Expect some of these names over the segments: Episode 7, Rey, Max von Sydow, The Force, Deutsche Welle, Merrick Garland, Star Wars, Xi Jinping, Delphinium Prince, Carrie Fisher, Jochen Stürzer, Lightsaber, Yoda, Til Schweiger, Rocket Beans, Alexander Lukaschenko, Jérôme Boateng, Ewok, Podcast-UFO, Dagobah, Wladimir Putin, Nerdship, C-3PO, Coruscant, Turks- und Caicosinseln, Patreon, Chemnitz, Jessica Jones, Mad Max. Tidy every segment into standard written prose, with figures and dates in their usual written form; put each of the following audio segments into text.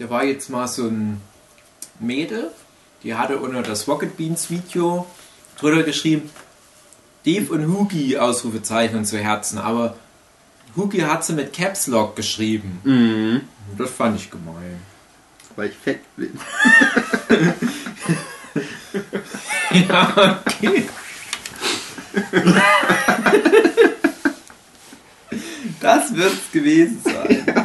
da war jetzt mal so ein Mädel, die hatte unter das Rocket Beans Video drunter geschrieben, Dave und Hugi, Ausrufezeichen und zu Herzen, aber Hugi hat sie mit Caps Lock geschrieben. Mhm. Das fand ich gemein. Weil ich fett bin. Ja, okay. Das wird's gewesen sein. Ja.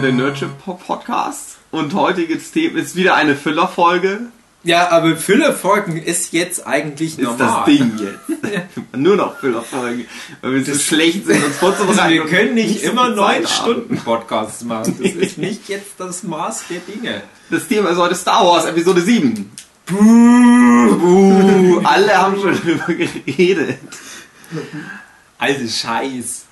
Der Nerdship-Podcast und heutiges Thema ist wieder eine Füllerfolge. Ja, aber Füllerfolgen ist jetzt eigentlich normal. Ist das Ding jetzt. Ja. Nur noch Füllerfolgen, weil wir so schlecht sind, uns vorzubereiten. Wir können nicht immer 9-Stunden-Podcasts machen. Das ist nicht jetzt das Maß der Dinge. Das Thema ist heute Star Wars Episode 7. Buh. Alle haben schon drüber geredet. Also Scheiß.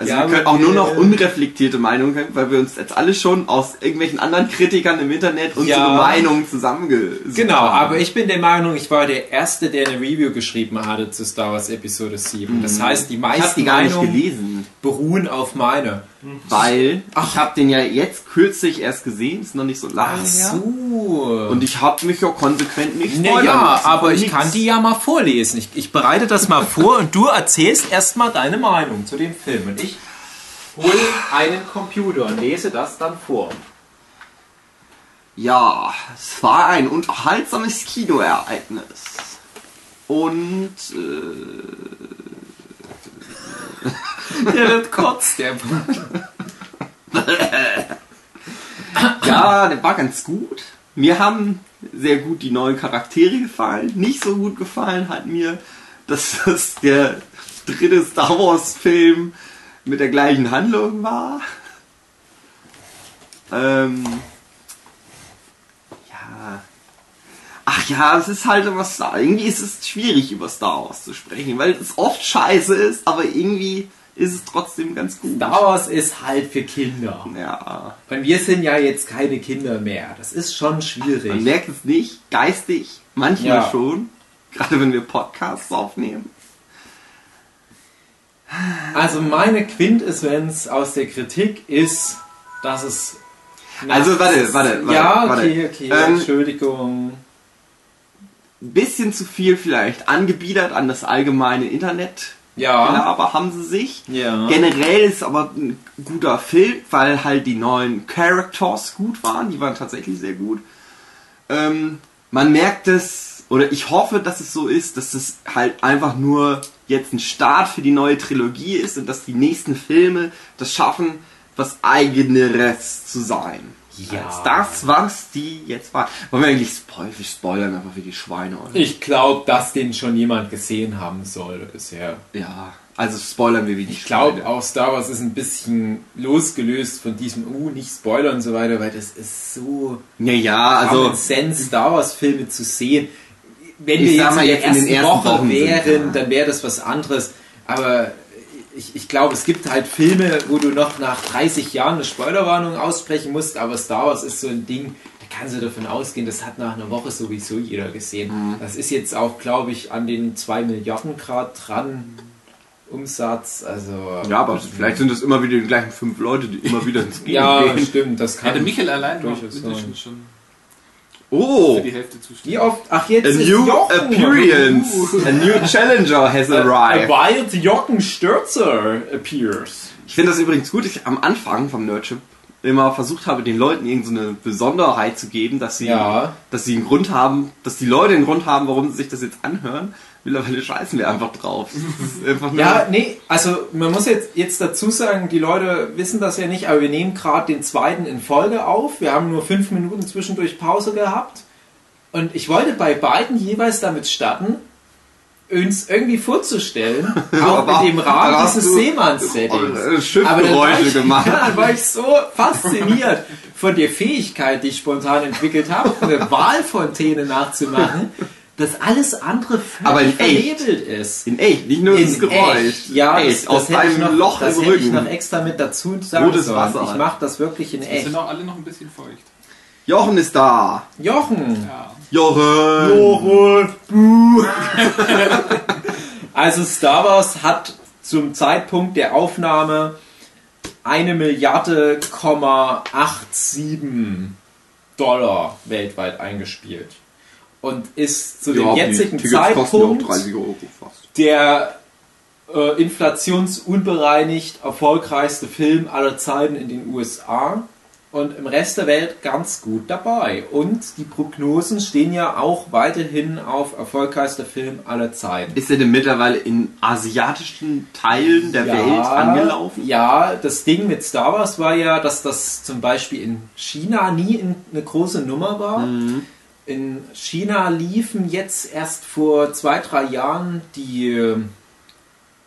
Also ja, wir können auch nur noch unreflektierte Meinungen, weil wir uns jetzt alle schon aus irgendwelchen anderen Kritikern im Internet unsere Meinungen zusammengesucht haben. Aber ich bin der Meinung, ich war der Erste, der eine Review geschrieben hatte zu Star Wars Episode 7. Das heißt, die meisten Meinungen beruhen auf meiner. Weil ich habe den ja jetzt kürzlich erst gesehen, ist noch nicht so lange her. Ach so. Und ich habe mich ja konsequent nicht vorbereitet. Naja, aber ich kann die ja mal vorlesen. Ich bereite das mal vor und du erzählst erstmal deine Meinung zu dem Film. Und ich hole einen Computer und lese das dann vor. Ja, es war ein unterhaltsames Kinoereignis. Und... ja, das kotzt der Punkt. Ja, der war ganz gut. Mir haben sehr gut die neuen Charaktere gefallen. Nicht so gut gefallen hat mir, dass das der dritte Star Wars Film mit der gleichen Handlung war. Ach ja, es ist halt immer Star. Irgendwie ist es schwierig, über Star Wars zu sprechen, weil es oft scheiße ist, aber irgendwie ist es trotzdem ganz gut. Star Wars ist halt für Kinder. Ja. Und wir sind ja jetzt keine Kinder mehr. Das ist schon schwierig. Man merkt es nicht, geistig, manchmal schon. Gerade wenn wir Podcasts aufnehmen. Also meine Quintessenz aus der Kritik ist, dass es... Also warte. Ja, okay, Entschuldigung. Ein bisschen zu viel vielleicht angebiedert an das allgemeine Internet. Ja. Klar, aber haben sie sich. Ja. Generell ist aber ein guter Film, weil halt die neuen Characters gut waren. Die waren tatsächlich sehr gut. Man merkt es, oder ich hoffe, dass es so ist, dass es halt einfach nur jetzt ein Start für die neue Trilogie ist und dass die nächsten Filme das schaffen, was Eigeneres zu sein. Ja. Als das, was die jetzt waren. Wollen wir eigentlich spoilern, einfach wie die Schweine? Oder? Ich glaube, dass den schon jemand gesehen haben soll bisher. Ja, also spoilern wir wie die Schweine. Ich glaube, auch Star Wars ist ein bisschen losgelöst von diesem nicht spoilern und so weiter, weil das ist so... Naja, also... Sens Star Wars Filme zu sehen. Wenn wir jetzt in der ersten Woche wären, dann wäre das was anderes. Aber... Ich glaube, es gibt halt Filme, wo du noch nach 30 Jahren eine Spoilerwarnung aussprechen musst, aber Star Wars ist so ein Ding, da kannst du davon ausgehen, das hat nach einer Woche sowieso jeder gesehen. Das ist jetzt auch, glaube ich, an den 2 Milliarden Grad dran, Umsatz, also... Ja, aber vielleicht sind das immer wieder die gleichen 5 Leute, die immer wieder ins Kino gehen. Ja, stimmt, das kann... Hätte Michael allein durchaus schon... Oh! Die Hälfte wie oft? Ach, jetzt a ist new Jochen. Appearance! A new Challenger has arrived! A wild Jochen Stürzer appears! Ich finde das übrigens gut, dass ich am Anfang vom Nerdship immer versucht habe, den Leuten irgendeine Besonderheit zu geben, dass sie einen Grund haben, dass die Leute einen Grund haben, warum sie sich das jetzt anhören. Mittlerweile scheißen wir einfach drauf. Einfach also man muss jetzt dazu sagen, die Leute wissen das ja nicht, aber wir nehmen gerade den zweiten in Folge auf. Wir haben nur 5 Minuten zwischendurch Pause gehabt. Und ich wollte bei beiden jeweils damit starten, uns irgendwie vorzustellen, auch mit dem Rahmen dieses Seemanns-Settings. Schiffgeräusche gemacht. Ja, dann war ich so fasziniert von der Fähigkeit, die ich spontan entwickelt habe, eine Wahlfontäne nachzumachen, dass alles andere vernebelt ist. In echt, nicht nur in das Geräusch. Echt. Ja, echt. Das aus einem Loch im Rücken. Das hätte ich noch extra mit dazu sagen sollen. Ich mache das wirklich in echt. Die sind auch alle noch ein bisschen feucht. Jochen ist da. Jochen. Ja. Jochen. Also Star Wars hat zum Zeitpunkt der Aufnahme 1,87 Milliarden $1,87 Milliarden weltweit eingespielt. Und ist zu dem jetzigen Zeitpunkt der inflationsunbereinigt erfolgreichste Film aller Zeiten in den USA und im Rest der Welt ganz gut dabei. Und die Prognosen stehen ja auch weiterhin auf erfolgreichster Film aller Zeiten. Ist er denn mittlerweile in asiatischen Teilen der Welt angelaufen? Ja, das Ding mit Star Wars war ja, dass das zum Beispiel in China nie eine große Nummer war. Mhm. In China liefen jetzt erst vor 2-3 Jahren die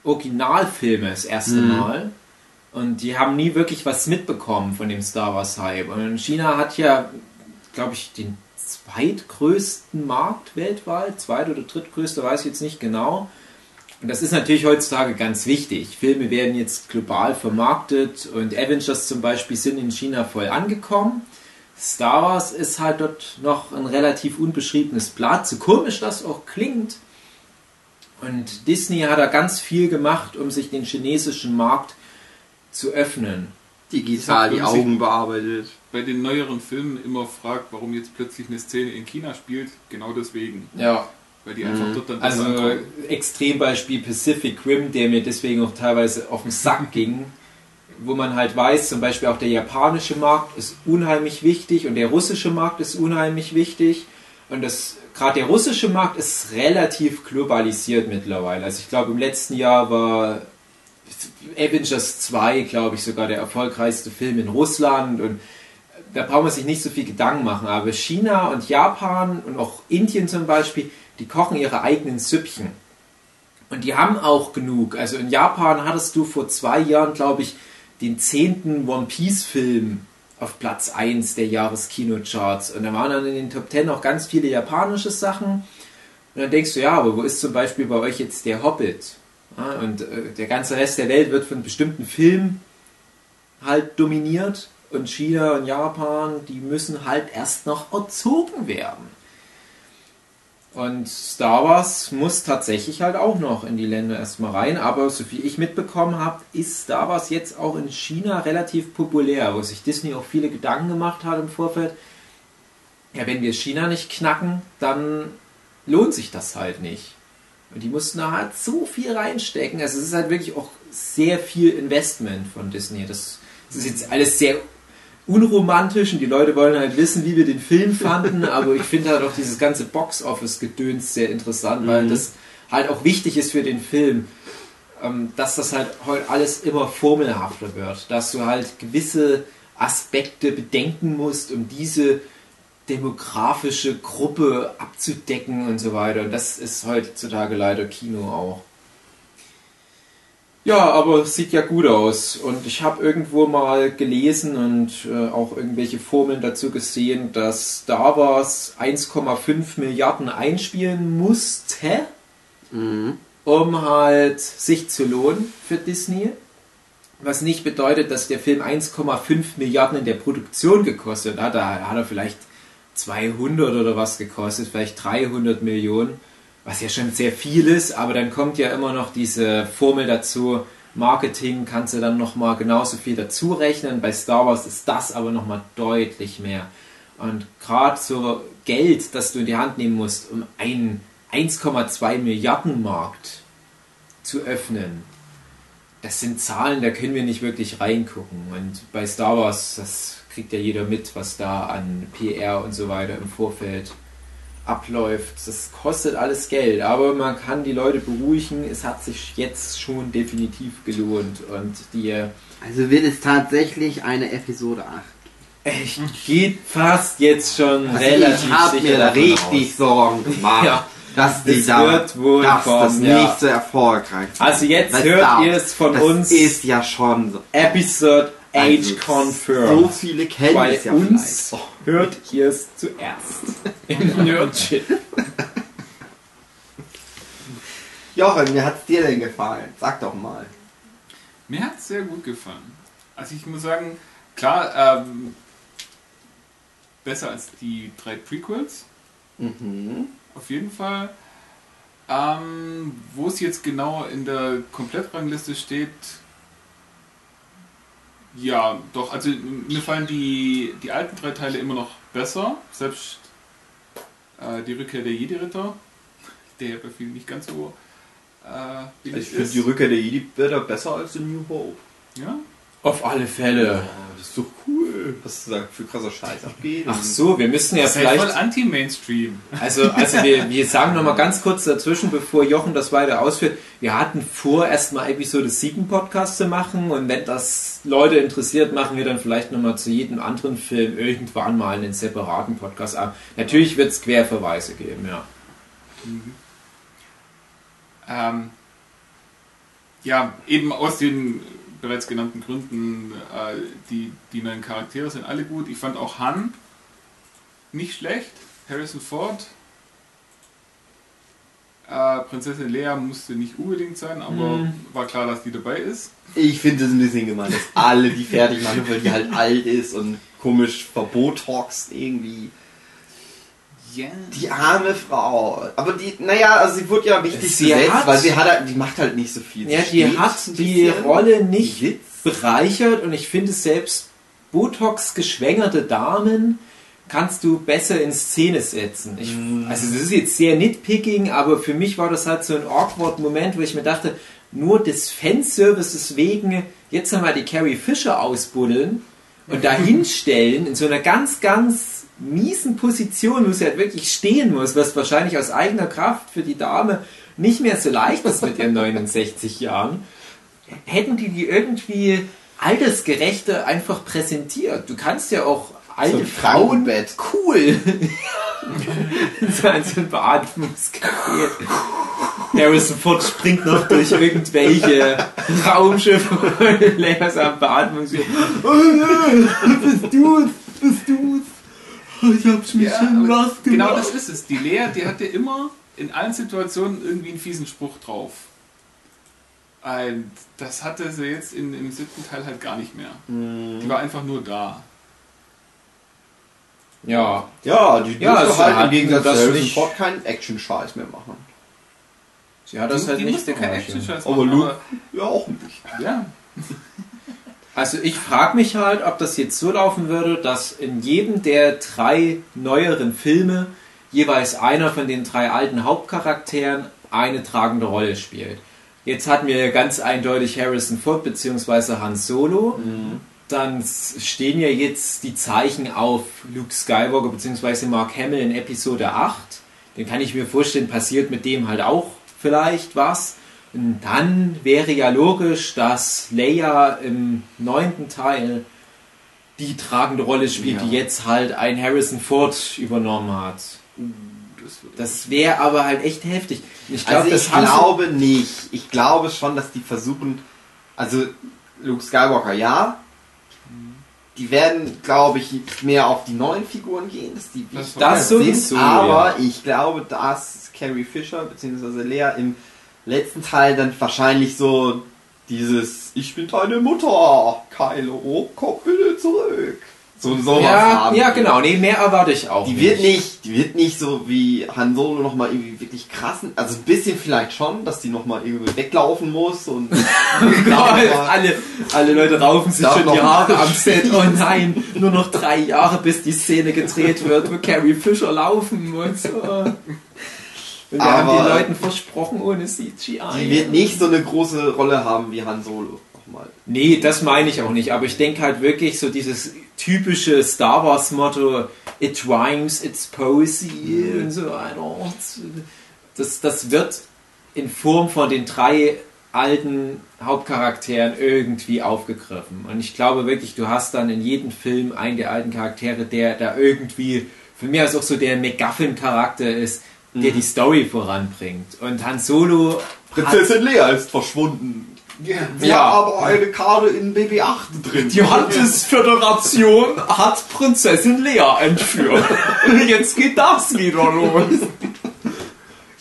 Originalfilme das erste Mal. Und die haben nie wirklich was mitbekommen von dem Star Wars Hype. Und China hat ja, glaube ich, den zweitgrößten Markt weltweit. Zweit- oder drittgrößte, weiß ich jetzt nicht genau. Und das ist natürlich heutzutage ganz wichtig. Filme werden jetzt global vermarktet. Und Avengers zum Beispiel sind in China voll angekommen. Star Wars ist halt dort noch ein relativ unbeschriebenes Blatt, so komisch das auch klingt. Und Disney hat da ganz viel gemacht, um sich den chinesischen Markt zu öffnen. Digital die Augen bearbeitet. Bei den neueren Filmen immer fragt, warum jetzt plötzlich eine Szene in China spielt, genau deswegen. Ja. Weil die einfach dort dann... Also Extrembeispiel Pacific Rim, der mir deswegen auch teilweise auf den Sack ging. Wo man halt weiß, zum Beispiel auch der japanische Markt ist unheimlich wichtig und der russische Markt ist unheimlich wichtig. Und gerade der russische Markt ist relativ globalisiert mittlerweile. Also ich glaube, im letzten Jahr war Avengers 2, glaube ich, sogar der erfolgreichste Film in Russland. Und da braucht man sich nicht so viel Gedanken machen. Aber China und Japan und auch Indien zum Beispiel, die kochen ihre eigenen Süppchen. Und die haben auch genug. Also in Japan hattest du vor 2 Jahren, glaube ich, den 10. One-Piece-Film auf Platz 1 der Jahreskino-Charts. Und da waren dann in den Top 10 auch ganz viele japanische Sachen. Und dann denkst du, ja, aber wo ist zum Beispiel bei euch jetzt der Hobbit? Ja, und der ganze Rest der Welt wird von bestimmten Filmen halt dominiert. Und China und Japan, die müssen halt erst noch erzogen werden. Und Star Wars muss tatsächlich halt auch noch in die Länder erstmal rein, aber so viel ich mitbekommen habe, ist Star Wars jetzt auch in China relativ populär, wo sich Disney auch viele Gedanken gemacht hat im Vorfeld. Ja, wenn wir China nicht knacken, dann lohnt sich das halt nicht. Und die mussten da halt so viel reinstecken, also es ist halt wirklich auch sehr viel Investment von Disney. Das ist jetzt alles sehr unromantisch und die Leute wollen halt wissen, wie wir den Film fanden, aber ich finde halt auch dieses ganze Box-Office-Gedöns sehr interessant, weil das halt auch wichtig ist für den Film, dass das halt heute alles immer formelhafter wird, dass du halt gewisse Aspekte bedenken musst, um diese demografische Gruppe abzudecken und so weiter. Und das ist heutzutage leider Kino auch. Ja, aber es sieht ja gut aus und ich habe irgendwo mal gelesen und auch irgendwelche Formeln dazu gesehen, dass Star Wars 1,5 Milliarden einspielen musste, um halt sich zu lohnen für Disney, was nicht bedeutet, dass der Film 1,5 Milliarden in der Produktion gekostet hat, da hat er vielleicht 200 oder was gekostet, vielleicht 300 Millionen. Was ja schon sehr viel ist, aber dann kommt ja immer noch diese Formel dazu, Marketing kannst du dann nochmal genauso viel dazu rechnen, bei Star Wars ist das aber nochmal deutlich mehr. Und gerade so Geld, das du in die Hand nehmen musst, um einen 1,2 Milliarden Markt zu öffnen, das sind Zahlen, da können wir nicht wirklich reingucken. Und bei Star Wars, das kriegt ja jeder mit, was da an PR und so weiter im Vorfeld abläuft. Das kostet alles Geld, aber man kann die Leute beruhigen, es hat sich jetzt schon definitiv gelohnt. Und also wird es tatsächlich eine Episode 8. Ich geht fast jetzt schon also relativ sicher davon aus. Ich habe mir richtig Sorgen gemacht, dass die das nicht so erfolgreich ist. Also jetzt hört ihr es von uns. Das ist ja schon so. Episode 8 also confirmed. So viele kennen bei es ja uns vielleicht. Hört ihr es zuerst. In Nerdship. Jochen, wie hat's dir denn gefallen? Sag doch mal. Mir hat's sehr gut gefallen. Also ich muss sagen, klar, besser als die 3 Prequels. Mhm. Auf jeden Fall. Wo es jetzt genau in der Komplettrangliste steht, ja, doch, also mir fallen die alten 3 Teile immer noch besser, selbst die Rückkehr der Jedi-Ritter, der ja bei vielen nicht ganz so billig ist. Ich finde die Rückkehr der Jedi-Ritter besser als The New Hope. Ja? Auf alle Fälle. Oh, das ist so cool. Was du da für krasser Scheiß abgeht. Ach so, wir müssen ja das vielleicht... Das ist voll anti-Mainstream. Also wir sagen nochmal ganz kurz dazwischen, bevor Jochen das weiter ausführt. Wir hatten vor, erstmal Episode 7 Podcast zu machen, und wenn das Leute interessiert, machen wir dann vielleicht nochmal zu jedem anderen Film irgendwann mal einen separaten Podcast ab. Natürlich wird es Querverweise geben, ja. Mhm. Ja, eben aus den bereits genannten Gründen, die neuen Charaktere sind alle gut. Ich fand auch Han nicht schlecht. Harrison Ford. Prinzessin Leia musste nicht unbedingt sein, aber war klar, dass die dabei ist. Ich finde es ein bisschen gemein, dass alle die fertig machen, weil die halt alt ist und komisch verbotoxt irgendwie. Yeah. Die arme Frau. Aber die, naja, also sie wurde ja wichtig besetzt, weil sie hat halt, die macht halt nicht so viel. Ja, die hat die Rolle nicht bereichert, und ich finde, selbst Botox-geschwängerte Damen kannst du besser in Szene setzen. Also das ist jetzt sehr nitpicking, aber für mich war das halt so ein awkward Moment, wo ich mir dachte, nur des Fanservices wegen jetzt einmal die Carrie Fisher ausbuddeln und dahinstellen in so einer ganz, ganz miesen Position, wo sie halt wirklich stehen muss, was wahrscheinlich aus eigener Kraft für die Dame nicht mehr so leicht ist mit ihren 69 Jahren. Hätten die irgendwie altersgerechter einfach präsentiert. Du kannst ja auch alte so Frauen cool so ein Beatmungsgerät. Harrison Ford springt noch durch irgendwelche Raumschiffe und lässt am Beatmungsgerät. Bist du's? Ich hab's mir schon was gemacht. Genau das ist es. Die Lea, die hatte immer in allen Situationen irgendwie einen fiesen Spruch drauf. Und das hatte sie jetzt im 7. Teil halt gar nicht mehr. Die war einfach nur da. Ja, die durfte halt im Gegensatz zu Harrison Ford keinen Action-Scheiß mehr machen. Sie hat das halt nicht. Aber Luke ja auch nicht. Ja. Also ich frage mich halt, ob das jetzt so laufen würde, dass in jedem der 3 neueren Filme jeweils einer von den 3 alten Hauptcharakteren eine tragende Rolle spielt. Jetzt hatten wir ganz eindeutig Harrison Ford bzw. Han Solo. Mhm. Dann stehen ja jetzt die Zeichen auf Luke Skywalker bzw. Mark Hamill in Episode 8. Den kann ich mir vorstellen, passiert mit dem halt auch vielleicht was. Und dann wäre ja logisch, dass Leia im 9. Teil die tragende Rolle spielt, die jetzt halt ein Harrison Ford übernommen hat. Das wäre aber halt echt heftig. Ich glaube nicht. Ich glaube schon, dass die versuchen, also Luke Skywalker, ja, die werden, glaube ich, mehr auf die neuen Figuren gehen, dass die das sowieso, aber ich glaube, dass Carrie Fisher bzw. Leia im letzten Teil dann wahrscheinlich so dieses Ich bin deine Mutter, Kylo, komm bitte zurück. So ja, haben. Ja, genau, nee, mehr erwarte ich auch. Die wird nicht so wie Han Solo nochmal irgendwie wirklich krassen, also ein bisschen vielleicht schon, dass die nochmal irgendwie weglaufen muss und alle Leute raufen sich schon die Haare am Set. Oh nein, nur noch 3 Jahre, bis die Szene gedreht wird, wo Carrie Fisher laufen muss. Und wir aber haben den Leuten versprochen, ohne CGI. Die wird nicht so eine große Rolle haben wie Han Solo. Nochmal. Nee, das meine ich auch nicht. Aber ich denke halt wirklich so dieses typische Star Wars Motto, it rhymes, it's poesy und so weiter. Das wird in Form von den 3 alten Hauptcharakteren irgendwie aufgegriffen. Und ich glaube wirklich, du hast dann in jedem Film einen der alten Charaktere, der da irgendwie, für mich ist auch so der MacGuffin-Charakter ist, der die Story voranbringt. Und Han Solo... Prinzessin Leia ist verschwunden. Ja, aber eine Karte in BB-8 drin. Die Handelsföderation hat Prinzessin Leia entführt. Jetzt geht das wieder los.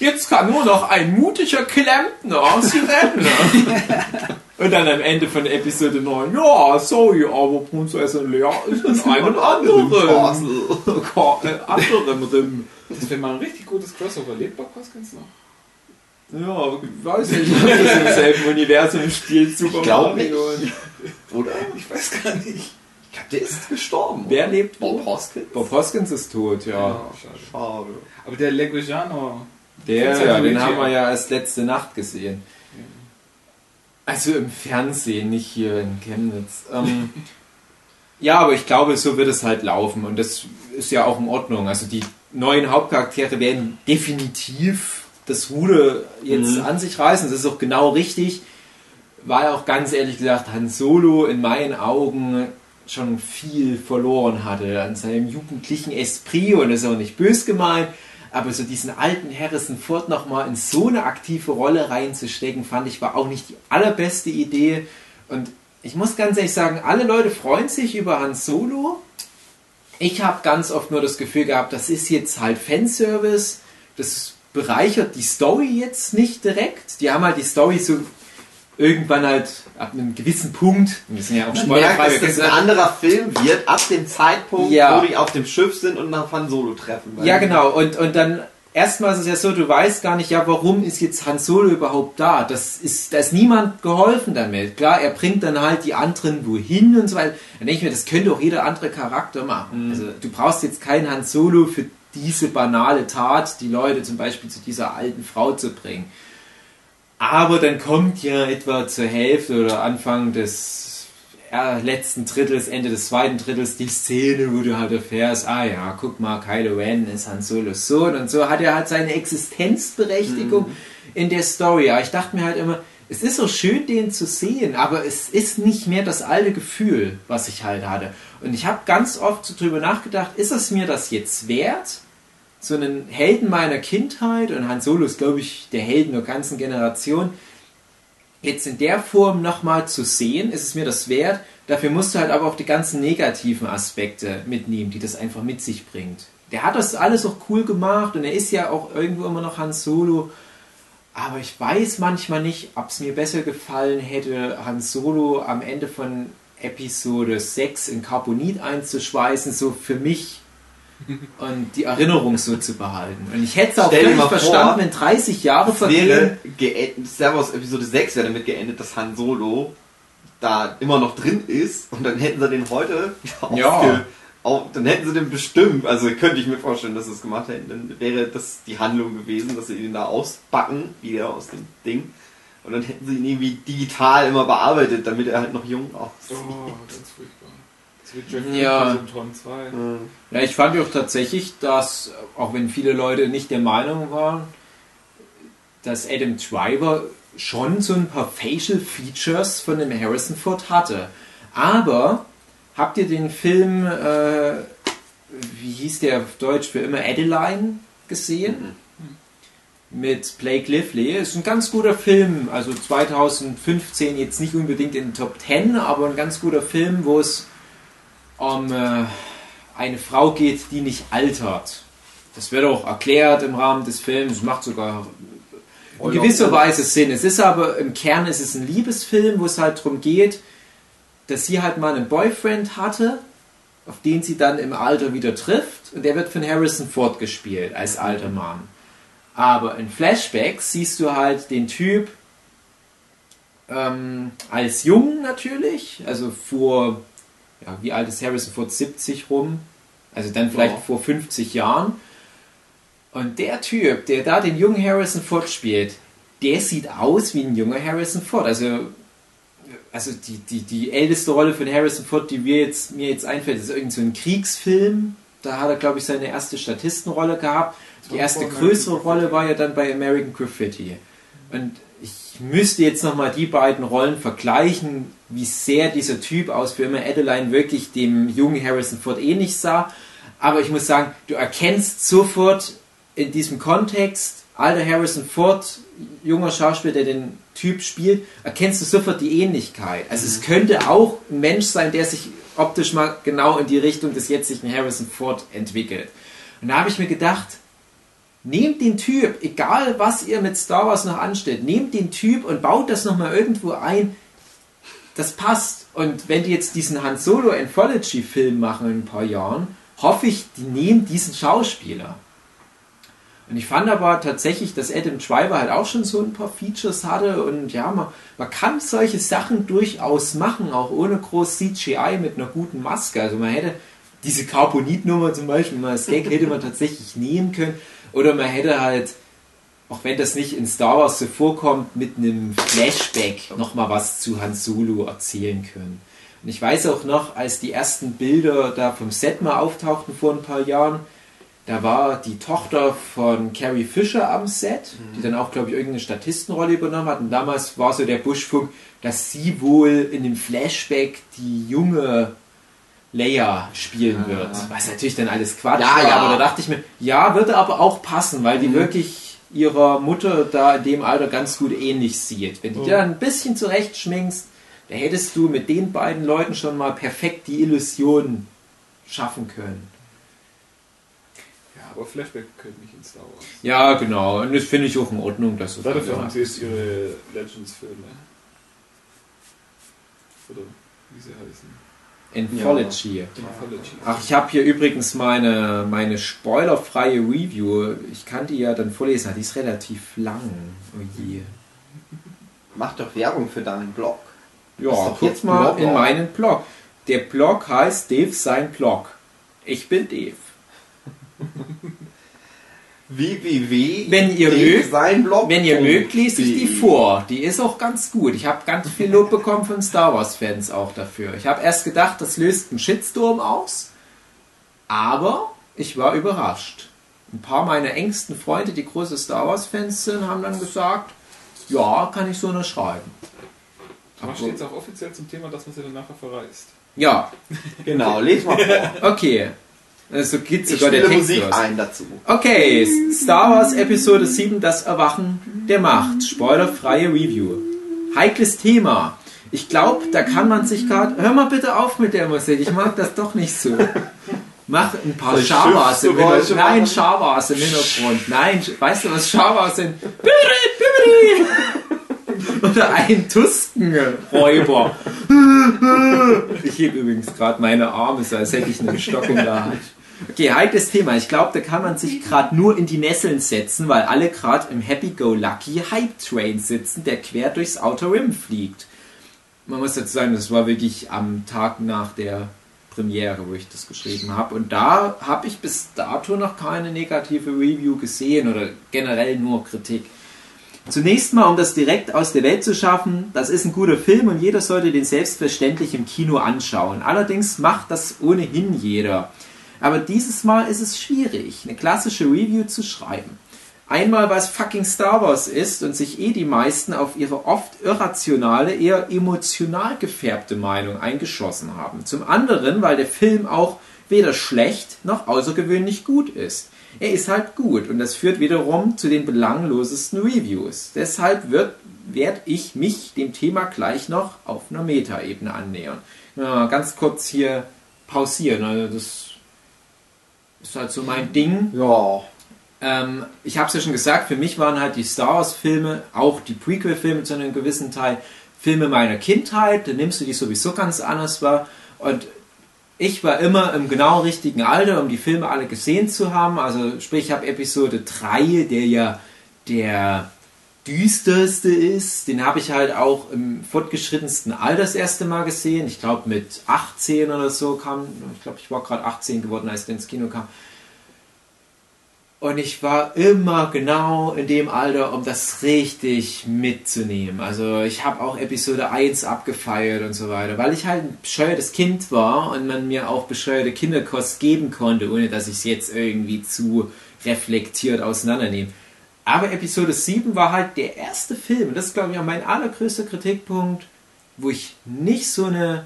Jetzt kann nur noch ein mutiger Klempner aus dem Ende. Und dann am Ende von Episode 9, ja, sorry, aber Prinzessin Leia ist in einem anderen Rim. Das wäre mal ein richtig gutes Crossover. Lebt Bob Hoskins noch? Ja, ich weiß nicht, ob das im selben Universum spielt. Super Mario. Nicht. Oder? Ich weiß gar nicht. Ich glaube, der ist gestorben. Wer lebt? Bob Hoskins? Bob Hoskins ist tot, ja. Ja, schade. Aber der Leguizamo... Ja, den haben wir ja erst letzte Nacht gesehen. Also im Fernsehen, nicht hier in Chemnitz. Ja, aber ich glaube, so wird es halt laufen. Und das ist ja auch in Ordnung. Also die neuen Hauptcharaktere werden definitiv das Ruder jetzt an sich reißen. Das ist auch genau richtig. Weil auch ganz ehrlich gesagt Han Solo in meinen Augen schon viel verloren hatte an seinem jugendlichen Esprit. Und das ist auch nicht bös gemeint. Aber so diesen alten Harrison Ford nochmal in so eine aktive Rolle reinzustecken, fand ich, war auch nicht die allerbeste Idee. Und ich muss ganz ehrlich sagen, alle Leute freuen sich über Han Solo. Ich habe ganz oft nur das Gefühl gehabt, das ist jetzt halt Fanservice. Das bereichert die Story jetzt nicht direkt. Die haben halt die Story so irgendwann halt ab einem gewissen Punkt, wir sind ja auch spoilerfrei, dass es ein anderer Film wird, ab dem Zeitpunkt, wo die auf dem Schiff sind und nach Han Solo treffen. Ja, genau. Und dann, erstmal ist es ja so, du weißt gar nicht, ja, warum ist jetzt Han Solo überhaupt da? Da ist niemand geholfen damit. Klar, er bringt dann halt die anderen wohin und so weiter. Dann denke ich mir, das könnte auch jeder andere Charakter machen. Also, du brauchst jetzt keinen Han Solo für diese banale Tat, die Leute zum Beispiel zu dieser alten Frau zu bringen. Aber dann kommt ja etwa zur Hälfte oder Anfang des letzten Drittels, Ende des zweiten Drittels die Szene, wo du halt erfährst, ah ja, guck mal, Kylo Ren ist Han Solos Sohn und so hat er halt seine Existenzberechtigung in der Story. Aber ich dachte mir halt immer, es ist so schön, den zu sehen, aber es ist nicht mehr das alte Gefühl, was ich halt hatte. Und ich habe ganz oft so drüber nachgedacht, ist es mir das jetzt wert? So einen Helden meiner Kindheit, und Han Solo ist, glaube ich, der Helden der ganzen Generation, jetzt in der Form nochmal zu sehen, ist es mir das wert. Dafür musst du halt aber auch die ganzen negativen Aspekte mitnehmen, die das einfach mit sich bringt. Der hat das alles auch cool gemacht und er ist ja auch irgendwo immer noch Han Solo, aber ich weiß manchmal nicht, ob es mir besser gefallen hätte, Han Solo am Ende von Episode 6 in Carbonit einzuschweißen, so für mich, und die Erinnerung so zu behalten. Und ich hätte es auch völlig verstanden, wenn 30 Jahre vergehen. Star Wars Episode 6 wäre damit geendet, dass Han Solo da immer noch drin ist und dann hätten sie den heute dann hätten sie den bestimmt, also könnte ich mir vorstellen, dass sie es gemacht hätten, dann wäre das die Handlung gewesen, dass sie ihn da ausbacken, wieder aus dem Ding, und dann hätten sie ihn irgendwie digital immer bearbeitet, damit er halt noch jung aussieht. Oh, ganz furchtbar. Ja, ich fand auch tatsächlich, dass, auch wenn viele Leute nicht der Meinung waren, dass Adam Driver schon so ein paar Facial Features von dem Harrison Ford hatte. Aber habt ihr den Film, wie hieß der auf Deutsch für immer, Adeline gesehen? Mit Blake Lively. Ist ein ganz guter Film, also 2015 jetzt nicht unbedingt in den Top 10, aber ein ganz guter Film, wo es um eine Frau geht, die nicht altert. Das wird auch erklärt im Rahmen des Films. Es macht sogar in gewisser Weise Sinn. Es ist aber im Kern ist es ein Liebesfilm, wo es halt darum geht, dass sie halt mal einen Boyfriend hatte, auf den sie dann im Alter wieder trifft. Und der wird von Harrison Ford gespielt, als alter Mann. Aber in Flashbacks siehst du halt den Typ als jung natürlich, also vor... Ja, wie alt ist Harrison Ford? 70 rum? Also dann vielleicht vor 50 Jahren. Und der Typ, der da den jungen Harrison Ford spielt, der sieht aus wie ein junger Harrison Ford. Also die älteste Rolle von Harrison Ford, die mir jetzt einfällt, ist irgend so ein Kriegsfilm. Da hat er, glaube ich, seine erste Statistenrolle gehabt. Die erste größere Rolle war ja dann bei American Graffiti. Und ich müsste jetzt nochmal die beiden Rollen vergleichen, wie sehr dieser Typ aus für immer Adeline wirklich dem jungen Harrison Ford ähnlich sah. Aber ich muss sagen, du erkennst sofort in diesem Kontext, alter Harrison Ford, junger Schauspieler, der den Typ spielt, erkennst du sofort die Ähnlichkeit. Also es könnte auch ein Mensch sein, der sich optisch mal genau in die Richtung des jetzigen Harrison Ford entwickelt. Und da habe ich mir gedacht, Nehmt den Typ, egal was ihr mit Star Wars noch anstellt, nehmt den Typ und baut das nochmal irgendwo ein. Das passt. Und wenn die jetzt diesen Han Solo Anthology-Film machen in ein paar Jahren, hoffe ich, die nehmen diesen Schauspieler. Und ich fand aber tatsächlich, dass Adam Driver halt auch schon so ein paar Features hatte. Und ja, man kann solche Sachen durchaus machen, auch ohne groß CGI mit einer guten Maske. Also man hätte diese Carbonit-Nummer zum Beispiel, mal das Gag hätte man tatsächlich nehmen können. Oder man hätte halt, auch wenn das nicht in Star Wars so vorkommt, mit einem Flashback nochmal was zu Han Solo erzählen können. Und ich weiß auch noch, als die ersten Bilder da vom Set mal auftauchten vor ein paar Jahren, da war die Tochter von Carrie Fisher am Set, die dann auch, glaube ich, irgendeine Statistenrolle übernommen hat. Und damals war so der Buschfunk, dass sie wohl in dem Flashback die junge Leia spielen wird. Was natürlich dann alles Quatsch war, aber da dachte ich mir, ja, würde aber auch passen, weil die wirklich ihrer Mutter da in dem Alter ganz gut ähnlich sieht. Wenn du dir dann ein bisschen zurechtschminkst, da hättest du mit den beiden Leuten schon mal perfekt die Illusion schaffen können. Ja, aber Flashback könnte nicht in Star Wars. Ja, genau. Und das finde ich auch in Ordnung, dass du das dafür haben sie jetzt ihre Legends-Filme. Oder wie sie heißen. Anthology. Ja. Ach, ich habe hier übrigens meine spoilerfreie Review. Ich kann die ja dann vorlesen. Die ist relativ lang. Oh je. Mach doch Werbung für deinen Blog. Ja, guck jetzt mal in meinen Blog. Der Blog heißt Dave sein Blog. Ich bin Dave. www. Wenn ihr mögt, lese ich die vor. Die ist auch ganz gut. Ich habe ganz viel Lob bekommen von Star Wars Fans auch dafür. Ich habe erst gedacht, das löst einen Shitstorm aus, aber ich war überrascht. Ein paar meiner engsten Freunde, die große Star Wars Fans sind, haben dann gesagt, ja, kann ich so nur schreiben. Aber steht es auch offiziell zum Thema, dass man sie dann nachher verreist? Ja, genau. Lest mal vor. Okay. Also geht sogar der Text Musik los. Ein dazu. Okay, Star Wars Episode 7, das Erwachen der Macht. Spoilerfreie Review. Heikles Thema. Ich glaube, da kann man sich gerade... Hör mal bitte auf mit der Musik, ich mag das doch nicht so. Mach ein paar Schawas im Hintergrund. Nein, Schawas im Hintergrund. Nein, weißt du, was Schawas sind? Oder ein Tuskenräuber. Ich hebe übrigens gerade meine Arme, so als hätte ich eine Stockung da halt. Okay, heikles Thema. Ich glaube, da kann man sich gerade nur in die Nesseln setzen, weil alle gerade im Happy-Go-Lucky-Hype-Train sitzen, der quer durchs Outer Rim fliegt. Man muss dazu sagen, das war wirklich am Tag nach der Premiere, wo ich das geschrieben habe. Und da habe ich bis dato noch keine negative Review gesehen oder generell nur Kritik. Zunächst mal, um das direkt aus der Welt zu schaffen, das ist ein guter Film und jeder sollte den selbstverständlich im Kino anschauen. Allerdings macht das ohnehin jeder. Aber dieses Mal ist es schwierig, eine klassische Review zu schreiben. Einmal, weil es fucking Star Wars ist und sich eh die meisten auf ihre oft irrationale, eher emotional gefärbte Meinung eingeschossen haben. Zum anderen, weil der Film auch weder schlecht noch außergewöhnlich gut ist. Er ist halt gut und das führt wiederum zu den belanglosesten Reviews. Deshalb werd ich mich dem Thema gleich noch auf einer Meta-Ebene annähern. Ja, ganz kurz hier pausieren, also das ist halt so mein Ding. Ja. Ich habe es ja schon gesagt, für mich waren halt die Star Wars-Filme, auch die Prequel-Filme zu einem gewissen Teil, Filme meiner Kindheit, dann nimmst du die sowieso ganz anders wahr und ich war immer im genau richtigen Alter, um die Filme alle gesehen zu haben. Also sprich, ich habe Episode 3, der ja der düsterste ist. Den habe ich halt auch im fortgeschrittensten Alter das erste Mal gesehen. Ich glaube mit 18 oder so kam, ich glaube ich war gerade 18 geworden, als ich ins Kino kam. Und ich war immer genau in dem Alter, um das richtig mitzunehmen. Also ich habe auch Episode 1 abgefeiert und so weiter, weil ich halt ein bescheuertes Kind war und man mir auch bescheuerte Kinderkost geben konnte, ohne dass ich es jetzt irgendwie zu reflektiert auseinandernehme. Aber Episode 7 war halt der erste Film, und das ist, glaube ich, auch mein allergrößter Kritikpunkt, wo ich nicht so eine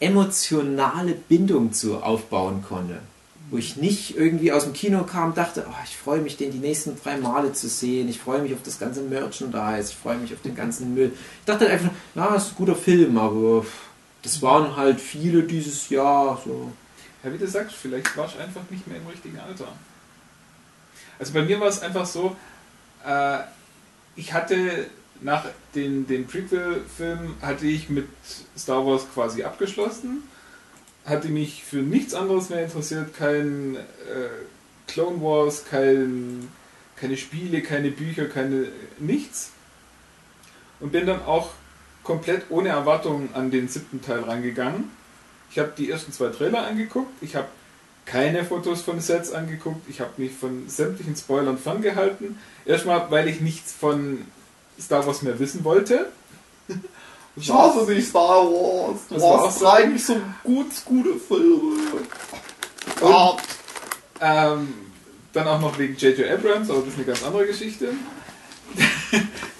emotionale Bindung zu aufbauen konnte. Wo ich nicht irgendwie aus dem Kino kam und dachte, oh, ich freue mich, den die nächsten 3 Male zu sehen, ich freue mich auf das ganze Merchandise, ich freue mich auf den ganzen Müll. Ich dachte einfach, na, ist ein guter Film, aber das waren halt viele dieses Jahr. So. Ja, wie du sagst, vielleicht warst du einfach nicht mehr im richtigen Alter. Also bei mir war es einfach so, ich hatte nach den Prequel-Film hatte ich mit Star Wars quasi abgeschlossen, hatte mich für nichts anderes mehr interessiert, kein Clone Wars, keine Spiele, keine Bücher, nichts. Und bin dann auch komplett ohne Erwartungen an den 7. Teil rangegangen. Ich habe die ersten 2 Trailer angeguckt, ich habe keine Fotos von Sets angeguckt, ich habe mich von sämtlichen Spoilern ferngehalten. Erstmal, weil ich nichts von Star Wars mehr wissen wollte. Ich hasse nicht Star Wars. Das war auch eigentlich so gute Filme. Und, dann auch noch wegen JJ Abrams, aber das ist eine ganz andere Geschichte.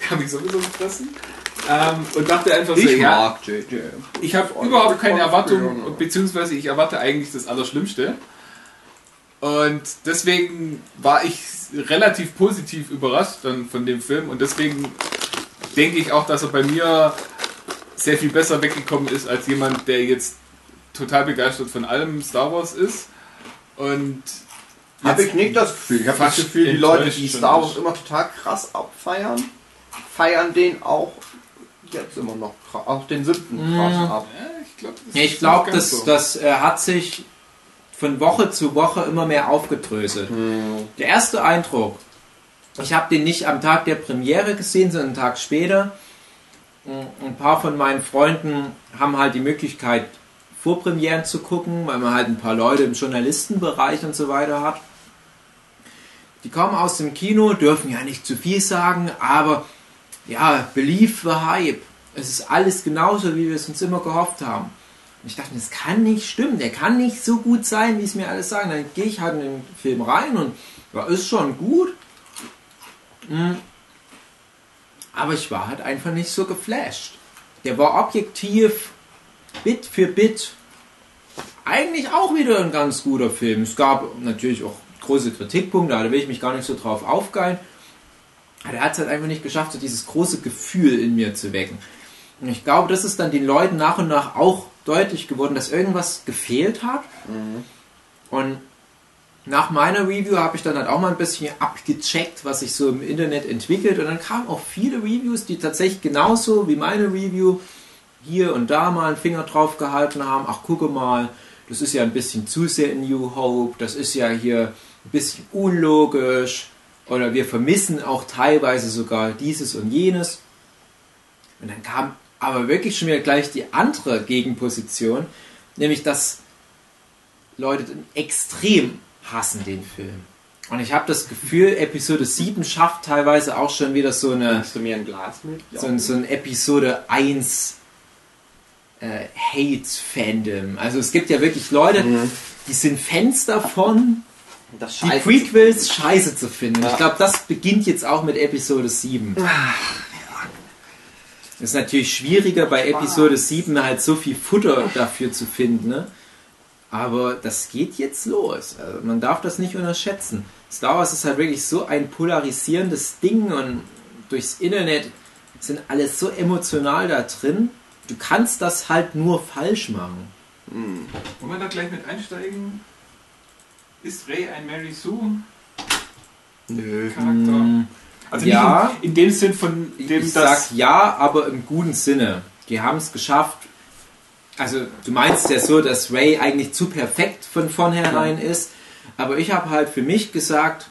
Kann mich sowieso stressen. Und dachte einfach so, ich habe überhaupt keine Erwartungen, beziehungsweise ich erwarte eigentlich das Allerschlimmste. Und deswegen war ich relativ positiv überrascht dann von dem Film und deswegen denke ich auch, dass er bei mir sehr viel besser weggekommen ist als jemand, der jetzt total begeistert von allem Star Wars ist. Und habe ich nicht das Gefühl. Ich habe das Gefühl, die Leute, die Star Wars immer total krass abfeiern, feiern den auch jetzt immer noch krass, auch den 7. krass ab. Ich glaube, das hat sich von Woche zu Woche immer mehr aufgedröselt. Mhm. Der erste Eindruck, ich habe den nicht am Tag der Premiere gesehen, sondern einen Tag später. Ein paar von meinen Freunden haben halt die Möglichkeit, Vorpremieren zu gucken, weil man halt ein paar Leute im Journalistenbereich und so weiter hat. Die kommen aus dem Kino, dürfen ja nicht zu viel sagen, aber ja, Belief für Hype. Es ist alles genauso, wie wir es uns immer gehofft haben. Und ich dachte, das kann nicht stimmen, der kann nicht so gut sein, wie es mir alles sagen. Dann gehe ich halt in den Film rein und ja, ist schon gut. Aber ich war halt einfach nicht so geflasht. Der war objektiv, Bit für Bit, eigentlich auch wieder ein ganz guter Film. Es gab natürlich auch große Kritikpunkte, da will ich mich gar nicht so drauf aufgeilen. Aber er hat es halt einfach nicht geschafft, so dieses große Gefühl in mir zu wecken. Und ich glaube, das ist dann den Leuten nach und nach auch deutlich geworden, dass irgendwas gefehlt hat. Mhm. Und nach meiner Review habe ich dann halt auch mal ein bisschen abgecheckt, was sich so im Internet entwickelt. Und dann kamen auch viele Reviews, die tatsächlich genauso wie meine Review hier und da mal einen Finger drauf gehalten haben, ach gucke mal, das ist ja ein bisschen zu sehr in New Hope, das ist ja hier ein bisschen unlogisch oder wir vermissen auch teilweise sogar dieses und jenes. Und dann kam aber wirklich schon wieder gleich die andere Gegenposition, nämlich dass Leute extrem hassen den Film. Und ich habe das Gefühl, Episode 7 schafft teilweise auch schon wieder so eine... Kannst du mir ein Glas mit? So ein Episode 1 Hate-Fandom. Also es gibt ja wirklich Leute, die sind Fans davon, die Prequels scheiße zu finden. Ja. Ich glaube, das beginnt jetzt auch mit Episode 7. Es ist natürlich schwieriger, bei Episode 7 halt so viel Futter dafür zu finden. Ne? Aber das geht jetzt los. Also man darf das nicht unterschätzen. Star Wars ist halt wirklich so ein polarisierendes Ding und durchs Internet sind alle so emotional da drin. Du kannst das halt nur falsch machen. Hm. Wollen wir da gleich mit einsteigen? Ist Rey ein Mary Sue? Nö. Charakter? Also ja, nicht in dem Sinn von dem, ich sag ja, aber im guten Sinne. Die haben es geschafft. Also du meinst ja so, dass Rey eigentlich zu perfekt von vornherein ist. Aber ich habe halt für mich gesagt,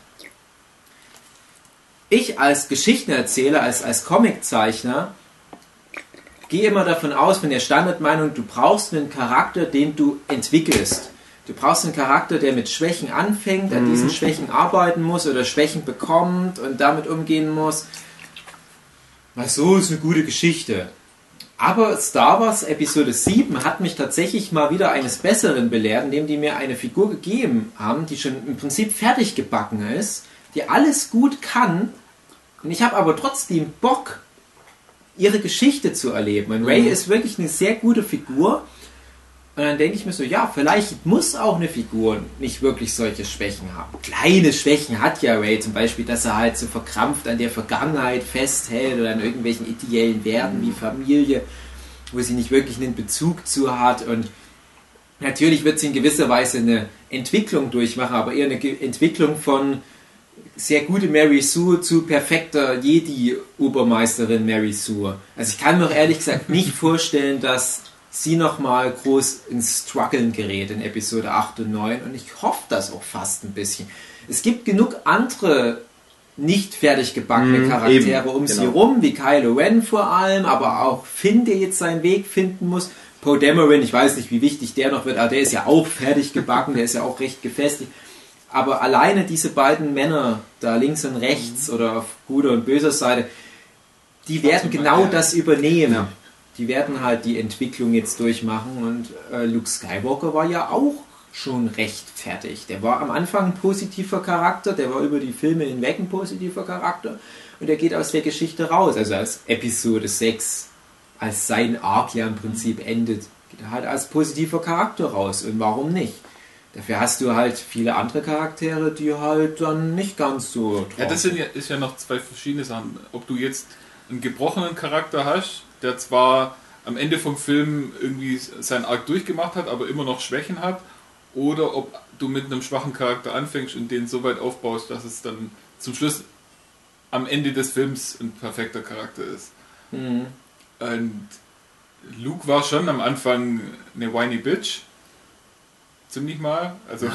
ich als Geschichtenerzähler, als Comiczeichner, gehe immer davon aus, von der Standardmeinung, du brauchst einen Charakter, den du entwickelst. Du brauchst einen Charakter, der mit Schwächen anfängt, an diesen Schwächen arbeiten muss oder Schwächen bekommt und damit umgehen muss. Weil so ist eine gute Geschichte. Aber Star Wars Episode 7 hat mich tatsächlich mal wieder eines Besseren belehrt, indem die mir eine Figur gegeben haben, die schon im Prinzip fertig gebacken ist, die alles gut kann und ich habe aber trotzdem Bock, ihre Geschichte zu erleben. Und Rey ist wirklich eine sehr gute Figur. Und dann denke ich mir so, ja, vielleicht muss auch eine Figur nicht wirklich solche Schwächen haben. Kleine Schwächen hat ja Rey, zum Beispiel, dass er halt so verkrampft an der Vergangenheit festhält oder an irgendwelchen ideellen Werten wie Familie, wo sie nicht wirklich einen Bezug zu hat. Und natürlich wird sie in gewisser Weise eine Entwicklung durchmachen, aber eher eine Entwicklung von sehr gute Mary Sue zu perfekter Jedi-Obermeisterin Mary Sue. Also ich kann mir auch ehrlich gesagt nicht vorstellen, dass sie nochmal groß ins Struggeln gerät in Episode 8 und 9 und ich hoffe das auch fast ein bisschen. Es gibt genug andere nicht fertig gebackene Charaktere sie rum, wie Kylo Ren vor allem, aber auch Finn, der jetzt seinen Weg finden muss. Poe Dameron, ich weiß nicht, wie wichtig der noch wird, aber der ist ja auch fertig gebacken, der ist ja auch recht gefestigt. Aber alleine diese beiden Männer, da links und rechts oder auf guter und böser Seite, die werden genau das übernehmen. Ja. Die werden halt die Entwicklung jetzt durchmachen und Luke Skywalker war ja auch schon recht fertig. Der war am Anfang ein positiver Charakter, der war über die Filme hinweg ein positiver Charakter und der geht aus der Geschichte raus. Also als Episode 6, als sein Arc ja im Prinzip endet, geht er halt als positiver Charakter raus und warum nicht? Dafür hast du halt viele andere Charaktere, die halt dann nicht ganz so... Ja, das ist ja noch zwei verschiedene Sachen. Ob du jetzt einen gebrochenen Charakter hast, der zwar am Ende vom Film irgendwie seinen Arc durchgemacht hat, aber immer noch Schwächen hat, oder ob du mit einem schwachen Charakter anfängst und den so weit aufbaust, dass es dann zum Schluss am Ende des Films ein perfekter Charakter ist. Mhm. Und Luke war schon am Anfang eine whiny Bitch. Ziemlich mal, also ja.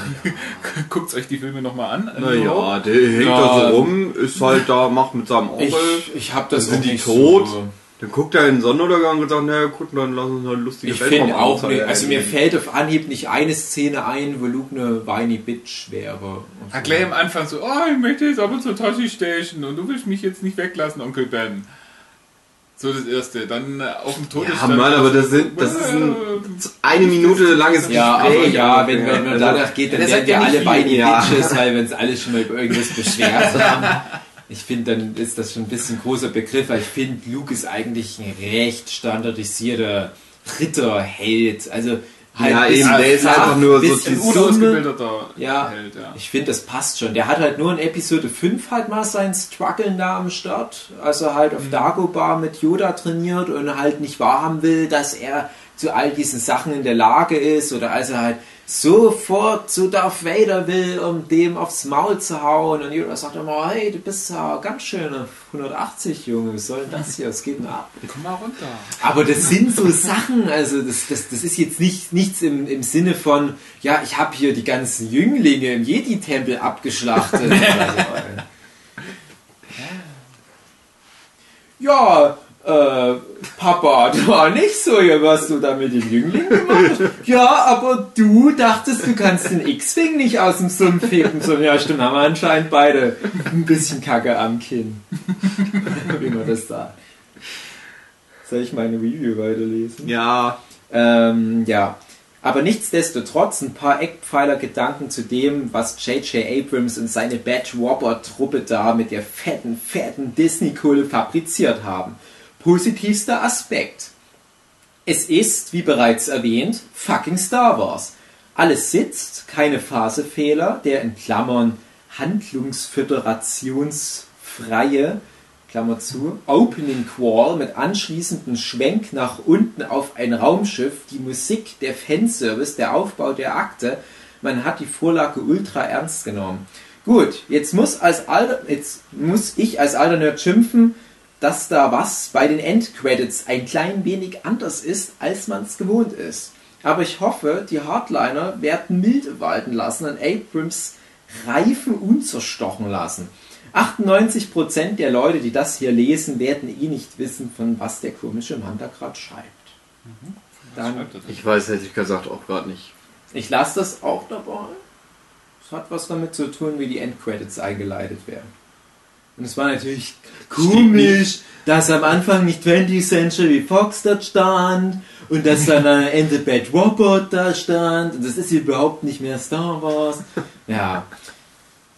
Guckt euch die Filme nochmal an. Naja, der hängt da so rum, ist halt da, macht mit seinem Onkel. Ich hab das dann sind die tot. So. Dann guckt er in den Sonnenuntergang und sagt, naja, gut, dann lass uns eine lustige Welt machen. Ich finde auch nicht, also mir fällt auf Anhieb nicht eine Szene ein, wo Luke eine whiny Bitch wäre. So. Gleich am Anfang so, oh, ich möchte jetzt aber zur Toshi Station und du willst mich jetzt nicht weglassen, Onkel Ben. So das erste, dann auf dem Todesstand. Ja Mann, aber das ist eine Minute langes Gespräch. Ja, aber ja, wenn man danach geht, dann werden ja alle beide Bitches, weil wir uns alle schon mal über irgendwas beschwert haben. Ich finde, dann ist das schon ein bisschen großer Begriff, weil ich finde, Luke ist eigentlich ein recht standardisierter Ritterheld. Also halt ja, eben, der ist einfach nur so ein unausgebildeter Held. Ja. Ich finde, das passt schon. Der hat halt nur in Episode 5 halt mal sein Struggeln da am Start, als er halt auf Dagobah mit Yoda trainiert und halt nicht wahrhaben will, dass er zu all diesen Sachen in der Lage ist oder als er halt sofort zu Darth Vader will, um dem aufs Maul zu hauen und Yoda sagt immer, hey, du bist ja ganz schön 180, Junge, was soll denn das hier, es geht nur ab. Komm mal runter. Aber das sind so Sachen, also das ist jetzt nichts im Sinne von, ja, ich habe hier die ganzen Jünglinge im Jedi-Tempel abgeschlachtet. Oder so. Ja, Papa, du war nicht so, was du da mit den Jünglingen gemacht hast. Ja, aber du dachtest, du kannst den X-Wing nicht aus dem Sumpf heben. So, ja, stimmt, haben wir anscheinend beide ein bisschen Kacke am Kinn. Wie man das sagt. Soll ich meine Review weiterlesen? Ja. Ja. Aber nichtsdestotrotz ein paar Eckpfeiler-Gedanken zu dem, was JJ Abrams und seine Bad-Robber-Truppe da mit der fetten Disney-Kohle fabriziert haben. Positivster Aspekt. Es ist, wie bereits erwähnt, fucking Star Wars. Alles sitzt, keine Phasefehler, der in Klammern handlungsföderationsfreie, Klammer zu, Opening Crawl mit anschließendem Schwenk nach unten auf ein Raumschiff, die Musik, der Fanservice, der Aufbau der Akte, man hat die Vorlage ultra ernst genommen. Gut, jetzt muss ich als alter Nerd schimpfen, dass da was bei den Endcredits ein klein wenig anders ist, als man es gewohnt ist. Aber ich hoffe, die Hardliner werden milde walten lassen und Abrams Reifen unzerstochen lassen. 98% der Leute, die das hier lesen, werden eh nicht wissen, von was der komische Mann da gerade schreibt. Mhm. Ich weiß, hätte ich gesagt, auch gerade nicht. Ich lasse das auch dabei. Es hat was damit zu tun, wie die Endcredits eingeleitet werden. Und es war natürlich komisch, dass am Anfang nicht 20th Century Fox da stand und dass dann am Ende Bad Robot da stand und das ist überhaupt nicht mehr Star Wars. Ja.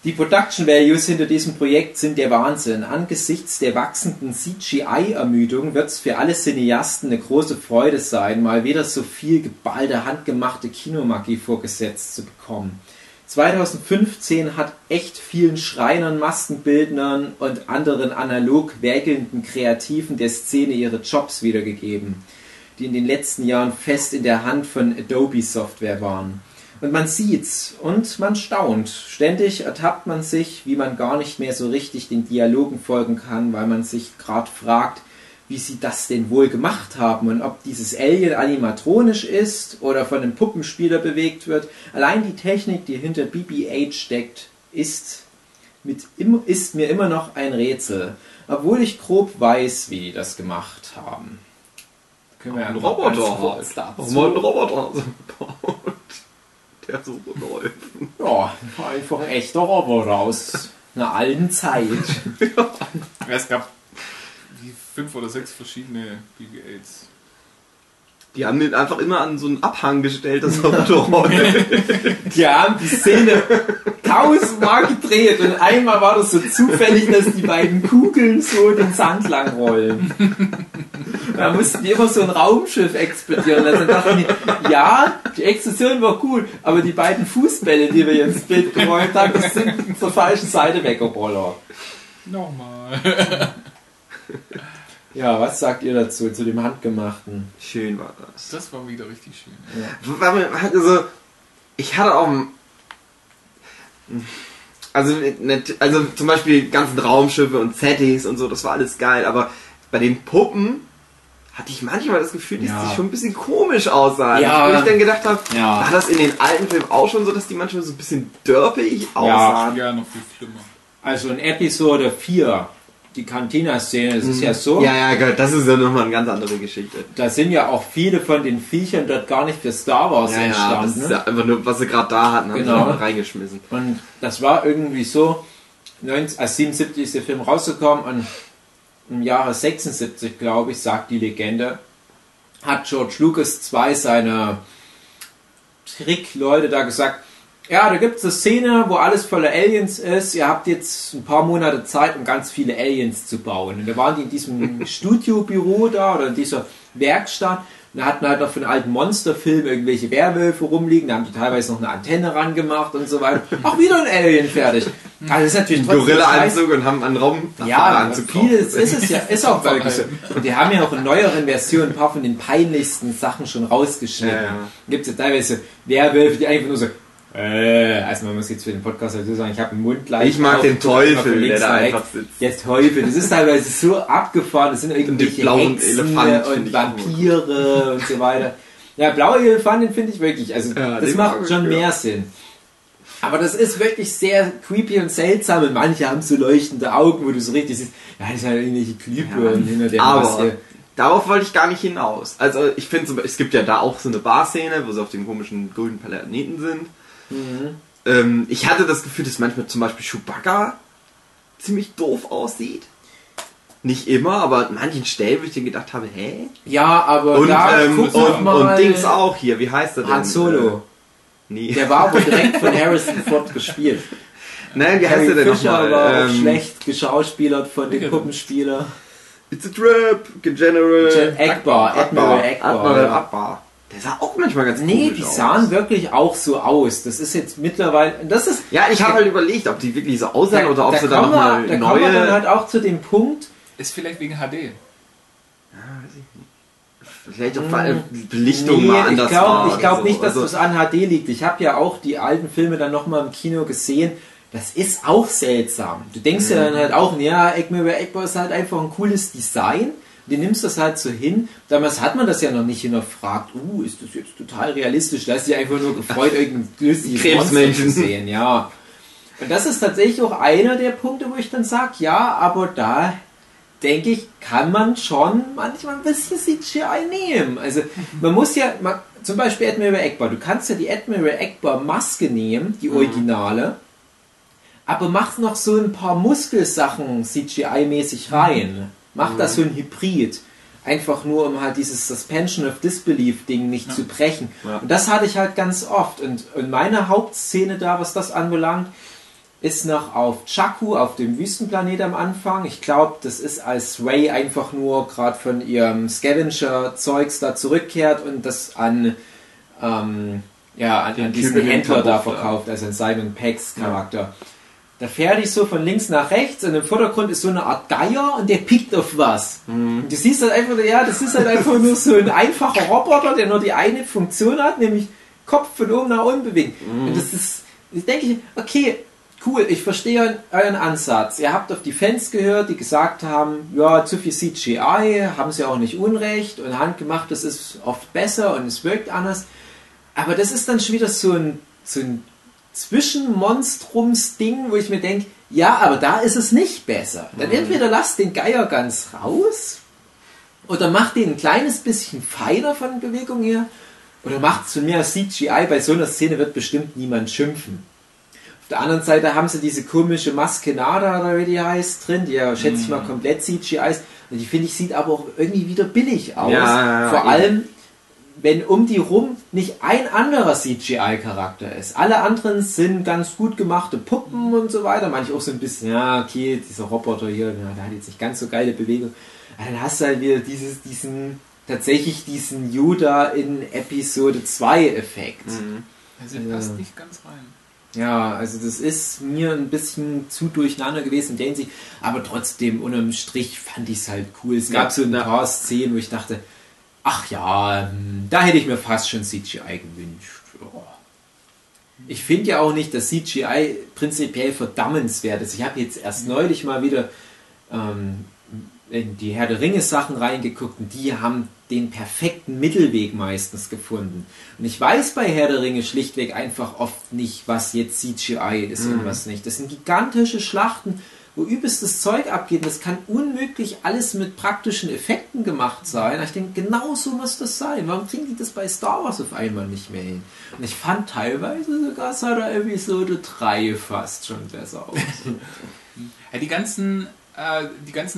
Die Production Values hinter diesem Projekt sind der Wahnsinn. Angesichts der wachsenden CGI-Ermüdung wird es für alle Cineasten eine große Freude sein, mal wieder so viel geballte, handgemachte Kinomagie vorgesetzt zu bekommen. 2015 hat echt vielen Schreinern, Maskenbildnern und anderen analog werkelnden Kreativen der Szene ihre Jobs wiedergegeben, die in den letzten Jahren fest in der Hand von Adobe Software waren. Und man sieht's und man staunt. Ständig ertappt man sich, wie man gar nicht mehr so richtig den Dialogen folgen kann, weil man sich gerade fragt, wie sie das denn wohl gemacht haben und ob dieses Alien animatronisch ist oder von einem Puppenspieler bewegt wird. Allein die Technik, die hinter BB-8 steckt, ist mir immer noch ein Rätsel, obwohl ich grob weiß, wie die das gemacht haben. Können wir ja einen Roboter haben. Mal einen Roboter gebaut, der so läuft. Ja, einfach ein echter Roboter aus einer alten Zeit. Ja. Es gab 5 oder 6 verschiedene BB-8s. Die haben den einfach immer an so einen Abhang gestellt, das Roboter. Die haben die Szene 1000-mal gedreht und einmal war das so zufällig, dass die beiden Kugeln so den Sand lang rollen. Da mussten die immer so ein Raumschiff explodieren. Also dachten die, ja, die Explosion war gut, aber die beiden Fußbälle, die wir jetzt ins Bild geräumt haben, sind zur falschen Seite weggeroller. Nochmal. Ja, was sagt ihr dazu, zu dem Handgemachten? Schön war das. Das war wieder richtig schön. Ja. Also, ich hatte auch... Also zum Beispiel die ganzen Raumschiffe und Settings und so, das war alles geil, aber bei den Puppen hatte ich manchmal das Gefühl, dass die schon ein bisschen komisch aussahen. Ja. Wo ich dann gedacht habe, war das in den alten Filmen auch schon so, dass die manchmal so ein bisschen dörfig aussahen? Ja, noch viel schlimmer. Also in Episode 4... Die Cantina-Szene, das ist ja so. Ja, Gott, das ist ja nochmal eine ganz andere Geschichte. Da sind ja auch viele von den Viechern dort gar nicht für Star Wars entstanden. Ja, das ist ja einfach nur, was sie gerade da hatten, haben sie auch reingeschmissen. Und das war irgendwie so, 1977 ist der Film rausgekommen und im Jahre 76, glaube ich, sagt die Legende, hat George Lucas 2 seine Trickleute da gesagt, ja, da gibt es eine Szene, wo alles voller Aliens ist. Ihr habt jetzt ein paar Monate Zeit, um ganz viele Aliens zu bauen. Und da waren die in diesem Studiobüro da oder in dieser Werkstatt. Und da hatten halt noch von alten Monsterfilmen irgendwelche Werwölfe rumliegen. Da haben die teilweise noch eine Antenne rangemacht und so weiter. Auch wieder ein Alien fertig. Also das ist natürlich ein Gorilla-Anzug und haben einen Raum. Ja, vieles ist es ja. Ist auch wirklich so. Und die haben ja auch in neueren Versionen ein paar von den peinlichsten Sachen schon rausgeschnitten. Ja. Da gibt es ja teilweise Werwölfe, die einfach nur so... Also man muss jetzt für den Podcast dazu sagen, ich habe einen Mund gleich. Ich mag den Teufel, der da einfach sitzt. Der Teufel, das ist teilweise so abgefahren, das sind irgendwelche blauen Hexen und Vampire und so weiter. Ja, blaue Elefanten finde ich wirklich, also ja, das macht schon mehr Sinn. Aber das ist wirklich sehr creepy und seltsam und manche haben so leuchtende Augen, wo du so richtig siehst, ja, das sind halt irgendwelche Glühbirnen hinter der Maske. Darauf wollte ich gar nicht hinaus. Also ich finde, es gibt ja da auch so eine Bar-Szene, wo sie auf dem komischen grünen Planeten sind. Mhm. Ich hatte das Gefühl, dass manchmal zum Beispiel Chewbacca ziemlich doof aussieht. Nicht immer, aber an manchen Stellen, wo ich dann gedacht habe, hä? Ja, aber und, da und Dings auch hier, wie heißt der denn? Han Solo. Nee. Der war aber direkt von Harrison Ford gespielt. Nein, wie heißt der denn nochmal? Carrie Fisher war auch schlecht geschauspielert von dem Puppenspieler. It's a trap, General Admiral Akbar. Der sah auch manchmal ganz komisch aus. Nee, die sahen wirklich auch so aus. Das ist jetzt mittlerweile... Das ist, ja, ich habe halt überlegt, ob die wirklich so aussahen oder ob sie da nochmal neue... Da kommen wir dann halt auch zu dem Punkt... Ist vielleicht wegen HD. Ja, weiß ich nicht. Vielleicht auch weil Belichtung mal anders war. Ich glaube nicht, dass das an HD liegt. Ich habe ja auch die alten Filme dann nochmal im Kino gesehen. Das ist auch seltsam. Du denkst ja dann halt auch, ja, Akbar ist halt einfach ein cooles Design. Du nimmst das halt so hin. Damals hat man das ja noch nicht hinterfragt. Ist das jetzt total realistisch? Da ist ja einfach nur gefreut, irgendein lustiges Monster zu sehen. Ja. Und das ist tatsächlich auch einer der Punkte, wo ich dann sage, ja, aber da denke ich, kann man schon manchmal ein bisschen CGI nehmen. Also man muss ja, zum Beispiel Admiral Akbar, du kannst ja die Admiral Akbar Maske nehmen, die originale, aber mach noch so ein paar Muskelsachen CGI-mäßig rein. Mach das so ein Hybrid. Einfach nur, um halt dieses Suspension of Disbelief-Ding nicht zu brechen. Ja. Und das hatte ich halt ganz oft. Und meine Hauptszene da, was das anbelangt, ist noch auf Jakku, auf dem Wüstenplanet am Anfang. Ich glaube, das ist, als Rey einfach nur gerade von ihrem Scavenger-Zeugs da zurückkehrt und das an, an diesen Händler da verkauft, also an Simon Peggs Charakter. Ja. Da fährt ich so von links nach rechts und im Vordergrund ist so eine Art Geier und der pickt auf was. Und du siehst halt einfach, das ist halt einfach nur so ein einfacher Roboter, der nur die eine Funktion hat, nämlich Kopf von oben nach unten bewegen. Und das ist, das denke ich, okay, cool, ich verstehe euren Ansatz. Ihr habt auf die Fans gehört, die gesagt haben, ja, zu viel CGI, haben sie auch nicht unrecht und handgemacht, das ist oft besser und es wirkt anders. Aber das ist dann schon wieder so ein Zwischenmonstrums-Ding, wo ich mir denke, ja, aber da ist es nicht besser. Dann entweder lasst den Geier ganz raus oder macht den ein kleines bisschen feiner von Bewegung her oder macht es von mir aus CGI. Bei so einer Szene wird bestimmt niemand schimpfen. Auf der anderen Seite haben sie diese komische Maskenada oder wie die heißt drin, die ja, schätze ich mal, komplett CGI ist. Und die, finde ich, sieht aber auch irgendwie wieder billig aus. Ja, vor allem, wenn um die rum nicht ein anderer CGI-Charakter ist. Alle anderen sind ganz gut gemachte Puppen und so weiter. Manche auch so ein bisschen, ja, okay, dieser Roboter hier, ja, der hat jetzt nicht ganz so geile Bewegung. Aber dann hast du halt wieder diesen Yoda in Episode 2 Effekt. Also passt nicht ganz rein. Ja, also das ist mir ein bisschen zu durcheinander gewesen in der Hinsicht, aber trotzdem unterm Strich fand ich es halt cool. Es gab so ein paar Szenen, wo ich dachte, ach ja, da hätte ich mir fast schon CGI gewünscht. Oh. Ich finde ja auch nicht, dass CGI prinzipiell verdammenswert ist. Ich habe jetzt erst neulich mal wieder in die Herr der Ringe Sachen reingeguckt und die haben den perfekten Mittelweg meistens gefunden. Und ich weiß bei Herr der Ringe schlichtweg einfach oft nicht, was jetzt CGI ist und was nicht. Das sind gigantische Schlachten, wo übelstes Zeug abgeht. Das kann unmöglich alles mit praktischen Effekten gemacht sein. Ich denke, genau so muss das sein. Warum kriegen die das bei Star Wars auf einmal nicht mehr hin? Und ich fand teilweise sogar, sah da Episode 3 fast schon besser aus. Ja, die ganzen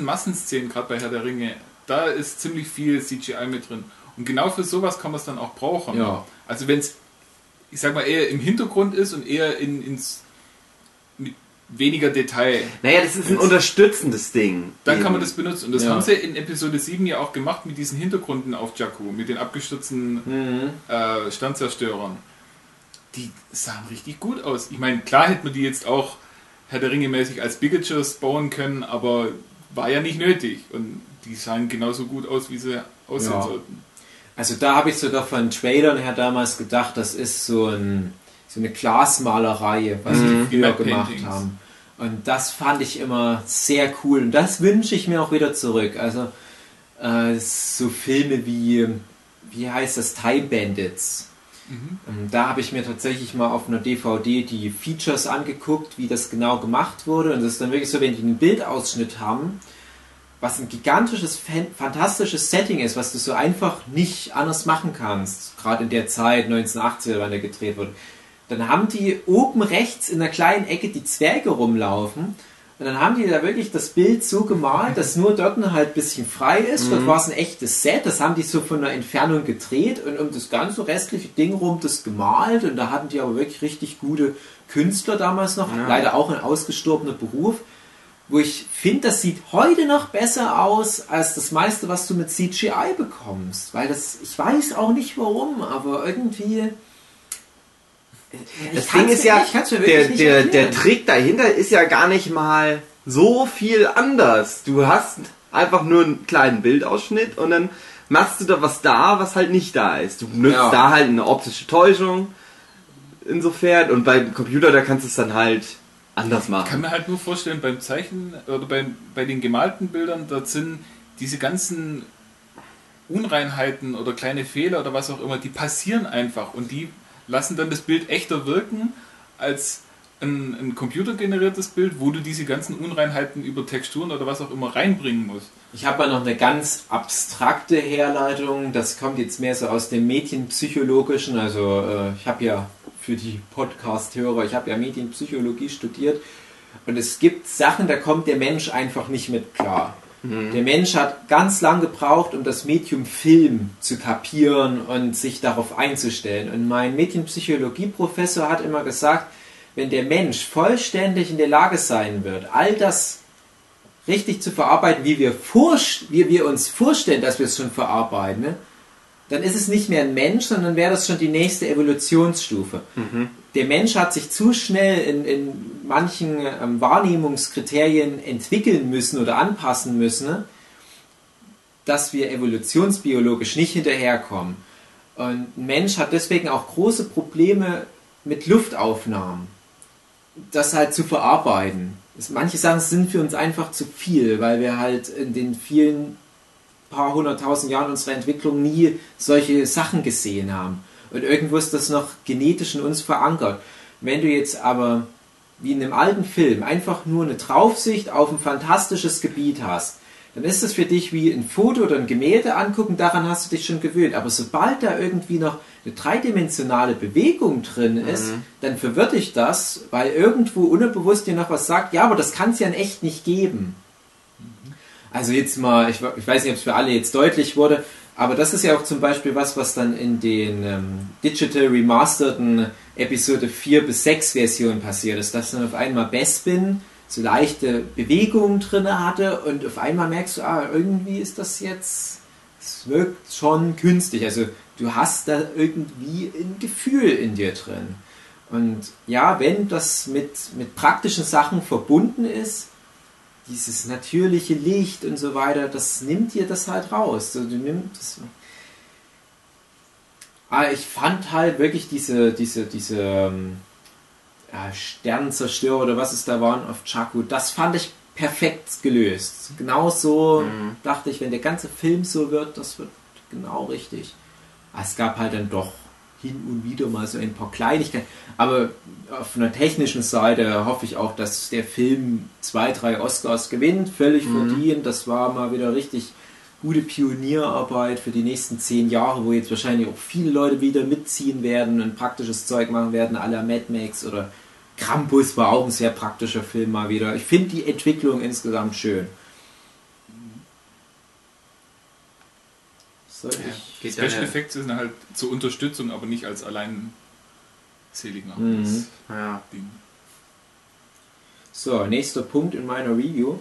Massenszenen, gerade bei Herr der Ringe, da ist ziemlich viel CGI mit drin. Und genau für sowas kann man es dann auch brauchen. Ja. Also wenn es, ich sag mal, eher im Hintergrund ist und eher mit weniger Detail. Naja, das ist ein unterstützendes Ding. Dann kann man das benutzen. Und das haben sie in Episode 7 ja auch gemacht mit diesen Hintergründen auf Jakku, mit den abgestürzten Sternzerstörern. Die sahen richtig gut aus. Ich meine, klar hätte man die jetzt auch Herr der Ringe mäßig als Bigatures bauen können, aber war ja nicht nötig. Und die sahen genauso gut aus, wie sie aussehen sollten. Also da habe ich sogar von Trailern her damals gedacht, das ist so eine Glasmalerei, was die früher gemacht haben. Und das fand ich immer sehr cool. Und das wünsche ich mir auch wieder zurück. Also so Filme wie heißt das, Time Bandits. Da habe ich mir tatsächlich mal auf einer DVD die Features angeguckt, wie das genau gemacht wurde. Und das ist dann wirklich so, wenn die einen Bildausschnitt haben, was ein gigantisches, fantastisches Setting ist, was du so einfach nicht anders machen kannst, gerade in der Zeit, 1980er, wann der gedreht wurde. Dann haben die oben rechts in der kleinen Ecke die Zwerge rumlaufen und dann haben die da wirklich das Bild so gemalt, dass nur dort halt ein bisschen frei ist. Dort war es ein echtes Set, das haben die so von der Entfernung gedreht und um das ganze restliche Ding rum das gemalt, und da hatten die aber wirklich richtig gute Künstler damals noch, leider auch ein ausgestorbener Beruf, wo ich finde, das sieht heute noch besser aus als das meiste, was du mit CGI bekommst. Weil das, ich weiß auch nicht warum, aber irgendwie... Das Ding ist ja, der Trick dahinter ist ja gar nicht mal so viel anders. Du hast einfach nur einen kleinen Bildausschnitt und dann machst du da was da, was halt nicht da ist. Du nutzt da halt eine optische Täuschung insofern, und beim Computer, da kannst du es dann halt anders machen. Ich kann mir halt nur vorstellen, beim Zeichnen oder bei den gemalten Bildern, da sind diese ganzen Unreinheiten oder kleine Fehler oder was auch immer, die passieren einfach und die lassen dann das Bild echter wirken als ein computergeneriertes Bild, wo du diese ganzen Unreinheiten über Texturen oder was auch immer reinbringen musst. Ich habe ja noch eine ganz abstrakte Herleitung, das kommt jetzt mehr so aus dem Medienpsychologischen, also ich habe ja für die Podcast-Hörer, ich habe ja Medienpsychologie studiert, und es gibt Sachen, da kommt der Mensch einfach nicht mit klar. Der Mensch hat ganz lang gebraucht, um das Medium Film zu kapieren und sich darauf einzustellen. Und mein Medienpsychologie-Professor hat immer gesagt, wenn der Mensch vollständig in der Lage sein wird, all das richtig zu verarbeiten, wie wir uns vorstellen, dass wir es schon verarbeiten, ne? Dann ist es nicht mehr ein Mensch, sondern wäre das schon die nächste Evolutionsstufe. Der Mensch hat sich zu schnell in manchen Wahrnehmungskriterien entwickeln müssen oder anpassen müssen, dass wir evolutionsbiologisch nicht hinterherkommen. Und ein Mensch hat deswegen auch große Probleme mit Luftaufnahmen, das halt zu verarbeiten. Manche sagen, es sind für uns einfach zu viel, weil wir halt in den vielen paar hunderttausend Jahren unserer Entwicklung nie solche Sachen gesehen haben. Und irgendwo ist das noch genetisch in uns verankert. Wenn du jetzt aber, wie in einem alten Film, einfach nur eine Draufsicht auf ein fantastisches Gebiet hast, dann ist es für dich wie ein Foto oder ein Gemälde angucken, daran hast du dich schon gewöhnt. Aber sobald da irgendwie noch eine dreidimensionale Bewegung drin ist, dann verwirrt dich das, weil irgendwo unbewusst dir noch was sagt, ja, aber das kann es ja in echt nicht geben. Also jetzt mal, ich weiß nicht, ob es für alle jetzt deutlich wurde, aber das ist ja auch zum Beispiel was dann in den Digital Remasterten Episode 4 bis 6 Versionen passiert ist, dass dann auf einmal Bespin so leichte Bewegungen drin hatte und auf einmal merkst du, irgendwie ist das jetzt, es wirkt schon künstlich, also du hast da irgendwie ein Gefühl in dir drin. Und ja, wenn das mit praktischen Sachen verbunden ist, dieses natürliche Licht und so weiter, das nimmt dir das halt raus. Also, aber ich fand halt wirklich diese Sternenzerstörer oder was es da waren auf Jakku, das fand ich perfekt gelöst. Genau so dachte ich, wenn der ganze Film so wird, das wird genau richtig. Aber es gab halt dann doch hin und wieder mal so ein paar Kleinigkeiten. Aber auf einer technischen Seite hoffe ich auch, dass der Film 2, 3 Oscars gewinnt. Völlig verdient. Das war mal wieder richtig gute Pionierarbeit für die nächsten 10 Jahre, wo jetzt wahrscheinlich auch viele Leute wieder mitziehen werden und praktisches Zeug machen werden, à la Mad Max oder Krampus war auch ein sehr praktischer Film mal wieder. Ich finde die Entwicklung insgesamt schön. Special Effects sind halt zur Unterstützung, aber nicht als allein seligen Ding. So, nächster Punkt in meiner Review.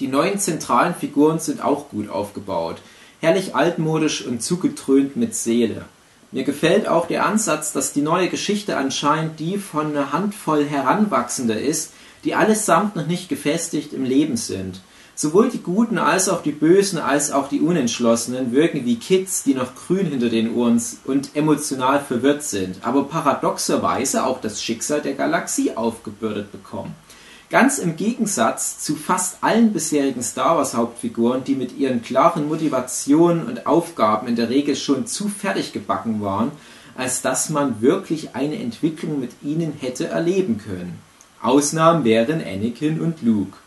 Die neuen zentralen Figuren sind auch gut aufgebaut. Herrlich altmodisch und zugetrönt mit Seele. Mir gefällt auch der Ansatz, dass die neue Geschichte anscheinend die von einer Handvoll Heranwachsender ist, die allesamt noch nicht gefestigt im Leben sind. Sowohl die Guten als auch die Bösen als auch die Unentschlossenen wirken wie Kids, die noch grün hinter den Ohren und emotional verwirrt sind, aber paradoxerweise auch das Schicksal der Galaxie aufgebürdet bekommen. Ganz im Gegensatz zu fast allen bisherigen Star Wars Hauptfiguren, die mit ihren klaren Motivationen und Aufgaben in der Regel schon zu fertig gebacken waren, als dass man wirklich eine Entwicklung mit ihnen hätte erleben können. Ausnahmen wären Anakin und Luke.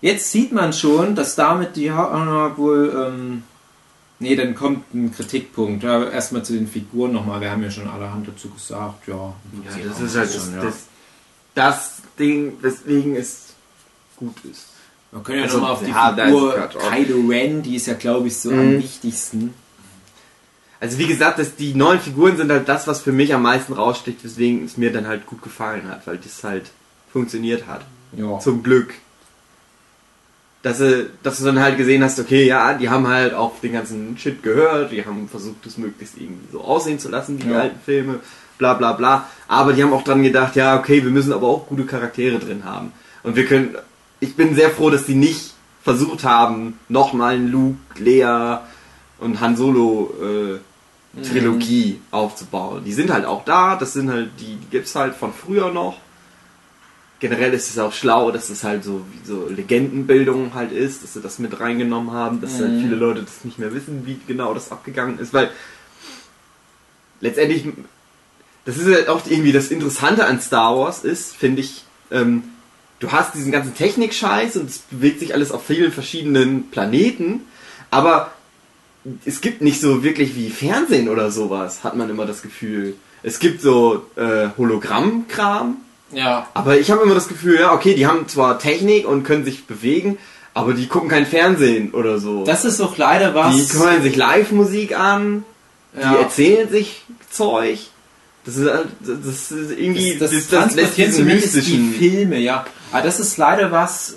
Jetzt sieht man schon, dass damit die dann kommt ein Kritikpunkt. Ja, erstmal zu den Figuren nochmal. Wir haben ja schon allerhand dazu gesagt. Ja, das ist halt schon, das Ding, weswegen es gut ist. Wir können ja nochmal auf die Figur Kylo Ren, die ist ja, glaube ich, so am wichtigsten. Also wie gesagt, die neuen Figuren sind halt das, was für mich am meisten raussticht, weswegen es mir dann halt gut gefallen hat, weil das halt funktioniert hat. Ja. Zum Glück. Dass du dann halt gesehen hast, okay, ja, die haben halt auch den ganzen Shit gehört, die haben versucht, das möglichst irgendwie so aussehen zu lassen, die alten Filme, bla bla bla. Aber die haben auch dran gedacht, ja, okay, wir müssen aber auch gute Charaktere drin haben. Und ich bin sehr froh, dass die nicht versucht haben, nochmal einen Luke, Leia und Han Solo Trilogie aufzubauen. Die sind halt auch da, das sind halt, die gibt's halt von früher noch. Generell ist es auch schlau, dass es halt so Legendenbildung halt ist, dass sie das mit reingenommen haben, dass halt viele Leute das nicht mehr wissen, wie genau das abgegangen ist, weil letztendlich, das ist halt auch irgendwie das Interessante an Star Wars ist, finde ich, du hast diesen ganzen Technik-Scheiß und es bewegt sich alles auf vielen verschiedenen Planeten, aber es gibt nicht so wirklich wie Fernsehen oder sowas, hat man immer das Gefühl. Es gibt so Hologramm-Kram. Ja. Aber ich habe immer das Gefühl, ja, okay, die haben zwar Technik und können sich bewegen, aber die gucken kein Fernsehen oder so. Das ist doch leider was. Die hören sich Live-Musik an, die erzählen sich Zeug. Das ist irgendwie das lässt diesen mystischen die Filme, ja. Aber das ist leider was,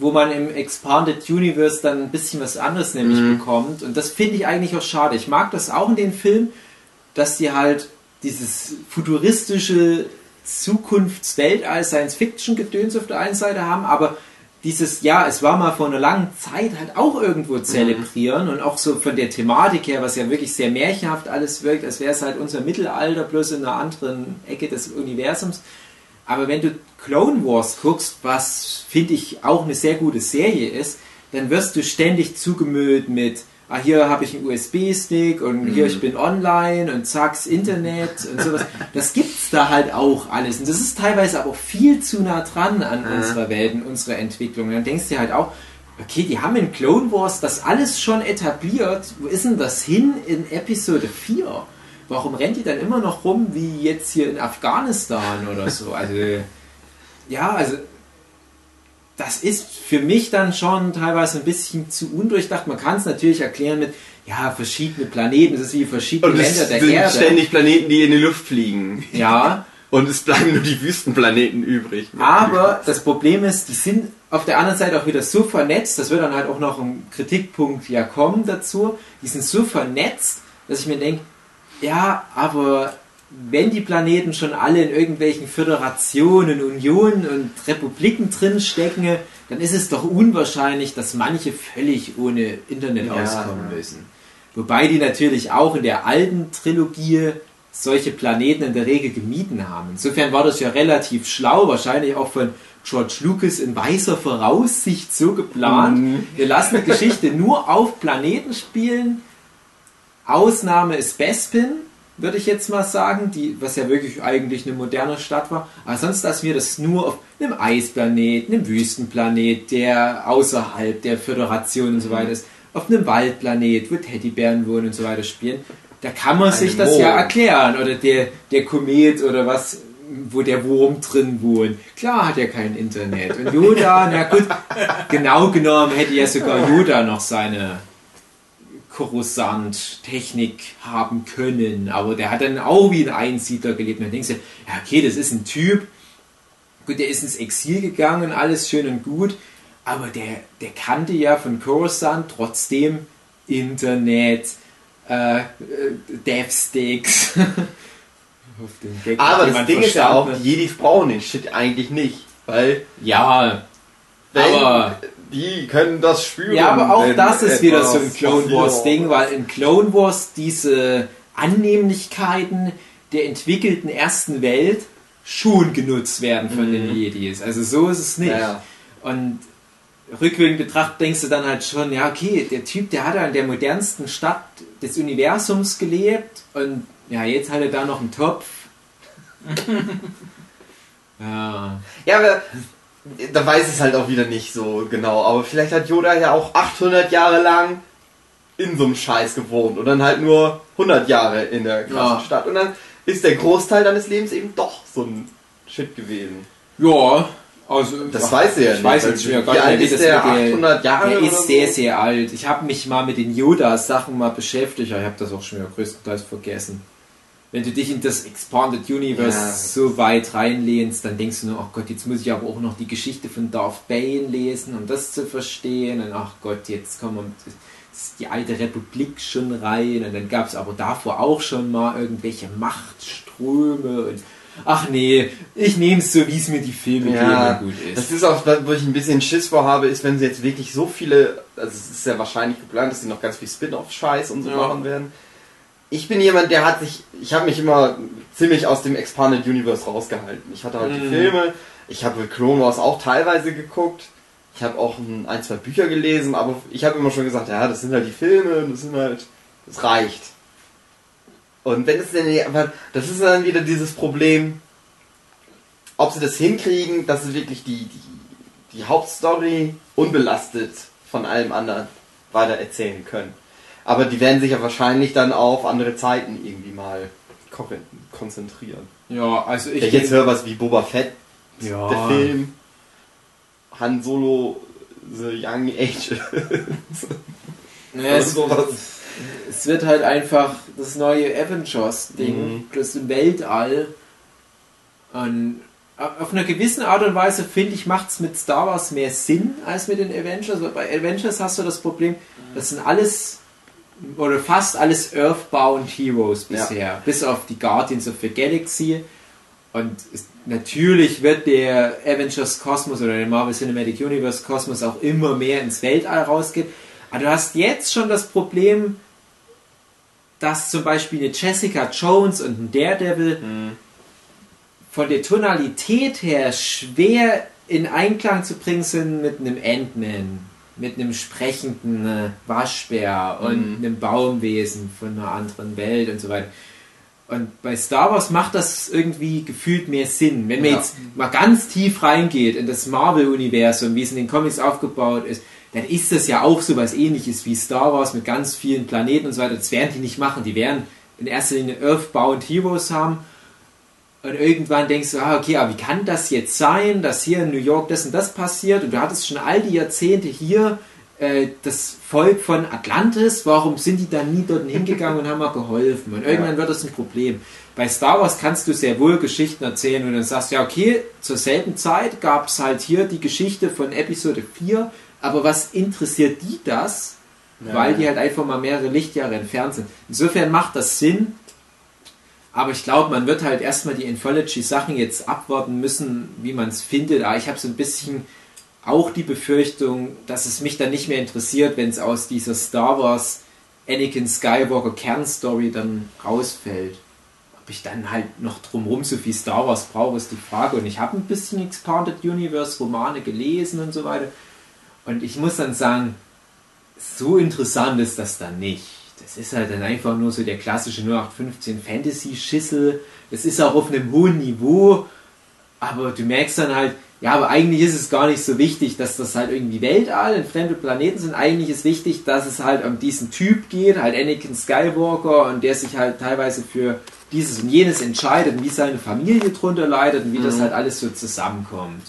wo man im Expanded Universe dann ein bisschen was anderes nämlich bekommt. Und das finde ich eigentlich auch schade. Ich mag das auch in den Filmen, dass die halt dieses futuristische Zukunftsweltall Science-Fiction-Gedöns auf der einen Seite haben, aber dieses, ja, es war mal vor einer langen Zeit halt auch irgendwo zelebrieren und auch so von der Thematik her, was ja wirklich sehr märchenhaft alles wirkt, als wäre es halt unser Mittelalter bloß in einer anderen Ecke des Universums. Aber wenn du Clone Wars guckst, was finde ich auch eine sehr gute Serie ist, dann wirst du ständig zugemüllt mit, ah, hier habe ich einen USB-Stick und hier ich bin online und zack's Internet und sowas. Das gibt's da halt auch alles. Und das ist teilweise aber auch viel zu nah dran an unserer Welt und unserer Entwicklung. Und dann denkst du dir halt auch, okay, die haben in Clone Wars das alles schon etabliert. Wo ist denn das hin in Episode 4? Warum rennt die dann immer noch rum wie jetzt hier in Afghanistan oder so? Also, ja, also... Das ist für mich dann schon teilweise ein bisschen zu undurchdacht. Man kann es natürlich erklären mit, ja, verschiedene Planeten, das ist wie verschiedene Länder der Erde. Es sind ständig Planeten, die in die Luft fliegen. Ja. Und es bleiben nur die Wüstenplaneten übrig. Aber das Problem ist, die sind auf der anderen Seite auch wieder so vernetzt, das wird dann halt auch noch ein Kritikpunkt ja kommen dazu, die sind so vernetzt, dass ich mir denke, ja, aber... wenn die Planeten schon alle in irgendwelchen Föderationen, Unionen und Republiken drin stecken, dann ist es doch unwahrscheinlich, dass manche völlig ohne Internet auskommen müssen. Wobei die natürlich auch in der alten Trilogie solche Planeten in der Regel gemieden haben. Insofern war das ja relativ schlau, wahrscheinlich auch von George Lucas in weiser Voraussicht so geplant. Wir lassen die Geschichte nur auf Planeten spielen. Ausnahme ist Bespin, würde ich jetzt mal sagen, die, was ja wirklich eigentlich eine moderne Stadt war, aber sonst lassen wir das nur auf einem Eisplanet, einem Wüstenplanet, der außerhalb der Föderation und so weiter ist, auf einem Waldplanet, wo Teddybären wohnen und so weiter spielen, da kann man sich das ja erklären, oder der Komet oder was, wo der Wurm drin wohnt. Klar hat er kein Internet. Und Yoda, na gut, genau genommen hätte ja sogar Yoda noch seine... Coruscant-Technik haben können, aber der hat dann auch wie ein Einsiedler gelebt. Und dann denkst du, ja, okay, das ist ein Typ, gut, der ist ins Exil gegangen, alles schön und gut, aber der kannte ja von Coruscant trotzdem Internet, Devsticks. Aber das Ding ist ja auch, Jedi brauchen den Shit eigentlich nicht, weil... Ja, aber... Die können das spüren. Ja, aber auch das ist wieder so ein Clone Wars Ding, weil in Clone Wars diese Annehmlichkeiten der entwickelten ersten Welt schon genutzt werden von den Jedis. Also so ist es nicht. Ja. Und rückwirkend betrachtet denkst du dann halt schon, ja okay, der Typ, der hat ja in der modernsten Stadt des Universums gelebt und ja, jetzt hat er da noch einen Topf. Ja, aber... Da weiß es halt auch wieder nicht so genau, aber vielleicht hat Yoda ja auch 800 Jahre lang in so einem Scheiß gewohnt und dann halt nur 100 Jahre in der krassen Stadt und dann ist der Großteil deines Lebens eben doch so ein Shit gewesen. Ja, also... Das weiß er ja nicht. Weiß jetzt schon, wie alt ist der? 800 Jahre? Er ist sehr, sehr alt. Ich habe mich mal mit den Yoda-Sachen mal beschäftigt, aber ich habe das auch schon wieder größtenteils vergessen. Wenn du dich in das Expanded Universe so weit reinlehnst, dann denkst du nur, ach Gott, jetzt muss ich aber auch noch die Geschichte von Darth Bane lesen, um das zu verstehen. Und ach Gott, jetzt kommt die alte Republik schon rein. Und dann gab es aber davor auch schon mal irgendwelche Machtströme. Und ach nee, ich nehme es so, wie es mir die Filme geben gut ist. Das ist auch, wo ich ein bisschen Schiss vor habe, ist, wenn sie jetzt wirklich so viele, also es ist ja wahrscheinlich geplant, dass sie noch ganz viel Spin-Off-Scheiß und so machen werden. Ich bin jemand, der hat sich... Ich habe mich immer ziemlich aus dem Expanded Universe rausgehalten. Ich hatte halt die Filme, ich habe Clone Wars auch teilweise geguckt, ich habe auch ein, zwei Bücher gelesen, aber ich habe immer schon gesagt, ja, das sind halt die Filme, das sind halt... Das reicht. Und wenn es denn... Aber das ist dann wieder dieses Problem, ob sie das hinkriegen, dass sie wirklich die Hauptstory unbelastet von allem anderen weiter erzählen können. Aber die werden sich ja wahrscheinlich dann auf andere Zeiten irgendwie mal konzentrieren. Ja, also ich... Wenn ich jetzt höre was wie Boba Fett, der Film, Han Solo, The Young Age. Naja, es wird halt einfach das neue Avengers-Ding, das im Weltall. Und auf einer gewissen Art und Weise, finde ich, macht es mit Star Wars mehr Sinn als mit den Avengers. Bei Avengers hast du das Problem, das sind alles... oder fast alles Earthbound Heroes bisher, bis auf die Guardians of the Galaxy Und es, natürlich wird der Avengers-Kosmos oder der Marvel Cinematic Universe-Kosmos auch immer mehr ins Weltall rausgeht. Aber du hast jetzt schon das Problem, dass zum Beispiel eine Jessica Jones und ein Daredevil von der Tonalität her schwer in Einklang zu bringen sind mit einem Ant-Man, mit einem sprechenden Waschbär und einem Baumwesen von einer anderen Welt und so weiter. Und bei Star Wars macht das irgendwie gefühlt mehr Sinn. Wenn man jetzt mal ganz tief reingeht in das Marvel-Universum, wie es in den Comics aufgebaut ist, dann ist das ja auch so was Ähnliches wie Star Wars mit ganz vielen Planeten und so weiter. Das werden die nicht machen. Die werden in erster Linie Earthbound Heroes haben. Und irgendwann denkst du, ah, okay, aber wie kann das jetzt sein, dass hier in New York das und das passiert? Und du hattest schon all die Jahrzehnte hier das Volk von Atlantis, warum sind die dann nie dort hingegangen und haben mal geholfen? Und irgendwann wird das ein Problem. Bei Star Wars kannst du sehr wohl Geschichten erzählen und dann sagst du, ja okay, zur selben Zeit gab es halt hier die Geschichte von Episode 4, aber was interessiert die das? Ja. Weil die halt einfach mal mehrere Lichtjahre entfernt sind. Insofern macht das Sinn, aber ich glaube, man wird halt erstmal die Anthology-Sachen jetzt abwarten müssen, wie man es findet. Aber ich habe so ein bisschen auch die Befürchtung, dass es mich dann nicht mehr interessiert, wenn es aus dieser Star Wars Anakin Skywalker Kernstory dann rausfällt. Ob ich dann halt noch drumherum so viel Star Wars brauche, ist die Frage. Und ich habe ein bisschen Expanded Universe Romane gelesen und so weiter. Und ich muss dann sagen, so interessant ist das dann nicht. Das ist halt dann einfach nur so der klassische 0815 Fantasy-Schissel. Das ist auch auf einem hohen Niveau. Aber du merkst dann halt, ja, aber eigentlich ist es gar nicht so wichtig, dass das halt irgendwie Weltall und fremde Planeten sind. Eigentlich ist wichtig, dass es halt um diesen Typ geht, halt Anakin Skywalker, und der sich halt teilweise für dieses und jenes entscheidet und wie seine Familie drunter leidet und wie das halt alles so zusammenkommt.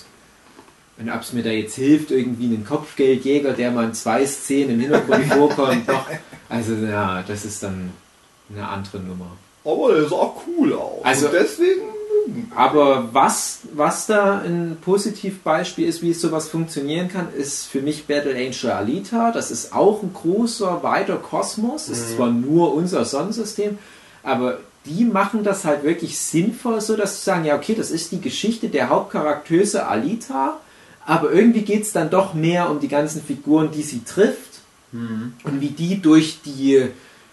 Und ob es mir da jetzt hilft, irgendwie einen Kopfgeldjäger, der mal in 2 Szenen im Hintergrund vorkommt, doch. Also ja, das ist dann eine andere Nummer. Aber der sah cool aus. Also und deswegen... Aber was da ein Positivbeispiel ist, wie sowas funktionieren kann, ist für mich Battle Angel Alita. Das ist auch ein großer, weiter Kosmos. Das ist zwar nur unser Sonnensystem, aber die machen das halt wirklich sinnvoll, so dass sie sagen, ja okay, das ist die Geschichte der Hauptcharaktere Alita, aber irgendwie geht es dann doch mehr um die ganzen Figuren, die sie trifft und wie die durch die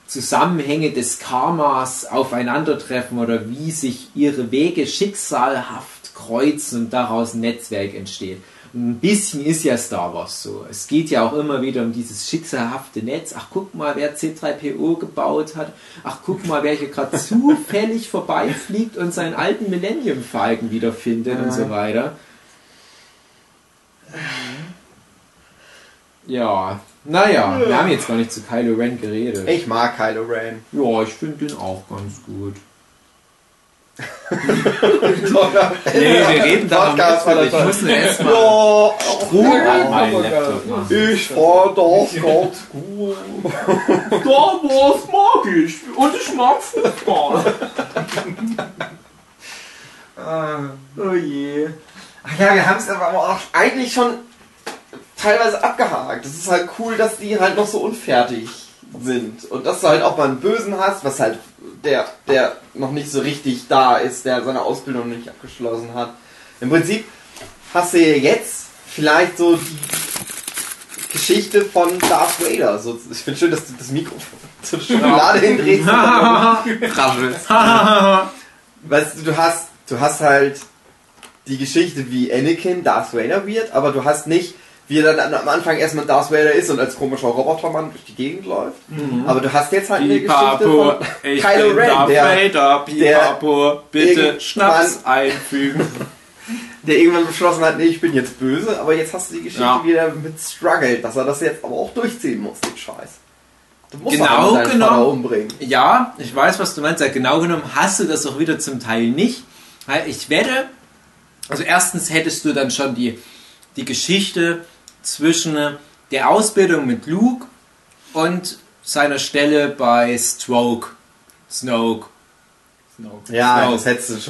Zusammenhänge des Karmas aufeinandertreffen oder wie sich ihre Wege schicksalhaft kreuzen und daraus ein Netzwerk entsteht. Und ein bisschen ist ja Star Wars so. Es geht ja auch immer wieder um dieses schicksalhafte Netz. Ach, guck mal, wer C3PO gebaut hat. Ach, guck mal, wer hier gerade zufällig vorbeifliegt und seinen alten Millennium Falcon wiederfindet und so weiter. Ja... Naja, wir haben jetzt gar nicht zu Kylo Ren geredet. Ich mag Kylo Ren. Ja, ich finde den auch ganz gut. Nee, wir reden da noch. Ich muss nur erstmal Strom an meinen Laptop machen. Ich fand das ganz gut. Star Wars mag ich. Und ich mag Fußball. Oh je. Ach ja, wir haben es aber auch eigentlich schon teilweise abgehakt. Das ist halt cool, dass die halt noch so unfertig sind. Und dass du halt auch mal einen Bösen hast, was halt der noch nicht so richtig da ist, der seine Ausbildung nicht abgeschlossen hat. Im Prinzip hast du jetzt vielleicht so die Geschichte von Darth Vader. So, ich finde schön, dass du das Mikrofon zur Schokolade hindrehst. Weißt du, du hast halt die Geschichte, wie Anakin Darth Vader wird, aber du hast nicht, wie er dann am Anfang erstmal Darth Vader ist und als komischer Robotermann durch die Gegend läuft. Aber du hast jetzt halt eine Geschichte von Kylo Ren, bitte Schnaps einfügen. Der irgendwann beschlossen hat, nee, ich bin jetzt böse, aber jetzt hast du die Geschichte wieder mit Struggle, dass er das jetzt aber auch durchziehen muss, den Scheiß. Du musst genau deinen Vater umbringen. Ja, ich weiß, was du meinst. Ja, genau genommen hast du das auch wieder zum Teil nicht. Ich wette, also erstens hättest du dann schon die Geschichte zwischen der Ausbildung mit Luke und seiner Stelle bei Snoke. Ja, Snoke. Das hättest du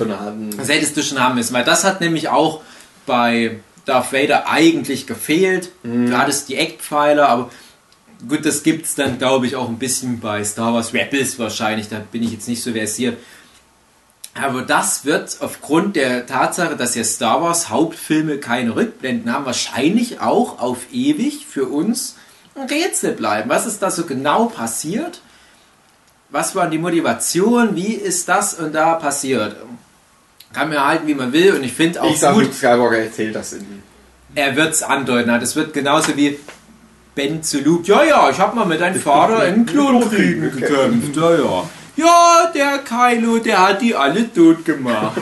schon haben müssen, weil das hat nämlich auch bei Darth Vader eigentlich gefehlt. Du hattest die Eckpfeiler, aber gut, das gibt es dann, glaube ich, auch ein bisschen bei Star Wars Rebels wahrscheinlich, da bin ich jetzt nicht so versiert. Aber das wird aufgrund der Tatsache, dass ja Star Wars Hauptfilme keine Rückblenden haben, wahrscheinlich auch auf ewig für uns ein Rätsel bleiben. Was ist da so genau passiert? Was waren die Motivationen? Wie ist das und da passiert? Kann man halten, wie man will, und ich finde auch gut... Ich sag, Luke Skywalker erzählt das irgendwie. Er wird es andeuten. Das wird genauso wie Ben zu Luke. Ja, ich habe mal mit deinem Vater in Klonkriegen gekämpft. Ja, der Kylo, der hat die alle tot gemacht.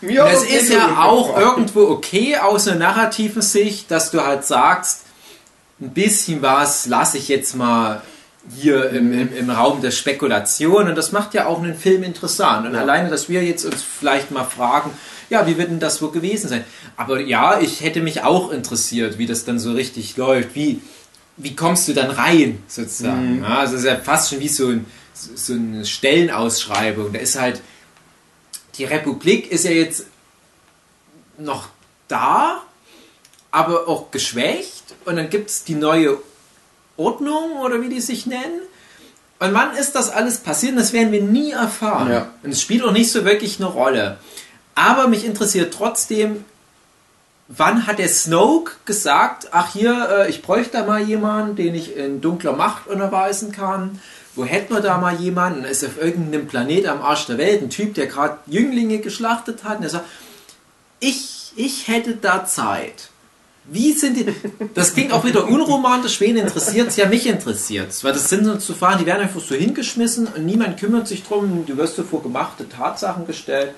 Das ist ja auch irgendwo okay aus einer narrativen Sicht, dass du halt sagst, ein bisschen was lasse ich jetzt mal hier im Raum der Spekulation, und das macht ja auch einen Film interessant. Und alleine, dass wir jetzt uns vielleicht mal fragen, ja, wie wird denn das wohl gewesen sein? Aber ja, ich hätte mich auch interessiert, wie das dann so richtig läuft, wie kommst du dann rein, sozusagen. Mhm. Ja, also es ist ja fast schon wie so eine Stellenausschreibung. Da ist halt, die Republik ist ja jetzt noch da, aber auch geschwächt, und dann gibt es die neue Ordnung oder wie die sich nennen. Und wann ist das alles passiert? Das werden wir nie erfahren. Ja. Und es spielt auch nicht so wirklich eine Rolle. Aber mich interessiert trotzdem, wann hat der Snoke gesagt, ach hier, ich bräuchte da mal jemanden, den ich in dunkler Macht unterweisen kann. Wo hätten wir da mal jemanden? Ist auf irgendeinem Planet am Arsch der Welt ein Typ, der gerade Jünglinge geschlachtet hat. Und er sagt, ich hätte da Zeit. Wie sind die... Das klingt auch wieder unromantisch, wen interessiert es? Ja, mich interessiert es. Weil das sind so zu fahren, die werden einfach so hingeschmissen und niemand kümmert sich drum. Du wirst so vor gemachte Tatsachen gestellt.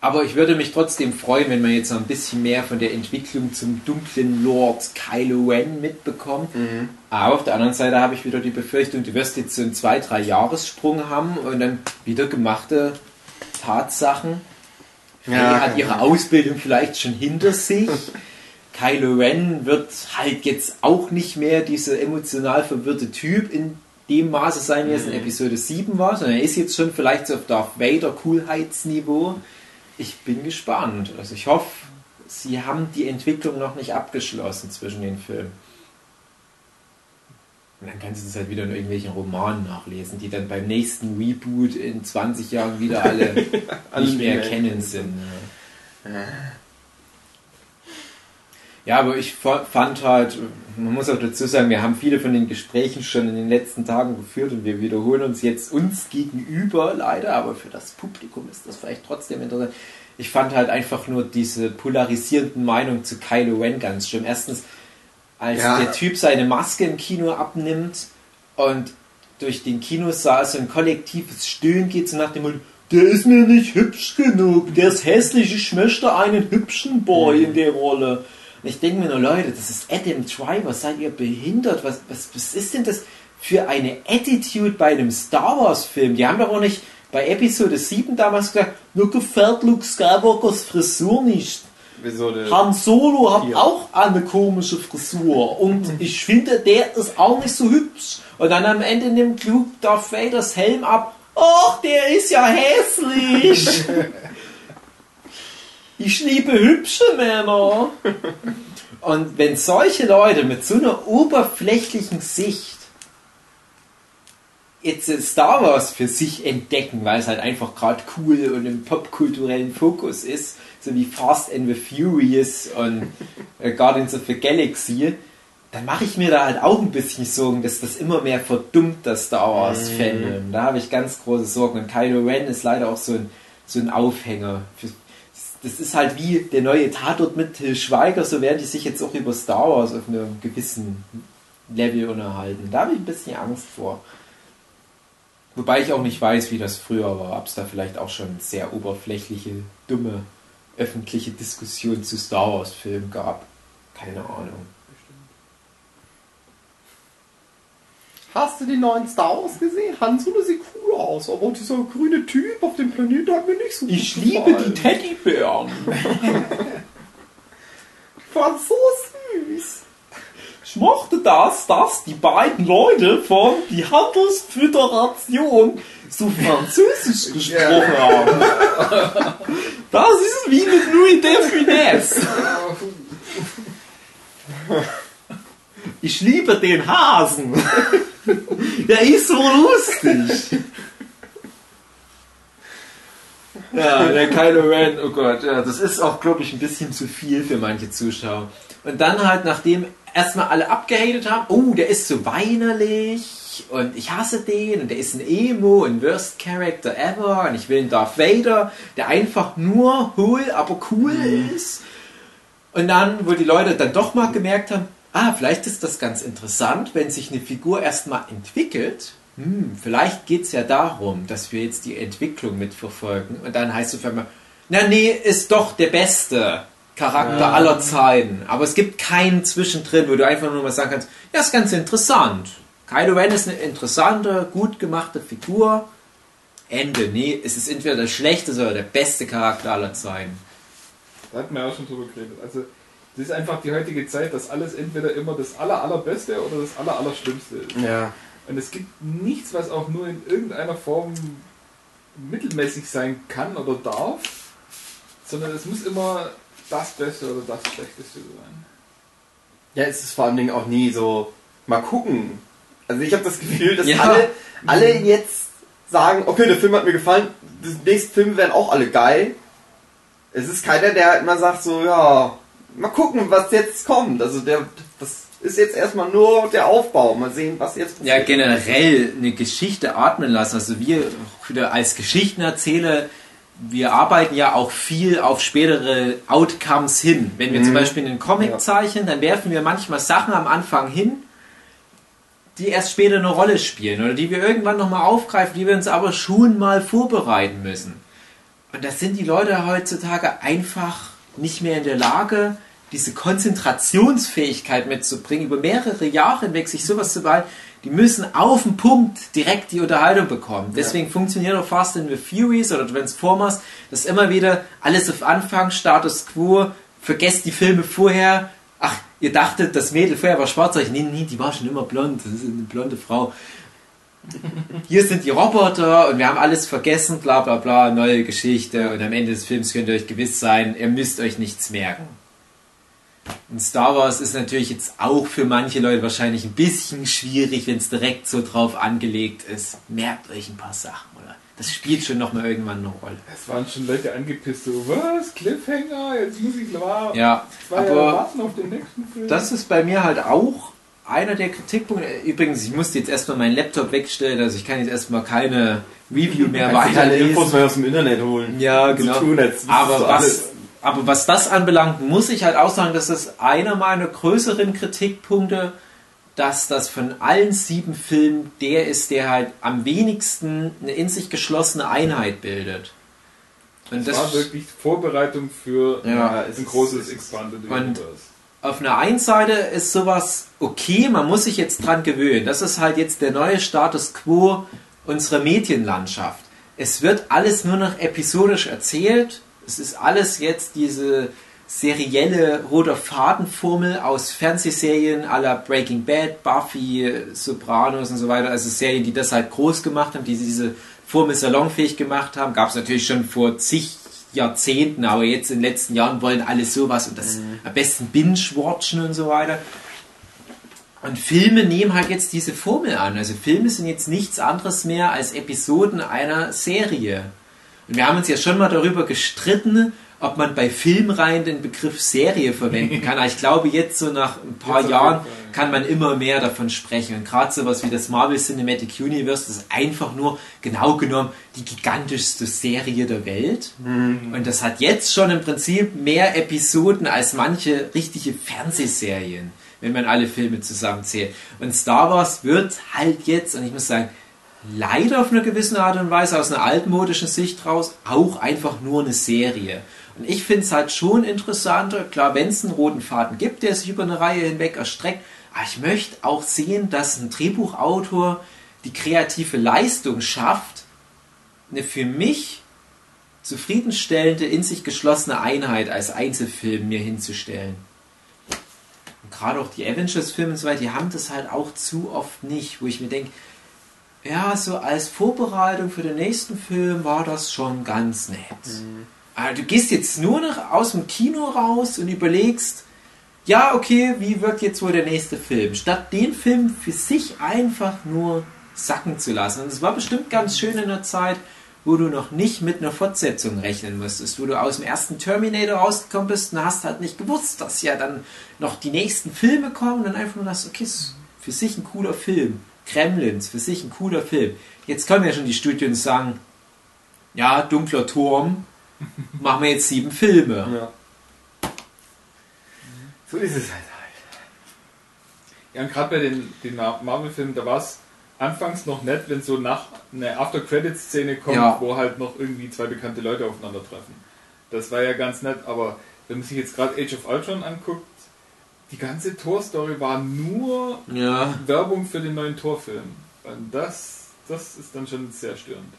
Aber ich würde mich trotzdem freuen, wenn man jetzt noch ein bisschen mehr von der Entwicklung zum dunklen Lord Kylo Ren mitbekommt. Mhm. Aber auf der anderen Seite habe ich wieder die Befürchtung, du wirst jetzt so einen 2-3 Jahressprung haben und dann wieder gemachte Tatsachen. Ja, hat ihre Ausbildung vielleicht schon hinter sich. Kylo Ren wird halt jetzt auch nicht mehr dieser emotional verwirrte Typ in dem Maße sein, wie es in Episode 7 war, sondern er ist jetzt schon vielleicht so auf Darth Vader Coolheitsniveau. Ich bin gespannt. Also ich hoffe, sie haben die Entwicklung noch nicht abgeschlossen zwischen den Filmen. Und dann kannst du das halt wieder in irgendwelchen Romanen nachlesen, die dann beim nächsten Reboot in 20 Jahren wieder alle nicht mehr kennen sind. Ja, aber ich fand halt, man muss auch dazu sagen, wir haben viele von den Gesprächen schon in den letzten Tagen geführt und wir wiederholen uns jetzt uns gegenüber leider, aber für das Publikum ist das vielleicht trotzdem interessant. Ich fand halt einfach nur diese polarisierenden Meinungen zu Kylo Ren ganz schlimm. Erstens, als der Typ seine Maske im Kino abnimmt und durch den Kinosaal so ein kollektives Stöhnen geht, so nach dem Mund, der ist mir nicht hübsch genug, der ist hässlich, ich möchte einen hübschen Boy in der Rolle. Und ich denke mir nur, Leute, das ist Adam Driver, seid ihr behindert? Was ist denn das für eine Attitude bei einem Star Wars Film? Die haben doch auch nicht bei Episode 7 damals gesagt, nur gefällt Luke Skywalkers Frisur nicht. So Han Solo hat auch eine komische Frisur und ich finde, der ist auch nicht so hübsch. Und dann am Ende nimmt Luke Darth Vaders Helm ab. Och, der ist ja hässlich. Ich liebe hübsche Männer. Und wenn solche Leute mit so einer oberflächlichen Sicht jetzt Star Wars für sich entdecken, weil es halt einfach gerade cool und im popkulturellen Fokus ist, so wie Fast and the Furious und Guardians of the Galaxy, dann mache ich mir da halt auch ein bisschen Sorgen, dass das immer mehr verdummt, das Star Wars-Fandom. Da habe ich ganz große Sorgen. Und Kylo Ren ist leider auch so ein Aufhänger. Das ist halt wie der neue Tatort mit Til Schweiger, so werden die sich jetzt auch über Star Wars auf einem gewissen Level unterhalten. Da habe ich ein bisschen Angst vor. Wobei ich auch nicht weiß, wie das früher war, ob es da vielleicht auch schon sehr oberflächliche, dumme, öffentliche Diskussionen zu Star Wars Filmen gab. Keine Ahnung. Hast du die neuen Star Wars gesehen? Han Solo sieht cool aus, aber dieser grüne Typ auf dem Planeten hat mir nicht so gut gefallen. Ich liebe die Teddybären. Ich war so süß. Ich mochte das, dass die beiden Leute von die Handelsföderation so Französisch gesprochen haben. Das ist wie mit Louis de Funès. Ich liebe den Hasen. Der ist so lustig. Ja, der Kylo Ren, oh Gott, ja, das ist auch, glaube ich, ein bisschen zu viel für manche Zuschauer. Und dann halt, nachdem erstmal alle abgehatet haben, oh, der ist so weinerlich und ich hasse den und der ist ein Emo und worst character ever und ich will einen Darth Vader, der einfach nur hohl, aber cool ist. Und dann, wo die Leute dann doch mal gemerkt haben, ah, vielleicht ist das ganz interessant, wenn sich eine Figur erstmal entwickelt. Vielleicht geht es ja darum, dass wir jetzt die Entwicklung mitverfolgen. Und dann heißt es auf einmal, na nee, ist doch der beste Charakter aller Zeiten. Aber es gibt keinen zwischendrin, wo du einfach nur mal sagen kannst, ja, ist ganz interessant. Kylo Ren ist eine interessante, gut gemachte Figur. Ende. Nee, es ist entweder der schlechteste oder der beste Charakter aller Zeiten. Da hatten wir auch schon drüber geredet. Also, das ist einfach die heutige Zeit, dass alles entweder immer das allerallerbeste oder das allerallerschlimmste ist. Ja. Und es gibt nichts, was auch nur in irgendeiner Form mittelmäßig sein kann oder darf, sondern es muss immer das Beste oder das Schlechteste sein. Ja, es ist vor allen Dingen auch nie so, mal gucken. Also ich habe das Gefühl, dass alle jetzt sagen, okay, der Film hat mir gefallen, die nächsten Filme werden auch alle geil. Es ist keiner, der halt mal sagt so, ja, mal gucken, was jetzt kommt. Also das ist jetzt erstmal nur der Aufbau. Mal sehen, was jetzt passiert. Ja, generell eine Geschichte atmen lassen. Also wir wieder als Geschichtenerzähler, wir arbeiten ja auch viel auf spätere Outcomes hin. Wenn wir zum Beispiel einen Comic zeichnen, dann werfen wir manchmal Sachen am Anfang hin, die erst später eine Rolle spielen oder die wir irgendwann nochmal aufgreifen, die wir uns aber schon mal vorbereiten müssen. Und das sind die Leute heutzutage einfach nicht mehr in der Lage, diese Konzentrationsfähigkeit mitzubringen, über mehrere Jahre hinweg sich sowas zu behalten. Die müssen auf den Punkt direkt die Unterhaltung bekommen. Deswegen funktioniert auch Fast and the Furious oder Transformers, dass immer wieder alles auf Anfang, Status Quo, vergesst die Filme vorher. Ach, ihr dachtet, das Mädel vorher war schwarz. Nee, die war schon immer blond. Das ist eine blonde Frau. Hier sind die Roboter und wir haben alles vergessen, bla bla bla, neue Geschichte und am Ende des Films könnt ihr euch gewiss sein, ihr müsst euch nichts merken. Und Star Wars ist natürlich jetzt auch für manche Leute wahrscheinlich ein bisschen schwierig, wenn es direkt so drauf angelegt ist. Merkt euch ein paar Sachen, oder? Das spielt schon nochmal irgendwann eine Rolle. Es waren schon Leute angepisst, so, was, Cliffhanger, jetzt muss ich klar. Ja, aber warten auf den nächsten Film. Das ist bei mir halt auch einer der Kritikpunkte. Übrigens, ich musste jetzt erstmal meinen Laptop wegstellen, also ich kann jetzt erstmal keine Review mehr weiterlesen. Infos mal aus dem Internet holen. Ja, genau. Aber was das anbelangt, muss ich halt auch sagen, dass das einer meiner größeren Kritikpunkte, dass das von allen 7 Filmen der ist, der halt am wenigsten eine in sich geschlossene Einheit bildet. Und das war wirklich Vorbereitung für ein großes Expanded Universe. Auf einer einen Seite ist sowas okay, man muss sich jetzt dran gewöhnen. Das ist halt jetzt der neue Status Quo unserer Medienlandschaft. Es wird alles nur noch episodisch erzählt. Es ist alles jetzt diese serielle rote Fadenformel aus Fernsehserien à la Breaking Bad, Buffy, Sopranos und so weiter. Also Serien, die das halt groß gemacht haben, die diese Formel salonfähig gemacht haben. Gab es natürlich schon vor zig Jahrzehnten, aber jetzt in den letzten Jahren wollen alle sowas und das am besten binge-watchen und so weiter. Und Filme nehmen halt jetzt diese Formel an. Also Filme sind jetzt nichts anderes mehr als Episoden einer Serie. Und wir haben uns ja schon mal darüber gestritten, ob man bei Filmreihen den Begriff Serie verwenden kann. Aber ich glaube, jetzt so nach ein paar Jahren kann man immer mehr davon sprechen. Und gerade sowas wie das Marvel Cinematic Universe, das ist einfach nur, genau genommen, die gigantischste Serie der Welt. Und das hat jetzt schon im Prinzip mehr Episoden als manche richtige Fernsehserien, wenn man alle Filme zusammenzählt. Und Star Wars wird halt jetzt, und ich muss sagen, leider auf eine gewisse Art und Weise aus einer altmodischen Sicht raus, auch einfach nur eine Serie. Und ich finde es halt schon interessanter, klar, wenn es einen roten Faden gibt, der sich über eine Reihe hinweg erstreckt, aber ich möchte auch sehen, dass ein Drehbuchautor die kreative Leistung schafft, eine für mich zufriedenstellende, in sich geschlossene Einheit als Einzelfilm mir hinzustellen. Und gerade auch die Avengers-Filme und so weiter, die haben das halt auch zu oft nicht, wo ich mir denke, ja, so als Vorbereitung für den nächsten Film war das schon ganz nett. Also du gehst jetzt nur noch aus dem Kino raus und überlegst, ja, okay, wie wird jetzt wohl der nächste Film? Statt den Film für sich einfach nur sacken zu lassen. Und es war bestimmt ganz schön in der Zeit, wo du noch nicht mit einer Fortsetzung rechnen musstest, wo du aus dem ersten Terminator rausgekommen bist und hast halt nicht gewusst, dass ja dann noch die nächsten Filme kommen und dann einfach nur sagst, okay, ist für sich ein cooler Film. Gremlins, für sich ein cooler Film. Jetzt kommen ja schon die Studien und sagen, ja, Dunkler Turm, machen wir jetzt 7 Filme. Ja. So ist es halt. Ja, und gerade bei den Marvel-Filmen, da war es anfangs noch nett, wenn so nach eine After-Credits-Szene kommt, ja, wo halt noch irgendwie 2 bekannte Leute aufeinandertreffen. Das war ja ganz nett, aber wenn man sich jetzt gerade Age of Ultron anguckt, die ganze Thor-Story war nur Werbung für den neuen Thor-Film. Und das ist dann schon sehr störend.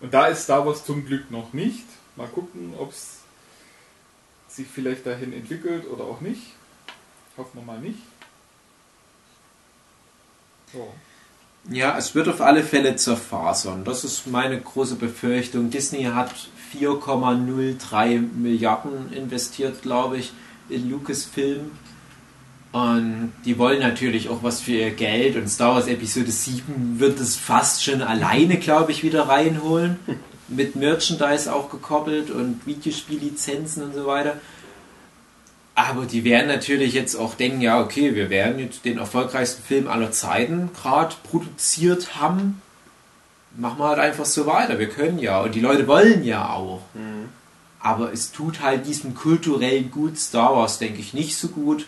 Und da ist Star Wars zum Glück noch nicht. Mal gucken, ob es sich vielleicht dahin entwickelt oder auch nicht. Hoffen wir mal nicht. So. Ja, es wird auf alle Fälle zerfasern. Das ist meine große Befürchtung. Disney hat 4,03 Milliarden investiert, glaube ich, in Lucasfilm. Und die wollen natürlich auch was für ihr Geld. Und Star Wars Episode 7 wird es fast schon alleine, glaube ich, wieder reinholen. Mit Merchandise auch gekoppelt und Videospiellizenzen und so weiter. Aber die werden natürlich jetzt auch denken, ja okay, wir werden jetzt den erfolgreichsten Film aller Zeiten gerade produziert haben. Machen wir halt einfach so weiter. Wir können ja. Und die Leute wollen ja auch. Mhm. Aber es tut halt diesem kulturellen Gut Star Wars, denke ich, nicht so gut,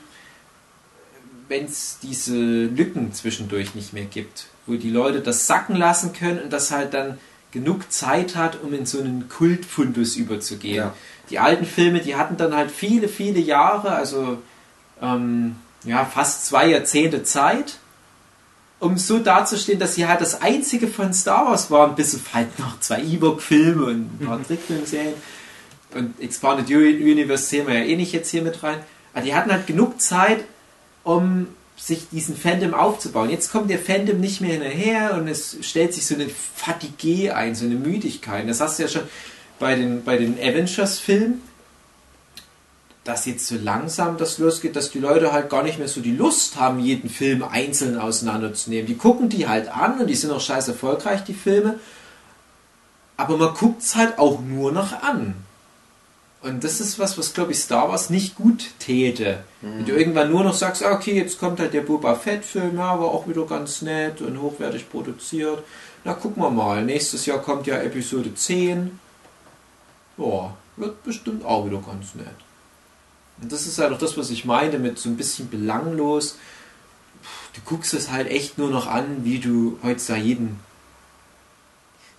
wenn es diese Lücken zwischendurch nicht mehr gibt, wo die Leute das sacken lassen können und das halt dann genug Zeit hat, um in so einen Kultfundus überzugehen. Ja. Die alten Filme, die hatten dann halt viele, viele Jahre, also fast 2 Jahrzehnte Zeit, um so dazustehen, dass sie halt das einzige von Star Wars waren, bis auf halt noch 2 Ewok-Filme und ein paar Trickfilmserien. Und Expanded Universe sehen wir ja eh nicht jetzt hier mit rein. Aber die hatten halt genug Zeit, um sich diesen Fandom aufzubauen. Jetzt kommt der Fandom nicht mehr hinterher und es stellt sich so eine Fatigue ein, so eine Müdigkeit. Das hast du ja schon bei den Avengers-Filmen, dass jetzt so langsam das losgeht, dass die Leute halt gar nicht mehr so die Lust haben, jeden Film einzeln auseinanderzunehmen. Die gucken die halt an und die sind auch scheiß erfolgreich, die Filme. Aber man guckt es halt auch nur noch an. Und das ist was glaube ich, Star Wars nicht gut täte. Mhm. Wenn du irgendwann nur noch sagst, okay, jetzt kommt halt der Boba Fett-Film, ja, war auch wieder ganz nett und hochwertig produziert. Na, gucken wir mal. Nächstes Jahr kommt ja Episode 10. Ja, wird bestimmt auch wieder ganz nett. Und das ist halt auch das, was ich meine, mit so ein bisschen belanglos. Du guckst es halt echt nur noch an, wie du heutzutage jeden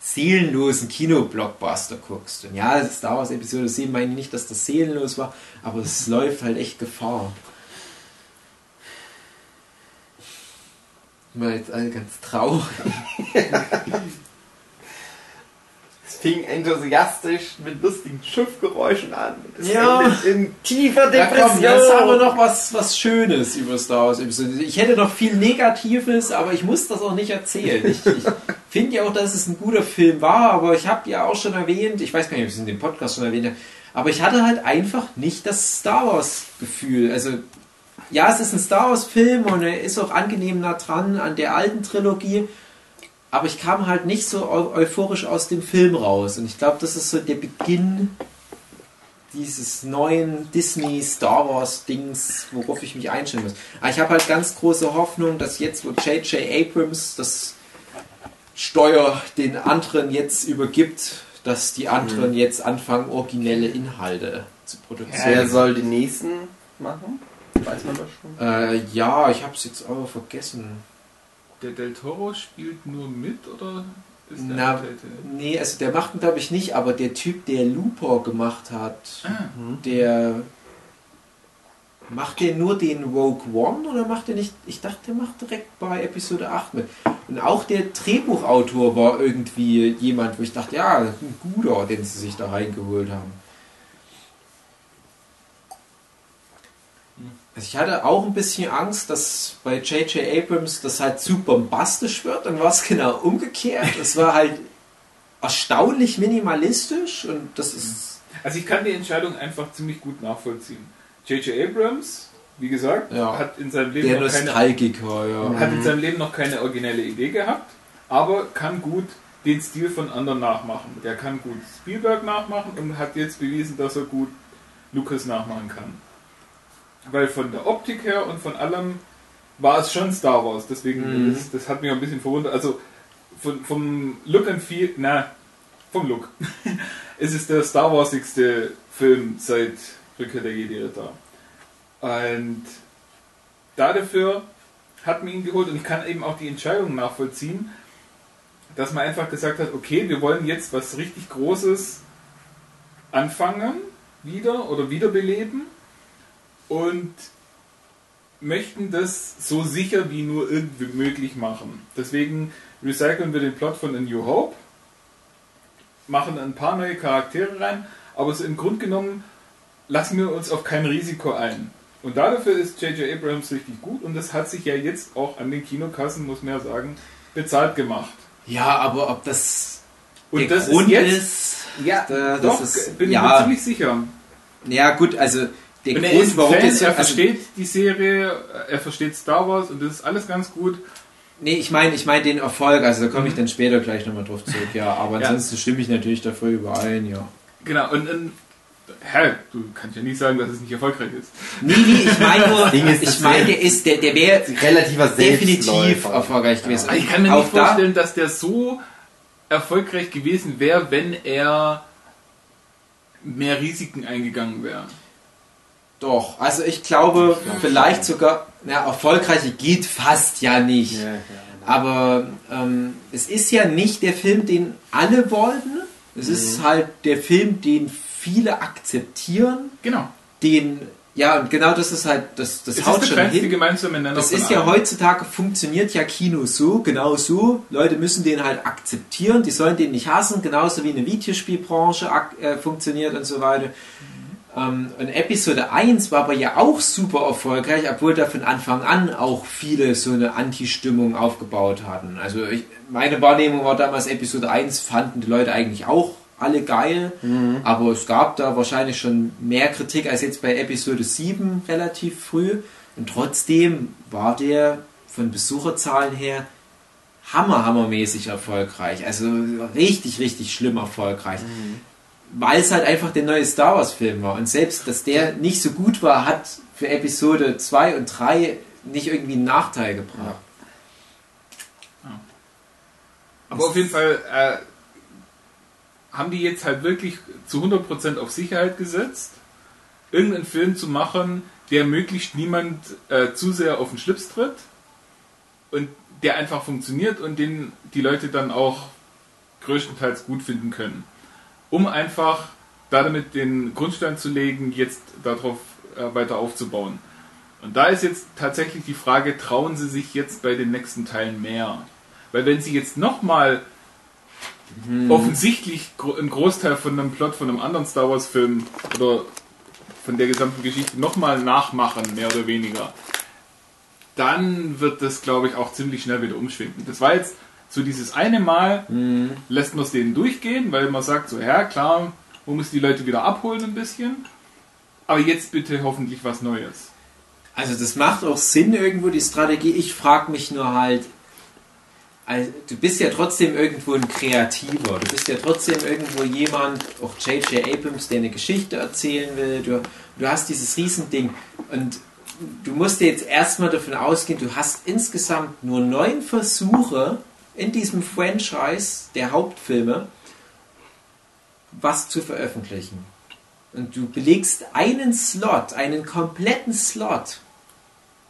seelenlosen Kino-Blockbuster guckst. Und ja, Star Wars Episode 7 meine ich nicht, dass das seelenlos war, aber es läuft halt echt Gefahr. Ich war jetzt alle ganz traurig. Es fing enthusiastisch mit lustigen Schiffgeräuschen an. Es endet in tiefer Depression. Komm, jetzt haben wir noch was Schönes über Star Wars Episode. Ich hätte noch viel Negatives, aber ich muss das auch nicht erzählen. Ich finde ja auch, dass es ein guter Film war, aber ich habe ja auch schon erwähnt, ich weiß gar nicht, ob ich es in dem Podcast schon erwähnt habe, aber ich hatte halt einfach nicht das Star Wars Gefühl. Also, ja, es ist ein Star Wars Film und er ist auch angenehm nah dran an der alten Trilogie, aber ich kam halt nicht so euphorisch aus dem Film raus. Und ich glaube, das ist so der Beginn dieses neuen Disney-Star-Wars-Dings, worauf ich mich einstellen muss. Aber ich habe halt ganz große Hoffnung, dass jetzt, wo JJ Abrams das Steuer den anderen jetzt übergibt, dass die anderen jetzt anfangen, originelle Inhalte zu produzieren. Wer soll die nächsten machen? Weiß man das schon? Ich habe es jetzt aber vergessen. Der Del Toro spielt nur mit, oder ist der Nee, also der macht ihn, glaube ich, nicht, aber der Typ, der Looper gemacht hat, der... Macht der nur den Rogue One, oder macht der nicht... Ich dachte, der macht direkt bei Episode 8 mit. Und auch der Drehbuchautor war irgendwie jemand, wo ich dachte, ja, ein guter, den sie sich da reingeholt haben. Also ich hatte auch ein bisschen Angst, dass bei J.J. Abrams das halt zu bombastisch wird, dann war es genau umgekehrt. Es war halt erstaunlich minimalistisch und das ist... Also ich kann die Entscheidung einfach ziemlich gut nachvollziehen. J.J. Abrams, wie gesagt, hat in seinem Leben noch keine originelle Idee gehabt, aber kann gut den Stil von anderen nachmachen. Der kann gut Spielberg nachmachen und hat jetzt bewiesen, dass er gut Lucas nachmachen kann. Weil von der Optik her und von allem war es schon Star Wars, deswegen das hat mich ein bisschen verwundert. Also vom Look and Feel, es ist der Star Warsigste Film seit Rückkehr der Jedi-Ritter. Und dafür hat man ihn geholt und kann eben auch die Entscheidung nachvollziehen, dass man einfach gesagt hat, okay, wir wollen jetzt was richtig Großes anfangen, wiederbeleben und möchten das so sicher wie nur irgendwie möglich machen. Deswegen recyceln wir den Plot von A New Hope, machen ein paar neue Charaktere rein, aber so im Grunde genommen lassen wir uns auf kein Risiko ein. Und dafür ist JJ Abrams richtig gut und das hat sich ja jetzt auch an den Kinokassen, muss man ja sagen, bezahlt gemacht. Ja, aber ob das und der das Grund ist, bin ich mir ziemlich sicher. Ja gut, also der Grund, warum das er versteht die Serie, er versteht Star Wars und das ist alles ganz gut. Nee, ich meine den Erfolg, also da komme ich dann später gleich nochmal drauf zurück, ja, aber ansonsten stimme ich natürlich dafür überein, ja. Genau, und du kannst ja nicht sagen, dass es nicht erfolgreich ist. Nee, ich meine nur, der wäre definitiv erfolgreich gewesen. Ich kann mir nicht vorstellen, dass der so erfolgreich gewesen wäre, wenn er mehr Risiken eingegangen wäre. Doch, also ich glaube, vielleicht sogar, erfolgreiche geht fast ja nicht. Ja. Aber es ist ja nicht der Film, den alle wollten. Es ist halt der Film, den viele akzeptieren. Genau. Und genau das ist halt, das haut schon hin. Das ist ja heutzutage, funktioniert ja Kino so, genau so. Leute müssen den halt akzeptieren, die sollen den nicht hassen, genauso wie eine Videospielbranche funktioniert und so weiter. Und Episode 1 war aber ja auch super erfolgreich, obwohl da von Anfang an auch viele so eine Anti-Stimmung aufgebaut hatten. Also meine Wahrnehmung war damals, Episode 1 fanden die Leute eigentlich auch alle geil, aber es gab da wahrscheinlich schon mehr Kritik als jetzt bei Episode 7 relativ früh. Und trotzdem war der von Besucherzahlen her hammermäßig erfolgreich. Also richtig, richtig schlimm erfolgreich. Weil es halt einfach der neue Star Wars Film war und selbst, dass der nicht so gut war, hat für Episode 2 und 3 nicht irgendwie einen Nachteil gebracht. Ja. Aber auf jeden Fall haben die jetzt halt wirklich zu 100% auf Sicherheit gesetzt, irgendeinen Film zu machen, der möglichst niemand zu sehr auf den Schlips tritt und der einfach funktioniert und den die Leute dann auch größtenteils gut finden können. Um einfach damit den Grundstein zu legen, jetzt darauf weiter aufzubauen. Und da ist jetzt tatsächlich die Frage, trauen sie sich jetzt bei den nächsten Teilen mehr? Weil wenn sie jetzt nochmal offensichtlich einen Großteil von einem Plot von einem anderen Star Wars Film oder von der gesamten Geschichte nochmal nachmachen, mehr oder weniger, dann wird das, glaube ich, auch ziemlich schnell wieder umschwinden. Das war jetzt so dieses eine Mal, lässt man es denen durchgehen, weil man sagt so, ja klar, man muss die Leute wieder abholen ein bisschen, aber jetzt bitte hoffentlich was Neues. Also das macht auch Sinn irgendwo, die Strategie. Ich frage mich nur halt, also du bist ja trotzdem irgendwo ein Kreativer, du bist ja trotzdem irgendwo jemand, auch J.J. Abrams, der eine Geschichte erzählen will, du hast dieses Riesending und du musst dir jetzt erstmal davon ausgehen, du hast insgesamt nur 9 Versuche in diesem Franchise der Hauptfilme was zu veröffentlichen. Und du belegst einen Slot, einen kompletten Slot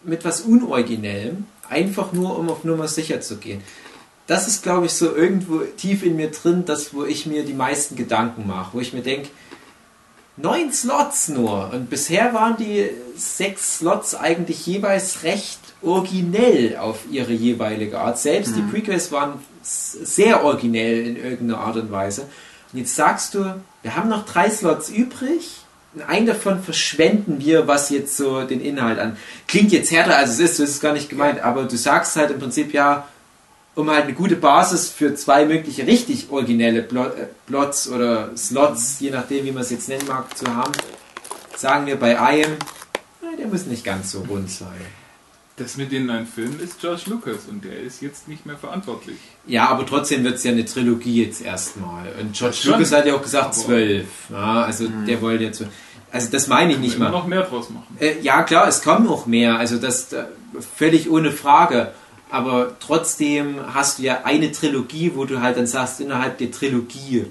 mit was Unoriginellem, einfach nur, um auf Nummer sicher zu gehen. Das ist, glaube ich, so irgendwo tief in mir drin, das, wo ich mir die meisten Gedanken mache, wo ich mir denke, 9 Slots nur. Und bisher waren die 6 Slots eigentlich jeweils recht originell auf ihre jeweilige Art. Selbst die Prequels waren sehr originell in irgendeiner Art und Weise. Und jetzt sagst du, wir haben noch 3 Slots übrig und einen davon verschwenden wir, was jetzt so den Inhalt an. Klingt jetzt härter, als es ist, so ist es gar nicht gemeint, aber du sagst halt im Prinzip, ja, um halt eine gute Basis für 2 mögliche richtig originelle Plots oder Slots, je nachdem, wie man es jetzt nennen mag, zu haben, sagen wir bei einem, der muss nicht ganz so rund sein. Das mit den neuen Filmen ist George Lucas und der ist jetzt nicht mehr verantwortlich. Ja, aber trotzdem wird es ja eine Trilogie jetzt erstmal. Und George Lucas hat ja auch gesagt 12. Ja, also der wollte jetzt... Also das meine ich nicht mal. Noch mehr draus machen. Ja klar, es kommen noch mehr. Also das völlig ohne Frage. Aber trotzdem hast du ja eine Trilogie, wo du halt dann sagst, innerhalb der Trilogie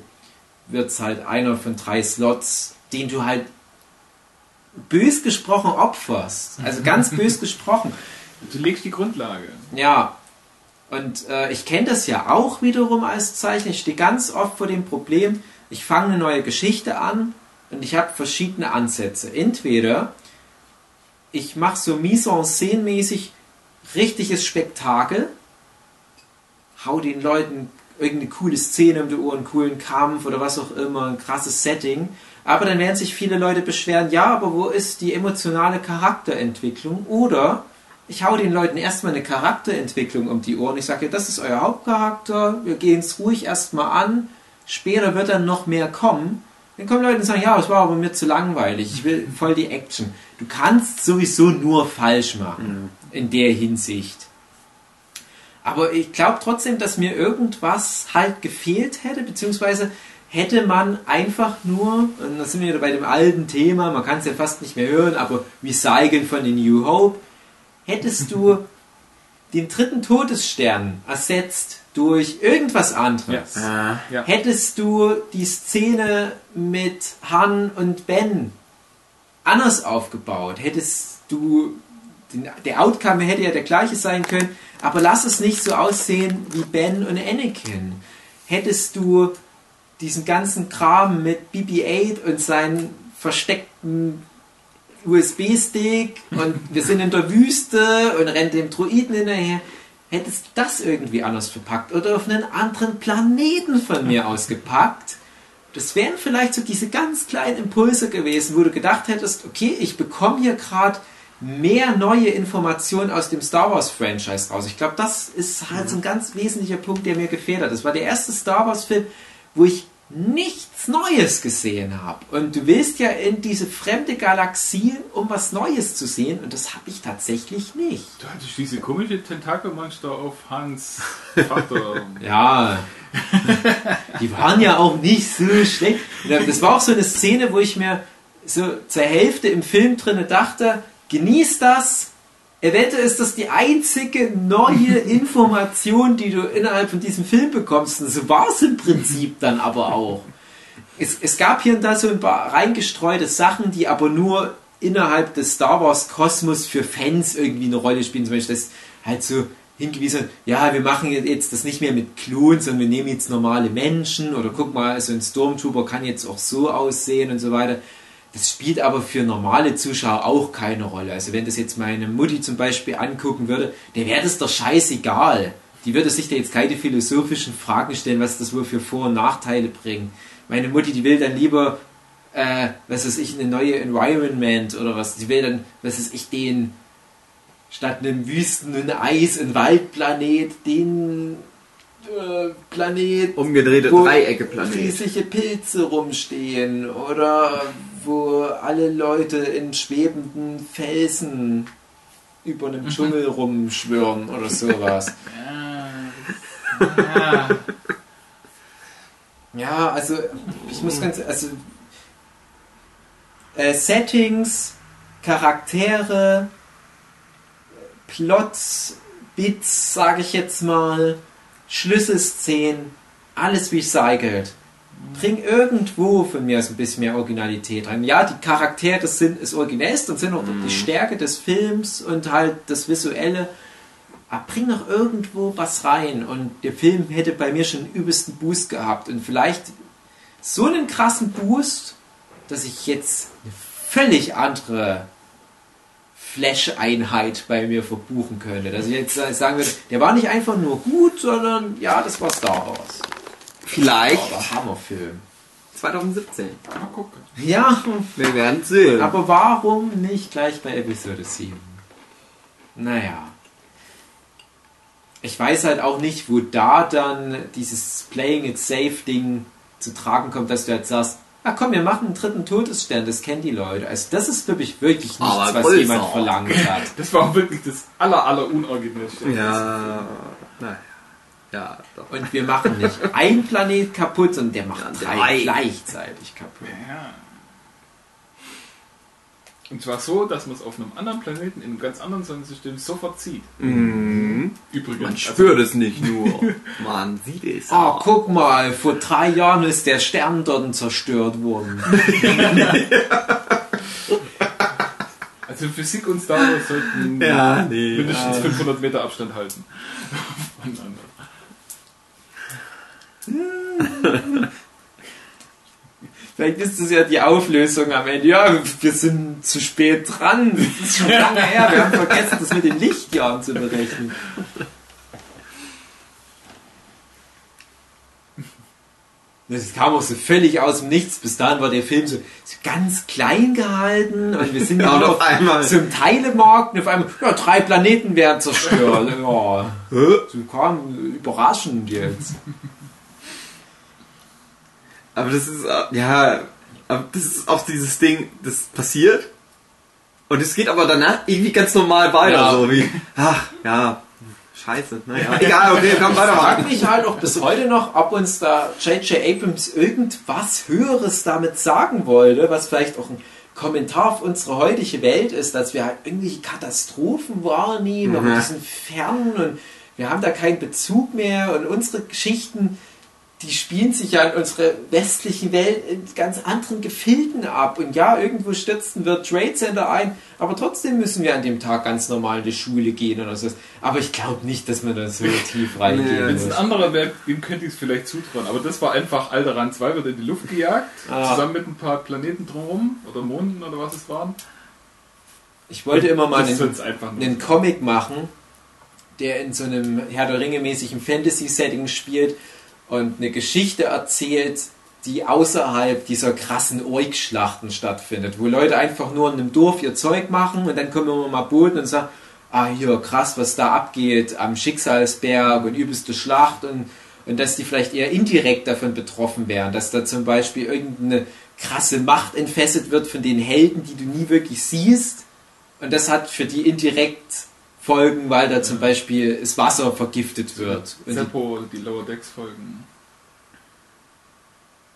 wird es halt einer von 3 Slots, den du halt bös gesprochen opferst. Also ganz bös gesprochen. Du legst die Grundlage. Ja. Und ich kenne das ja auch wiederum als Zeichen. Ich stehe ganz oft vor dem Problem, ich fange eine neue Geschichte an und ich habe verschiedene Ansätze. Entweder ich mache so mise-en-scène-mäßig richtiges Spektakel, hau den Leuten irgendeine coole Szene um die Ohren, einen coolen Kampf oder was auch immer, ein krasses Setting. Aber dann werden sich viele Leute beschweren, ja, aber wo ist die emotionale Charakterentwicklung? Oder ich hau den Leuten erstmal eine Charakterentwicklung um die Ohren. Ich sage, ja, das ist euer Hauptcharakter, wir gehen es ruhig erstmal an, später wird dann noch mehr kommen. Dann kommen Leute und sagen, ja, es war aber mir zu langweilig, ich will voll die Action. Du kannst sowieso nur falsch machen, in der Hinsicht. Aber ich glaube trotzdem, dass mir irgendwas halt gefehlt hätte, beziehungsweise hätte man einfach nur, und da sind wir wieder bei dem alten Thema, man kann es ja fast nicht mehr hören, aber Recyceln von The New Hope, hättest du den 3. Todesstern ersetzt durch irgendwas anderes, ja. Hättest du die Szene mit Han und Ben anders aufgebaut, hättest du, der Outcome hätte ja der gleiche sein können, aber lass es nicht so aussehen wie Ben und Anakin. Hättest du diesen ganzen Kram mit BB-8 und seinen versteckten USB-Stick und wir sind in der Wüste und rennt dem Droiden hinterher, hättest du das irgendwie anders verpackt oder auf einen anderen Planeten von mir ausgepackt. Das wären vielleicht so diese ganz kleinen Impulse gewesen, wo du gedacht hättest, okay, ich bekomme hier gerade mehr neue Informationen aus dem Star Wars Franchise raus. Ich glaube, das ist halt so ein ganz wesentlicher Punkt, der mir gefehlt hat. Das war der erste Star Wars Film, wo ich nichts Neues gesehen habe. Und du willst ja in diese fremde Galaxie, um was Neues zu sehen. Und das habe ich tatsächlich nicht. Du hattest diese komische Tentakelmonster auf Hans Vater. Ja. Die waren ja auch nicht so schlecht. Das war auch so eine Szene, wo ich mir so zur Hälfte im Film drin dachte, genieß das. Eventuell ist das die einzige neue Information, die du innerhalb von diesem Film bekommst. Und so war es im Prinzip dann aber auch. Es gab hier und da so ein paar reingestreute Sachen, die aber nur innerhalb des Star Wars Kosmos für Fans irgendwie eine Rolle spielen. Zum Beispiel das halt so hingewiesen, ja, wir machen jetzt das nicht mehr mit Klons, sondern wir nehmen jetzt normale Menschen. Oder guck mal, so ein Stormtrooper kann jetzt auch so aussehen und so weiter. Das spielt aber für normale Zuschauer auch keine Rolle. Also wenn das jetzt meine Mutti zum Beispiel angucken würde, der wäre das doch scheißegal. Die würde sich da jetzt keine philosophischen Fragen stellen, was das wohl für Vor- und Nachteile bringt. Meine Mutti, die will dann lieber, was weiß ich, eine neue Environment oder was. Die will dann, was weiß ich, den statt einem Wüsten- und Eis- und Waldplanet, den... Planet, umgedrehte Dreiecke-Planet, wo riesige Pilze rumstehen oder wo alle Leute in schwebenden Felsen über einem Dschungel rumschwirren oder sowas. Ja, also ich muss ganz, also Settings, Charaktere, Plots, Bits, sage ich jetzt mal, Schlüsselszenen, alles recycelt. Bring irgendwo von mir so ein bisschen mehr Originalität rein. Ja, die Charaktere sind das Originellste und sind auch die Stärke des Films und halt das Visuelle. Aber bring noch irgendwo was rein und der Film hätte bei mir schon den übelsten Boost gehabt und vielleicht so einen krassen Boost, dass ich jetzt eine völlig andere Flash-Einheit bei mir verbuchen könnte. Dass ich jetzt sagen würde, der war nicht einfach nur gut, sondern ja, das war Star Wars. Vielleicht. Oh, war Hammerfilm. 2017. Mal gucken. Ja. Wir werden sehen. Aber warum nicht gleich bei Episode 7? Naja. Ich weiß halt auch nicht, wo da dann dieses Playing it safe Ding zu tragen kommt, dass du halt sagst, ach komm, wir machen einen dritten Todesstern, das kennen die Leute. Also das ist wirklich, nichts, aber was größer jemand verlangt hat. Das war auch wirklich das aller unoriginellste. Ja, naja. Ja, doch. Und wir machen nicht einen Planet kaputt, sondern der macht drei gleichzeitig kaputt. Ja. Und zwar so, dass man es auf einem anderen Planeten in einem ganz anderen Sonnensystem sofort sieht. Mhm. Übrigens. Man spürt es nicht nur. Man sieht es. Oh, guck mal, vor 3 Jahren ist der Stern dort zerstört worden. Also Physik und Star Wars sollten mindestens 500 Meter Abstand halten. Voneinander. Vielleicht ist das ja die Auflösung am Ende. Ja, wir sind zu spät dran. Das ist schon lange her. Wir haben vergessen, das mit den Lichtjahren zu berechnen. Das kam auch so völlig aus dem Nichts. Bis dahin war der Film so ganz klein gehalten und wir sind ja auf einmal zum Teilemarkt und auf einmal, ja, 3 Planeten werden zerstört. Ja. So kam überraschend jetzt. Aber das ist, ja, das ist auch dieses Ding, das passiert und es geht aber danach irgendwie ganz normal weiter, ja. So wie, ach, ja, scheiße, naja, egal, okay, komm, weitermachen. Ich frage mich halt auch bis heute noch, ob uns da JJ Abrams irgendwas Höheres damit sagen wollte, was vielleicht auch ein Kommentar auf unsere heutige Welt ist, dass wir halt irgendwie Katastrophen wahrnehmen, aber das sind fern und wir haben da keinen Bezug mehr und unsere Geschichten, die spielen sich ja in unserer westlichen Welt in ganz anderen Gefilden ab. Und ja, irgendwo stürzen wir Trade Center ein, aber trotzdem müssen wir an dem Tag ganz normal in die Schule gehen oder so. Aber ich glaube nicht, dass man da so tief reingehen muss. Wenn es ein anderer wäre, dem könnte ich es vielleicht zutrauen. Aber das war einfach Alderaan 2 wird in die Luft gejagt, zusammen mit ein paar Planeten drumherum oder Monden oder was es waren. Ich wollte immer mal einen Comic machen, der in so einem Herr der Ringe mäßigen Fantasy-Setting spielt und eine Geschichte erzählt, die außerhalb dieser krassen Ork-Schlachten stattfindet, wo Leute einfach nur in einem Dorf ihr Zeug machen und dann kommen immer mal Boten und sagen, ah hier, krass, was da abgeht am Schicksalsberg und übelste Schlacht und dass die vielleicht eher indirekt davon betroffen wären, dass da zum Beispiel irgendeine krasse Macht entfesselt wird von den Helden, die du nie wirklich siehst und das hat für die indirekt Folgen, weil da zum Beispiel das Wasser vergiftet wird. Seppo, die Lower Decks Folgen.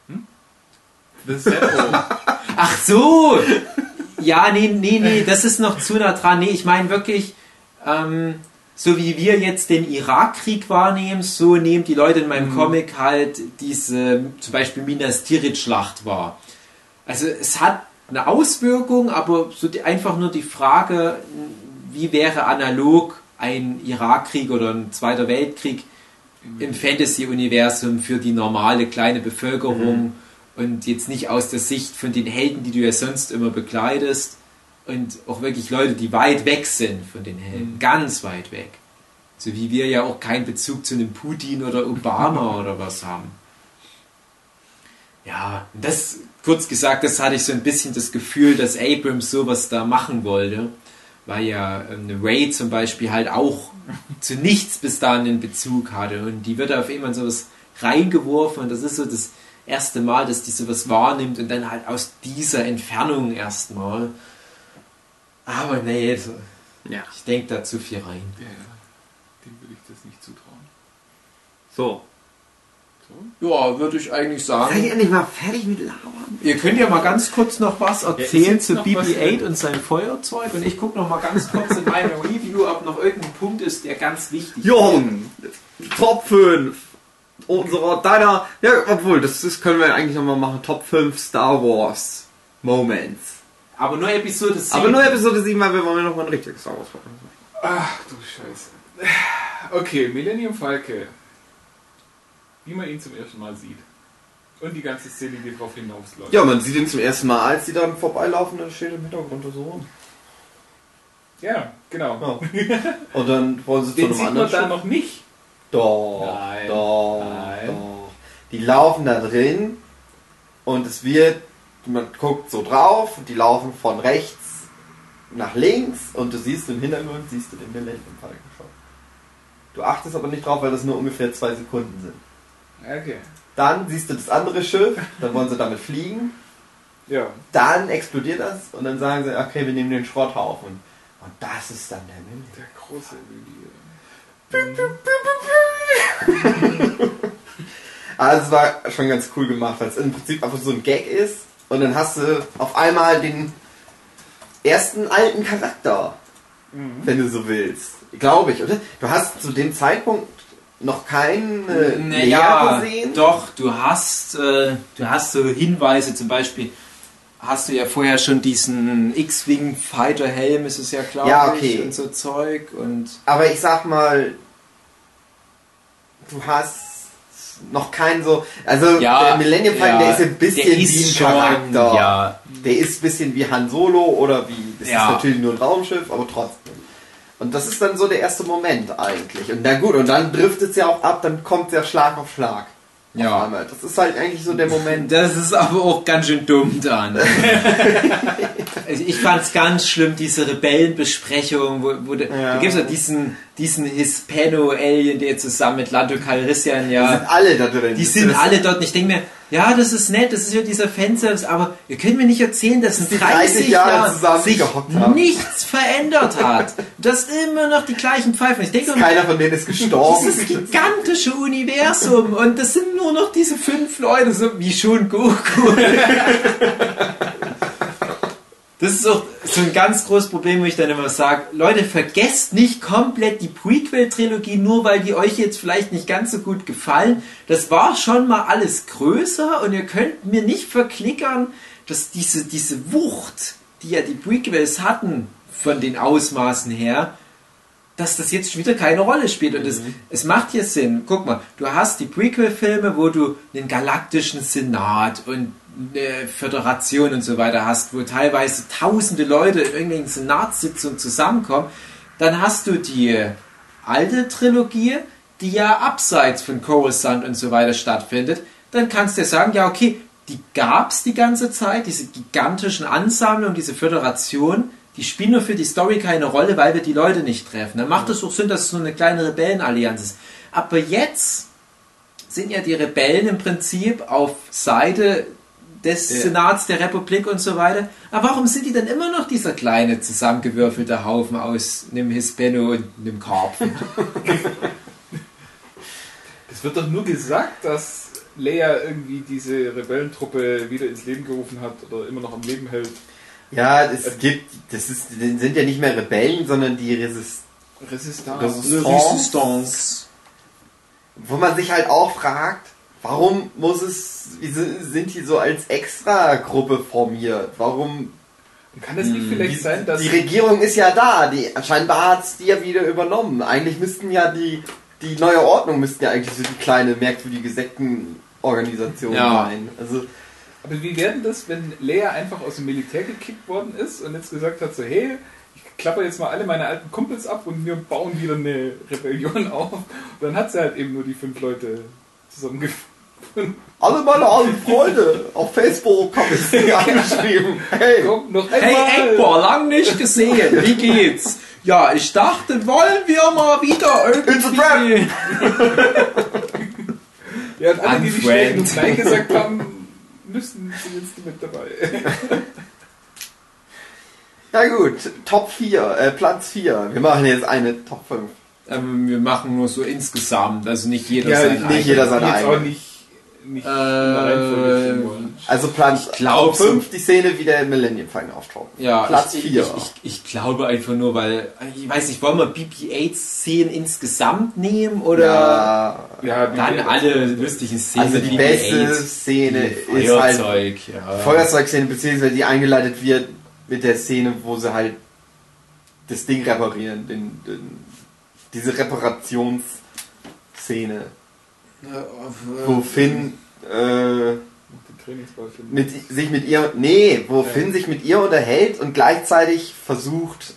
Hm? Das Seppo. Ach so! Ja, nee, das ist noch zu nah dran. Nee, ich meine wirklich, so wie wir jetzt den Irakkrieg wahrnehmen, so nehmen die Leute in meinem Comic halt diese, zum Beispiel Minas Tirith-Schlacht wahr. Also es hat eine Auswirkung, aber so einfach nur die Frage, wie wäre analog ein Irakkrieg oder ein Zweiter Weltkrieg im Fantasy-Universum für die normale kleine Bevölkerung und jetzt nicht aus der Sicht von den Helden, die du ja sonst immer begleitest und auch wirklich Leute, die weit weg sind von den Helden, ganz weit weg. So wie wir ja auch keinen Bezug zu einem Putin oder Obama oder was haben. Ja, und das, kurz gesagt, das hatte ich so ein bisschen das Gefühl, dass Abrams sowas da machen wollte. Weil ja eine Rey zum Beispiel halt auch zu nichts bis dahin einen Bezug hatte. Und die wird da auf einmal sowas reingeworfen. Und das ist so das erste Mal, dass die sowas wahrnimmt. Und dann halt aus dieser Entfernung erstmal. Aber nee, also, ja. Ich denke da zu viel rein. Ja, dem würde ich das nicht zutrauen. So? Ja, würde ich eigentlich sagen. Seid ihr endlich mal fertig mit Labern? Ihr könnt ja mal ganz kurz noch was erzählen zu BB-8 und seinem Feuerzeug und ich gucke noch mal ganz kurz in meiner Review, ob noch irgendein Punkt ist, der ganz wichtig ist. Top 5 unserer, deiner, ja, obwohl, das können wir eigentlich nochmal machen, Top 5 Star Wars Moments. Aber nur Episode 7. Aber nur Episode 7, weil wir wollen nochmal ein richtiges Star Wars machen. Ach du Scheiße. Okay, Millennium Falke. Wie man ihn zum ersten Mal sieht. Und die ganze Szene, die drauf hinausläuft. Ja, man sieht ihn zum ersten Mal, als die dann vorbeilaufen, dann steht im Hintergrund so rum. Ja, genau. Ja. Und dann wollen sie den zu einem anderen. Den sieht man da noch nicht. Doch. Die laufen da drin und es wird, man guckt so drauf und die laufen von rechts nach links und du siehst im Hintergrund, siehst du den Millennium-Falken schon. Du achtest aber nicht drauf, weil das nur ungefähr 2 Sekunden sind. Okay. Dann siehst du das andere Schiff, dann wollen sie damit fliegen. Ja. Dann explodiert das und dann sagen sie, okay, wir nehmen den Schrotthaufen. Und das ist dann der Mini. Der große Mini. Also es war schon ganz cool gemacht, weil es im Prinzip einfach so ein Gag ist und dann hast du auf einmal den ersten alten Charakter, wenn du so willst. Glaube ich, oder? Du hast zu dem Zeitpunkt noch keinen Leia gesehen? Doch, du hast so Hinweise, zum Beispiel hast du ja vorher schon diesen X-Wing-Fighter-Helm, ist es ja klar, ja, okay. Und so Zeug. Und aber ich sag mal, du hast noch keinen so... Also ja, der Millennium-Falcon, der ist ein bisschen wie ein Charakter. Ja. Der ist ein bisschen wie Han Solo oder wie... Das ist natürlich nur ein Raumschiff, aber trotzdem. Und das ist dann so der erste Moment eigentlich. Und na gut, und dann driftet es ja auch ab, dann kommt es ja Schlag auf Schlag. Ja. Einmal. Das ist halt eigentlich so der Moment. Das ist aber auch ganz schön dumm dann. Ich fand es ganz schlimm, diese Rebellenbesprechung, da gibt es ja diesen Hispano-Alien, der zusammen mit Lando Calrissian ja... Die sind alle da drin. Die sind alle dort. Ich denke mir, ja, das ist nett, das ist ja dieser Fanservice, aber ihr könnt mir nicht erzählen, dass in 30 Jahren sich nichts verändert hat. Das immer noch die gleichen Pfeifen. Ich denke, keiner von denen ist gestorben. Dieses gigantische Universum und das sind nur noch diese 5 Leute, so wie schon Goku. Das ist auch so ein ganz großes Problem, wo ich dann immer sage, Leute, vergesst nicht komplett die Prequel-Trilogie, nur weil die euch jetzt vielleicht nicht ganz so gut gefallen. Das war schon mal alles größer und ihr könnt mir nicht verklickern, dass diese Wucht, die ja die Prequels hatten, von den Ausmaßen her, dass das jetzt schon wieder keine Rolle spielt. Und es macht hier Sinn. Guck mal, du hast die Prequel-Filme, wo du einen galaktischen Senat und eine Föderation und so weiter hast, wo teilweise tausende Leute in irgendwelchen Senatssitzungen zusammenkommen, dann hast du die alte Trilogie, die ja abseits von Coruscant und so weiter stattfindet, dann kannst du ja sagen, ja okay, die gab es die ganze Zeit, diese gigantischen Ansammlungen, diese Föderation, die spielen nur für die Story keine Rolle, weil wir die Leute nicht treffen. Dann macht es auch Sinn, dass es so eine kleine Rebellenallianz ist. Aber jetzt sind ja die Rebellen im Prinzip auf Seite des Senats, der Republik und so weiter. Aber warum sind die dann immer noch dieser kleine zusammengewürfelte Haufen aus einem Hispano und einem Karpfen? Das wird doch nur gesagt, dass Leia irgendwie diese Rebellentruppe wieder ins Leben gerufen hat oder immer noch am Leben hält. Ja, das sind ja nicht mehr Rebellen, sondern die Resistance. Wo man sich halt auch fragt, warum sind die so als Extra-Gruppe formiert? Warum? Kann das nicht vielleicht sein, dass... Die Regierung ist ja da, scheinbar hat es die ja wieder übernommen. Eigentlich müssten ja die neue Ordnung, müssten ja eigentlich so die kleine, merkwürdige Sektenorganisation sein. Also, aber wie wäre denn das, wenn Leia einfach aus dem Militär gekickt worden ist und jetzt gesagt hat, so hey, ich klappe jetzt mal alle meine alten Kumpels ab und wir bauen wieder eine Rebellion auf. Und dann hat sie halt eben nur die 5 Leute zusammengefunden. Alle meine alten Freunde auf Facebook habe ich sie angeschrieben. Hey, komm, noch einmal. Hey Ekbar, lang nicht gesehen. Wie geht's? Ja, ich dachte, wollen wir mal wieder irgendwie... Ja, und alle, die sich schnell und Nein gesagt haben, müssen jetzt mit dabei. Na gut, Top 4, Platz 4. Wir machen jetzt eine Top 5. Wir machen nur so insgesamt, also nicht jeder sein eigenes. Nicht jeder sein eigenes. Also Platz 5, die Szene, wie der Millennium Falcon auftaucht. Ja, Platz 4. Ich glaube einfach nur, weil, ich weiß nicht, wollen wir BB-8-Szenen insgesamt nehmen oder dann alle lustigen Szenen? Also die beste Szene ist halt Feuerzeug-Szene, beziehungsweise die eingeleitet wird mit der Szene, wo sie halt das Ding reparieren, diese Reparationsszene, wo Finn Finn sich mit ihr unterhält und gleichzeitig versucht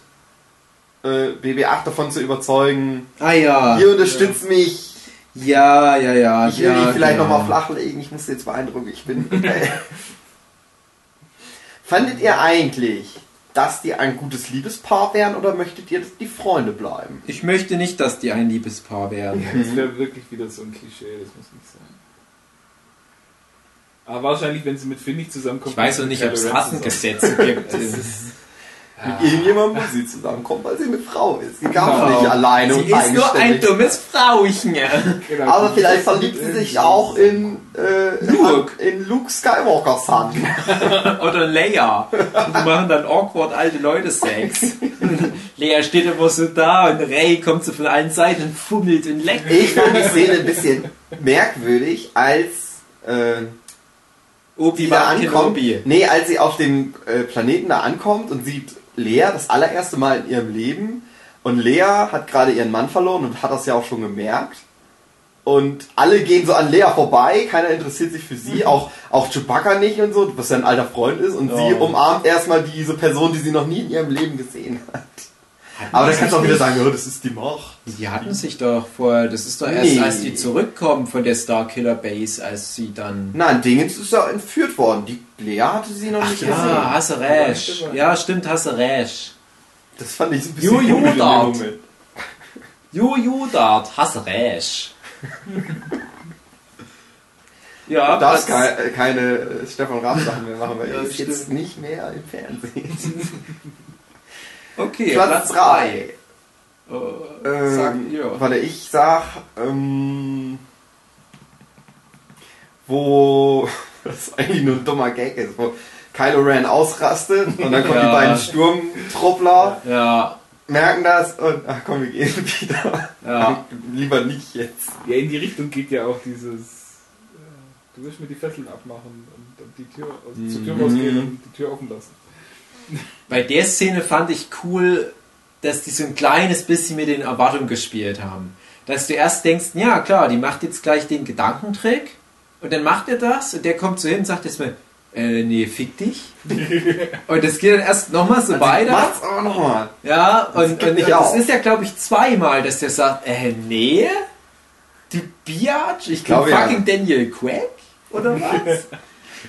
BB-8 davon zu überzeugen, ihr unterstützt mich, ich will dich vielleicht nochmal flachlegen, ich muss jetzt beeindrucken, ich bin Fandet ihr eigentlich, dass die ein gutes Liebespaar wären oder möchtet ihr, dass die Freunde bleiben? Ich möchte nicht, dass die ein Liebespaar wären. Ja, das wäre wirklich wieder so ein Klischee, das muss nicht sein. Aber wahrscheinlich, wenn sie mit Finn nicht zusammenkommt. Ich weiß auch nicht, ob es Rassengesetze gibt. Mit irgendjemandem muss sie zusammenkommen, weil sie eine Frau ist. Sie kam nicht alleine und eigenständig. Sie ist nur ein dummes Frauchen. Genau. Aber vielleicht verliebt sie sich auch in Luke Skywalkers Hand. Oder Leia. Die machen dann awkward alte Leute Sex. Leia steht immer so da und Rey kommt so von allen Seiten und fummelt und leckt. Ich fand die Szene ein bisschen merkwürdig, als als sie auf dem Planeten da ankommt und sieht Leia das allererste Mal in ihrem Leben, und Leia hat gerade ihren Mann verloren und hat das ja auch schon gemerkt, und alle gehen so an Leia vorbei, keiner interessiert sich für sie, auch Chewbacca nicht und so, was ja ein alter Freund ist, und sie umarmt erstmal diese Person, die sie noch nie in ihrem Leben gesehen hat. Aber da kannst du auch wieder sagen, das ist die Macht. Die hatten sich doch vorher, das ist doch erst, als die zurückkommen von der Starkiller Base, als sie dann... Nein, Dingens ist ja entführt worden. Die Lea hatte sie noch nicht gesehen. Ja, hast du recht. Ja, stimmt, hast du recht. Das fand ich so ein bisschen komisch in dem Moment. Dart, hast du recht. Ja, du darfst keine Stefan Raab Sachen mehr machen, weil ich jetzt nicht mehr im Fernsehen... Okay, Platz 3. Wo das eigentlich nur ein dummer Gag ist, wo Kylo Ren ausrastet und dann kommen die beiden Sturmtruppler, merken das und wir gehen wieder. Ja. Lieber nicht jetzt. Ja, in die Richtung geht ja auch dieses, du wirst mir die Fesseln abmachen und die Tür zur Tür rausgehen und die Tür offen lassen. Bei der Szene fand ich cool, dass die so ein kleines bisschen mit den Erwartungen gespielt haben. Dass du erst denkst, ja klar, die macht jetzt gleich den Gedankentrick und dann macht er das und der kommt so hin und sagt erstmal, nee, fick dich. Und das geht dann erst nochmal so weiter. Macht's aber nochmal. Ja, und das ist ja, glaube ich, zweimal, dass der sagt, nee, du Biatch, ich bin fucking Daniel Craig oder was?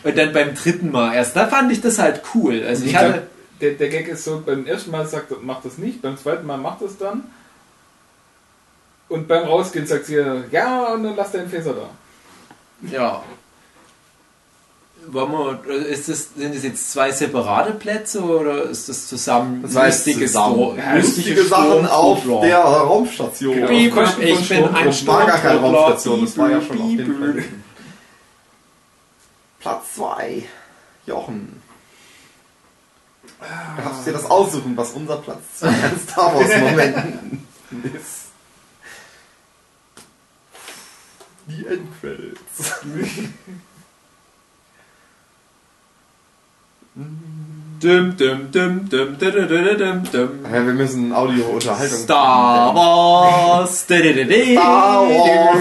Und dann beim dritten Mal erst. Da fand ich das halt cool. Also ich hatte der Gag ist so, beim ersten Mal sagt er, mach das nicht, beim zweiten Mal macht das dann. Und beim Rausgehen sagt sie, und dann lass deinen Fäser da. Ja. Sind das jetzt zwei separate Plätze oder ist das zusammen? Das heißt, lustige Sachen auf der Raumstation. Genau. Ich bin ein Sturmtruppler. War gar keine Raumstation, das war ja schon auf den Planeten. Platz 2. Jochen. Du darfst dir das aussuchen, was unser Platz 2 in Star Wars Momenten ist. Die Endcredits. Wir müssen Audio-Unterhaltung. Star Wars. Star Wars.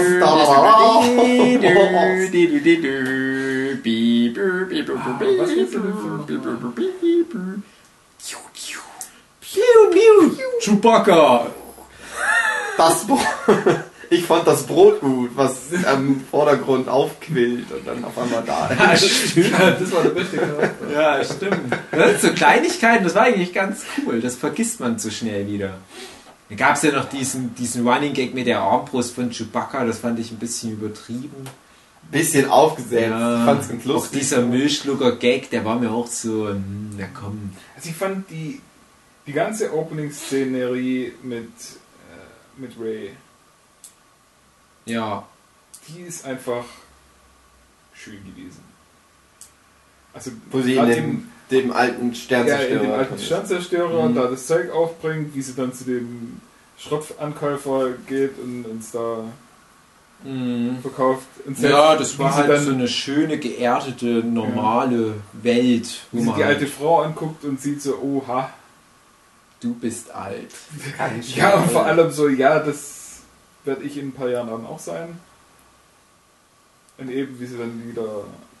Chewbacca. Ich fand das Brot gut, was am Vordergrund aufquillt und dann auf einmal da ist. Ja, das war der beste Charakter. Ja, stimmt. Das sind so Kleinigkeiten, das war eigentlich ganz cool. Das vergisst man so schnell wieder. Da gab es ja noch diesen Running Gag mit der Armbrust von Chewbacca, das fand ich ein bisschen übertrieben. Bisschen aufgesetzt, ich fand's ganz lustig. Auch dieser Müllschlucker-Gag, der war mir auch so, Also ich fand die ganze Opening-Szenerie mit Rey, die ist einfach schön gewesen. Also wo sie in dem alten Sternzerstörer da das Zeug aufbringt, wie sie dann zu dem Schrotankäufer geht und uns da verkauft. Und das war halt dann so eine schöne, geerdete, normale Welt. Wo sie die alte Frau anguckt und sieht so, oha, du bist alt. Ja, und vor allem so, das werde ich in ein paar Jahren dann auch sein. Und eben, wie sie dann wieder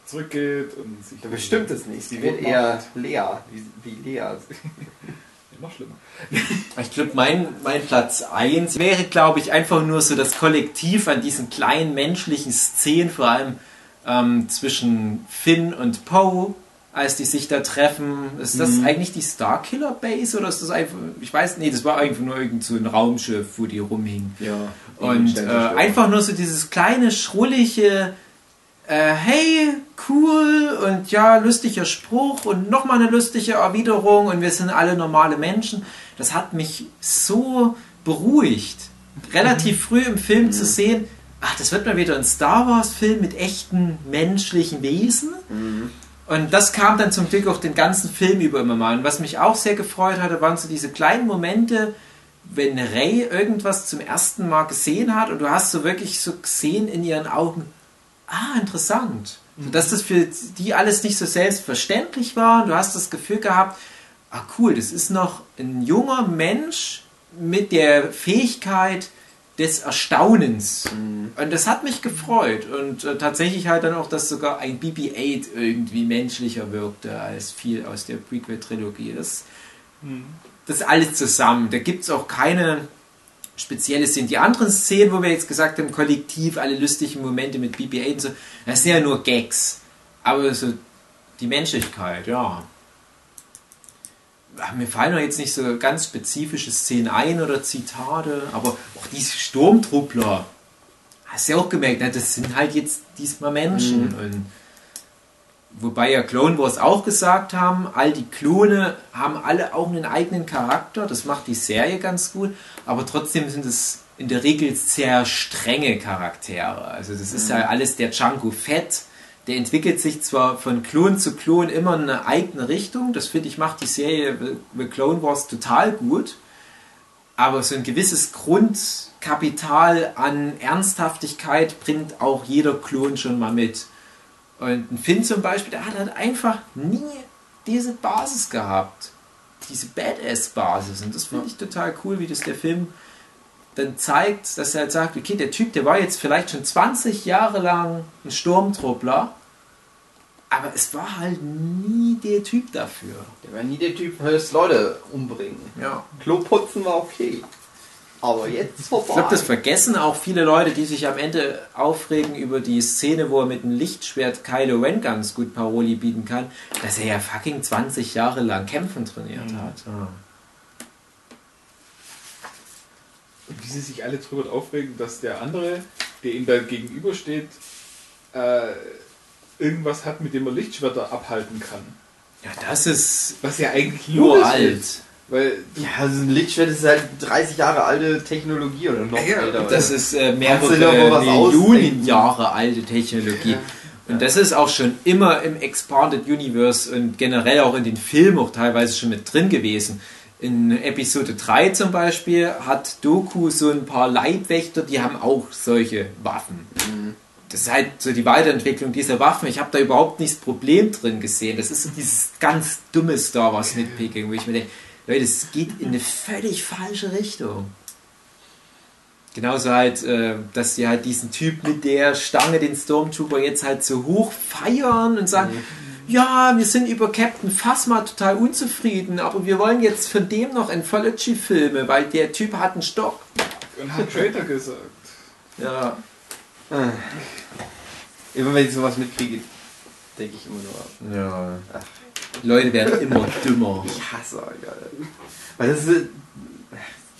zurückgeht und sich... Bestimmt es nicht. Sie wird eher Lea. Wie Lea. Ja, noch schlimmer. Ich glaube, mein Platz 1 wäre, glaube ich, einfach nur so das Kollektiv an diesen kleinen menschlichen Szenen, vor allem zwischen Finn und Poe, als die sich da treffen. Ist das eigentlich die Starkiller Base oder ist das einfach, ich weiß nicht, das war einfach nur irgend so ein Raumschiff, wo die rumhing. Ja. Und einfach nur so dieses kleine, schrullige hey, cool und ja, lustiger Spruch und nochmal eine lustige Erwiderung und wir sind alle normale Menschen. Das hat mich so beruhigt, relativ früh im Film zu sehen, ach, das wird mal wieder ein Star Wars Film mit echten menschlichen Wesen. Und das kam dann zum Glück auch den ganzen Film über immer mal. Und was mich auch sehr gefreut hatte, waren so diese kleinen Momente, wenn Rey irgendwas zum ersten Mal gesehen hat und du hast so wirklich so gesehen in ihren Augen, ah, interessant. Dass das für die alles nicht so selbstverständlich war und du hast das Gefühl gehabt, ah cool, das ist noch ein junger Mensch mit der Fähigkeit des Erstaunens. Und das hat mich gefreut und tatsächlich halt dann auch, dass sogar ein BB-8 irgendwie menschlicher wirkte als viel aus der Prequel-Trilogie. Das alles zusammen, da gibt es auch keine spezielle Szenen. Die anderen Szenen, wo wir jetzt gesagt haben, kollektiv alle lustigen Momente mit BB-8 und so, das sind ja nur Gags. Aber so die Menschlichkeit, ja. Mir fallen doch jetzt nicht so ganz spezifische Szenen ein oder Zitate, aber auch diese Sturmtruppler, hast du ja auch gemerkt, das sind halt jetzt diesmal Menschen. Und wobei ja Clone Wars auch gesagt haben, all die Klone haben alle auch einen eigenen Charakter, das macht die Serie ganz gut, aber trotzdem sind es in der Regel sehr strenge Charaktere. Also das ist ja alles der Jango Fett, der entwickelt sich zwar von Klon zu Klon immer in eine eigene Richtung, das finde ich macht die Serie The Clone Wars total gut, aber so ein gewisses Grundkapital an Ernsthaftigkeit bringt auch jeder Klon schon mal mit. Und ein Finn zum Beispiel, der hat halt einfach nie diese Basis gehabt. Diese Badass-Basis. Und das finde ich total cool, wie das der Film dann zeigt, dass er halt sagt, okay, der Typ, der war jetzt vielleicht schon 20 Jahre lang ein Sturmtruppler, aber es war halt nie der Typ dafür. Der war nie der Typ, höchst Leute umbringen. Ja. Kloputzen war okay. Aber jetzt vorbei. Ich glaube, das vergessen auch viele Leute, die sich am Ende aufregen über die Szene, wo er mit einem Lichtschwert Kylo Ren ganz gut Paroli bieten kann, dass er ja fucking 20 Jahre lang kämpfen trainiert hat. Und wie sie sich alle drüber aufregen, dass der andere, der ihm da gegenübersteht, irgendwas hat, mit dem er Lichtschwerter abhalten kann. Ja, das ist... Was ja eigentlich nur alt. Weil ja, so ein Lichtschwert ist halt 30 Jahre alte Technologie oder noch älter. Das ist mehrere Millionen Jahre alte Technologie. Ja. Und das ist auch schon immer im Expanded Universe und generell auch in den Filmen auch teilweise schon mit drin gewesen. In Episode 3 zum Beispiel hat Doku so ein paar Leibwächter, die haben auch solche Waffen. Das ist halt so die Weiterentwicklung dieser Waffen. Ich habe da überhaupt nichts Problem drin gesehen. Das ist so dieses ganz dumme Star Wars Nitpicking, wo ich mir denke, Leute, es geht in eine völlig falsche Richtung. Genauso halt, dass sie halt diesen Typ mit der Stange, den Stormtrooper, jetzt halt so hoch feiern und sagen, ja, wir sind über Captain Phasma total unzufrieden, aber wir wollen jetzt von dem noch Anthology-Filme, weil der Typ hat einen Stock. Und hat Traitor gesagt. Ja. Immer wenn ich sowas mitkriege, denke ich immer nur ab. Ja. Ach. Leute werden immer dümmer. Ich hasse euch, Alter. Weil das ist...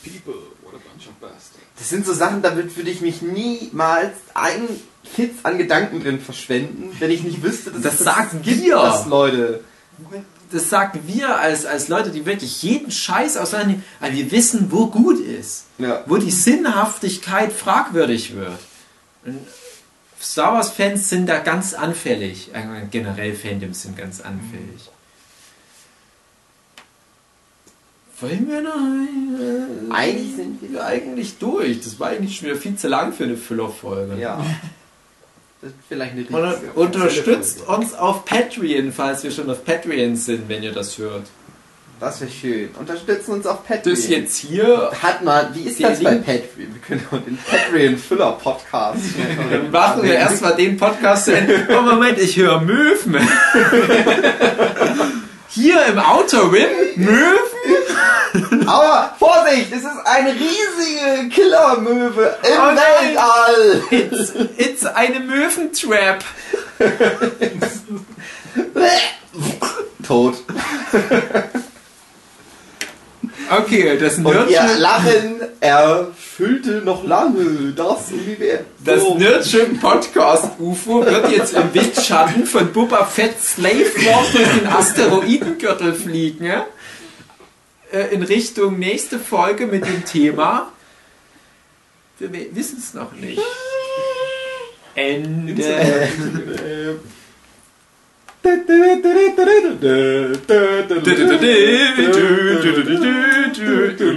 People, what a bunch of bastards. Das sind so Sachen, damit würde ich mich niemals einen Kitz an Gedanken drin verschwenden, wenn ich nicht wüsste, dass das sagt wir. Das, Leute. Das sagen wir als Leute, die wirklich jeden Scheiß auseinandernehmen. Aber wir wissen, wo gut ist. Ja. Wo die Sinnhaftigkeit fragwürdig wird. Und Star Wars Fans sind da ganz anfällig. Generell Fandoms sind ganz anfällig. Wollen wir noch? Eigentlich sind wir eigentlich durch. Das war eigentlich schon wieder viel zu lang für eine Füllerfolge. Ja. Das ist vielleicht eine riesige. Unterstützt uns auf Patreon, falls wir schon auf Patreon sind, wenn ihr das hört. Das wäre schön. Unterstützen uns auf Patreon. Das jetzt hier... Hat mal, wie ist das bei Patreon? Wir können auch den Patreon-Füller-Podcast machen. Machen wir erstmal den Podcast zu Ende. Oh, Moment, ich höre Möwen. Hier im Outer Rim Möwen? Aber Vorsicht, es ist eine riesige Killer-Möwe im Weltall. It's eine Möwentrap. Tot. Okay, das Nerdchen... Und ihr Lachen erfüllte noch lange das Universum. Das Nerdchen-Podcast-UFO wird jetzt im Windschatten von Boba Fett Slave noch durch den Asteroidengürtel fliegen. Ja? In Richtung nächste Folge mit dem Thema... Wir wissen es noch nicht. Ende... In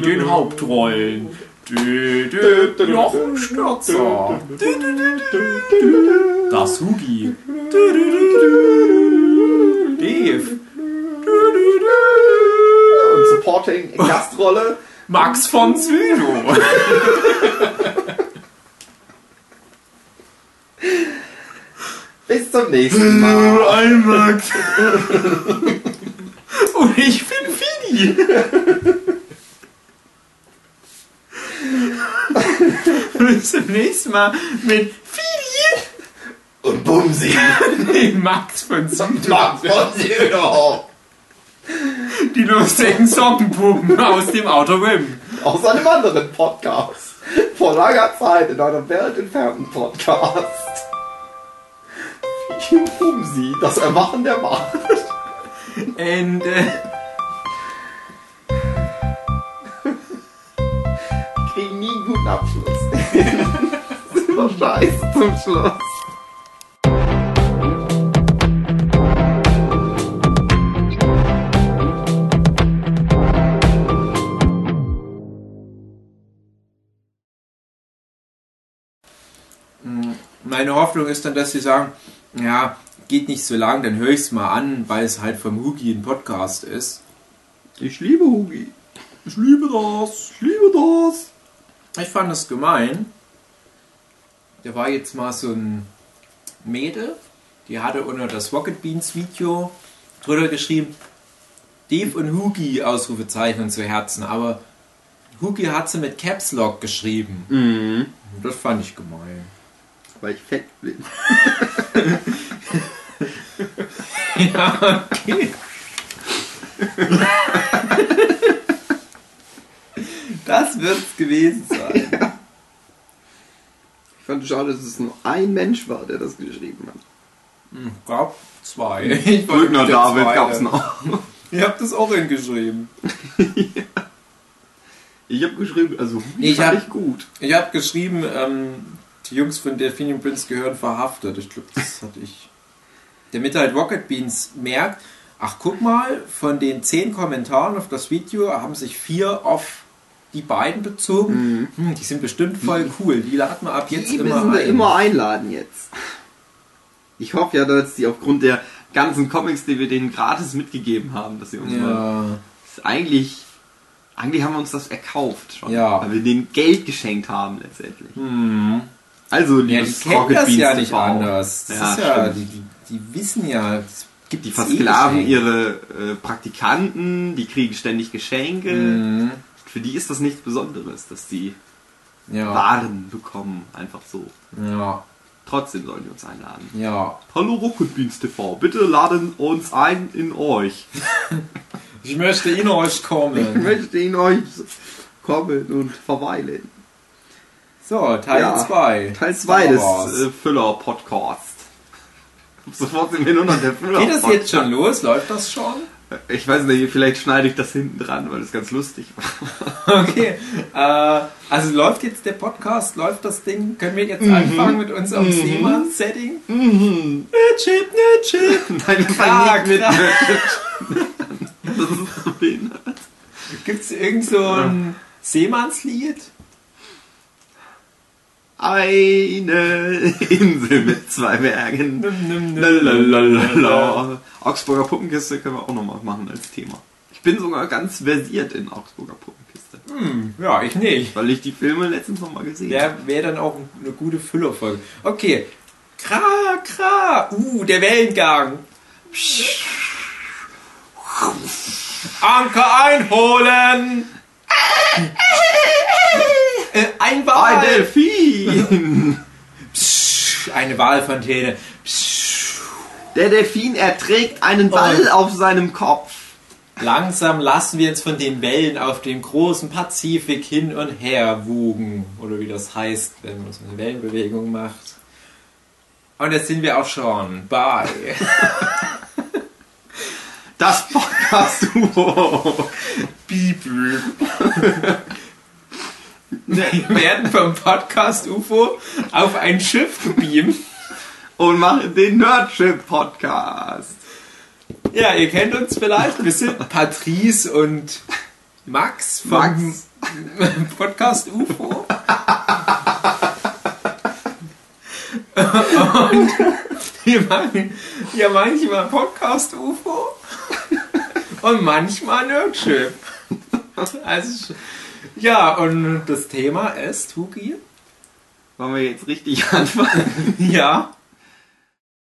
den Hauptrollen Jochen Stürzer, das Hugi, Dave und Supporting Gastrolle Max von Sydow. Bis zum nächsten Mal. Einmal. Und ich bin Fini. Bis zum nächsten Mal mit Fini und Bumsi. Den Max von Sydow. Max von Sydow. Die lustigen Sockenpuppen aus dem Outer Rim. Aus einem anderen Podcast. Vor langer Zeit in einem weltentfernten Podcast. Bumsi, das Erwachen der Macht. Ende. Ich krieg nie einen guten Abschluss. Das ist immer scheiße zum Schluss. Meine Hoffnung ist dann, dass sie sagen, ja, geht nicht so lang, dann höre ich es mal an, weil es halt vom Hugi ein Podcast ist. Ich liebe Hugi. Ich liebe das. Ich liebe das. Ich fand das gemein. Da war jetzt mal so ein Mädel, die hatte unter das Rocket Beans Video drunter geschrieben, Dave und Hugi, Ausrufezeichen und zu Herzen. Aber Hugi hat sie mit Caps Lock geschrieben. Mhm. Das fand ich gemein. Weil ich fett bin. Ja, okay. Das wird's gewesen sein. Ja. Ich fand es schade, dass es nur ein Mensch war, der das geschrieben hat. Es gab zwei. Ich wollte nur David, gab's noch. Ihr habt das auch hingeschrieben. Ja. Ich hab geschrieben, also ich fand ich gut. Ich hab geschrieben, die Jungs von Delphinium Prince gehören verhaftet. Ich glaube, das hatte ich. Damit halt Rocket Beans merkt, ach guck mal, von den 10 Kommentaren auf das Video haben sich 4 auf die beiden bezogen. Mhm. Die sind bestimmt voll cool. Die laden wir ab jetzt immer ein. Die müssen wir immer einladen jetzt. Ich hoffe ja, dass die aufgrund der ganzen Comics, die wir denen gratis mitgegeben haben, dass sie uns mal... Ist eigentlich haben wir uns das erkauft schon. Ja. Weil wir denen Geld geschenkt haben letztendlich. Mhm. Also, liebes Rocket Beans, die kennen das ja nicht anders. Das ist ja, die wissen ja, die versklaven ihre Praktikanten, die kriegen ständig Geschenke. Mhm. Für die ist das nichts Besonderes, dass die Waren bekommen, einfach so. Ja. Trotzdem sollen die uns einladen. Ja. Hallo Rocket Beans TV, bitte laden uns ein in euch. Ich möchte in euch kommen. Ich möchte in euch kommen und verweilen. So, Teil 2. Teil 2 des Füller-Podcasts. Sofort sind wir nur noch der Füller-Podcast. Geht das jetzt schon los? Läuft das schon? Ich weiß nicht, vielleicht schneide ich das hinten dran, weil das ganz lustig war. Okay, also läuft jetzt der Podcast? Läuft das Ding? Können wir jetzt anfangen mit unserem Thema-Setting? Nerdship, Nerdship! Nein, wir fangen nicht mit. Das ist so behindert. Gibt es irgend so ein Seemannslied? Eine Insel mit 2 Bergen. Augsburger Puppenkiste können wir auch nochmal machen als Thema. Ich bin sogar ganz versiert in Augsburger Puppenkiste. Ja, ich nicht. Weil ich die Filme letztens nochmal gesehen habe. Wäre dann auch eine gute Füllerfolge. Okay. Kra, kra. Der Wellengang. Anker einholen. Ein Wal! Ein Delfin! Psch, eine Walfontäne. Psch. Der Delfin erträgt einen Ball auf seinem Kopf. langsam lassen wir uns von den Wellen auf dem großen Pazifik hin und her wogen. Oder wie das heißt, wenn man so eine Wellenbewegung macht. Und jetzt sind wir auch schon bei das Podcast-Duo Bibel. Wir werden vom Podcast-UFO auf ein Schiff gebeamt und machen den Nerdship-Podcast. Ja, ihr kennt uns vielleicht. Wir sind Patrice und Max vom Podcast-UFO. Und wir machen ja manchmal Podcast-UFO und manchmal Nerdship. Also, ja, und das Thema ist, Huki? Wollen wir jetzt richtig anfangen? Ja.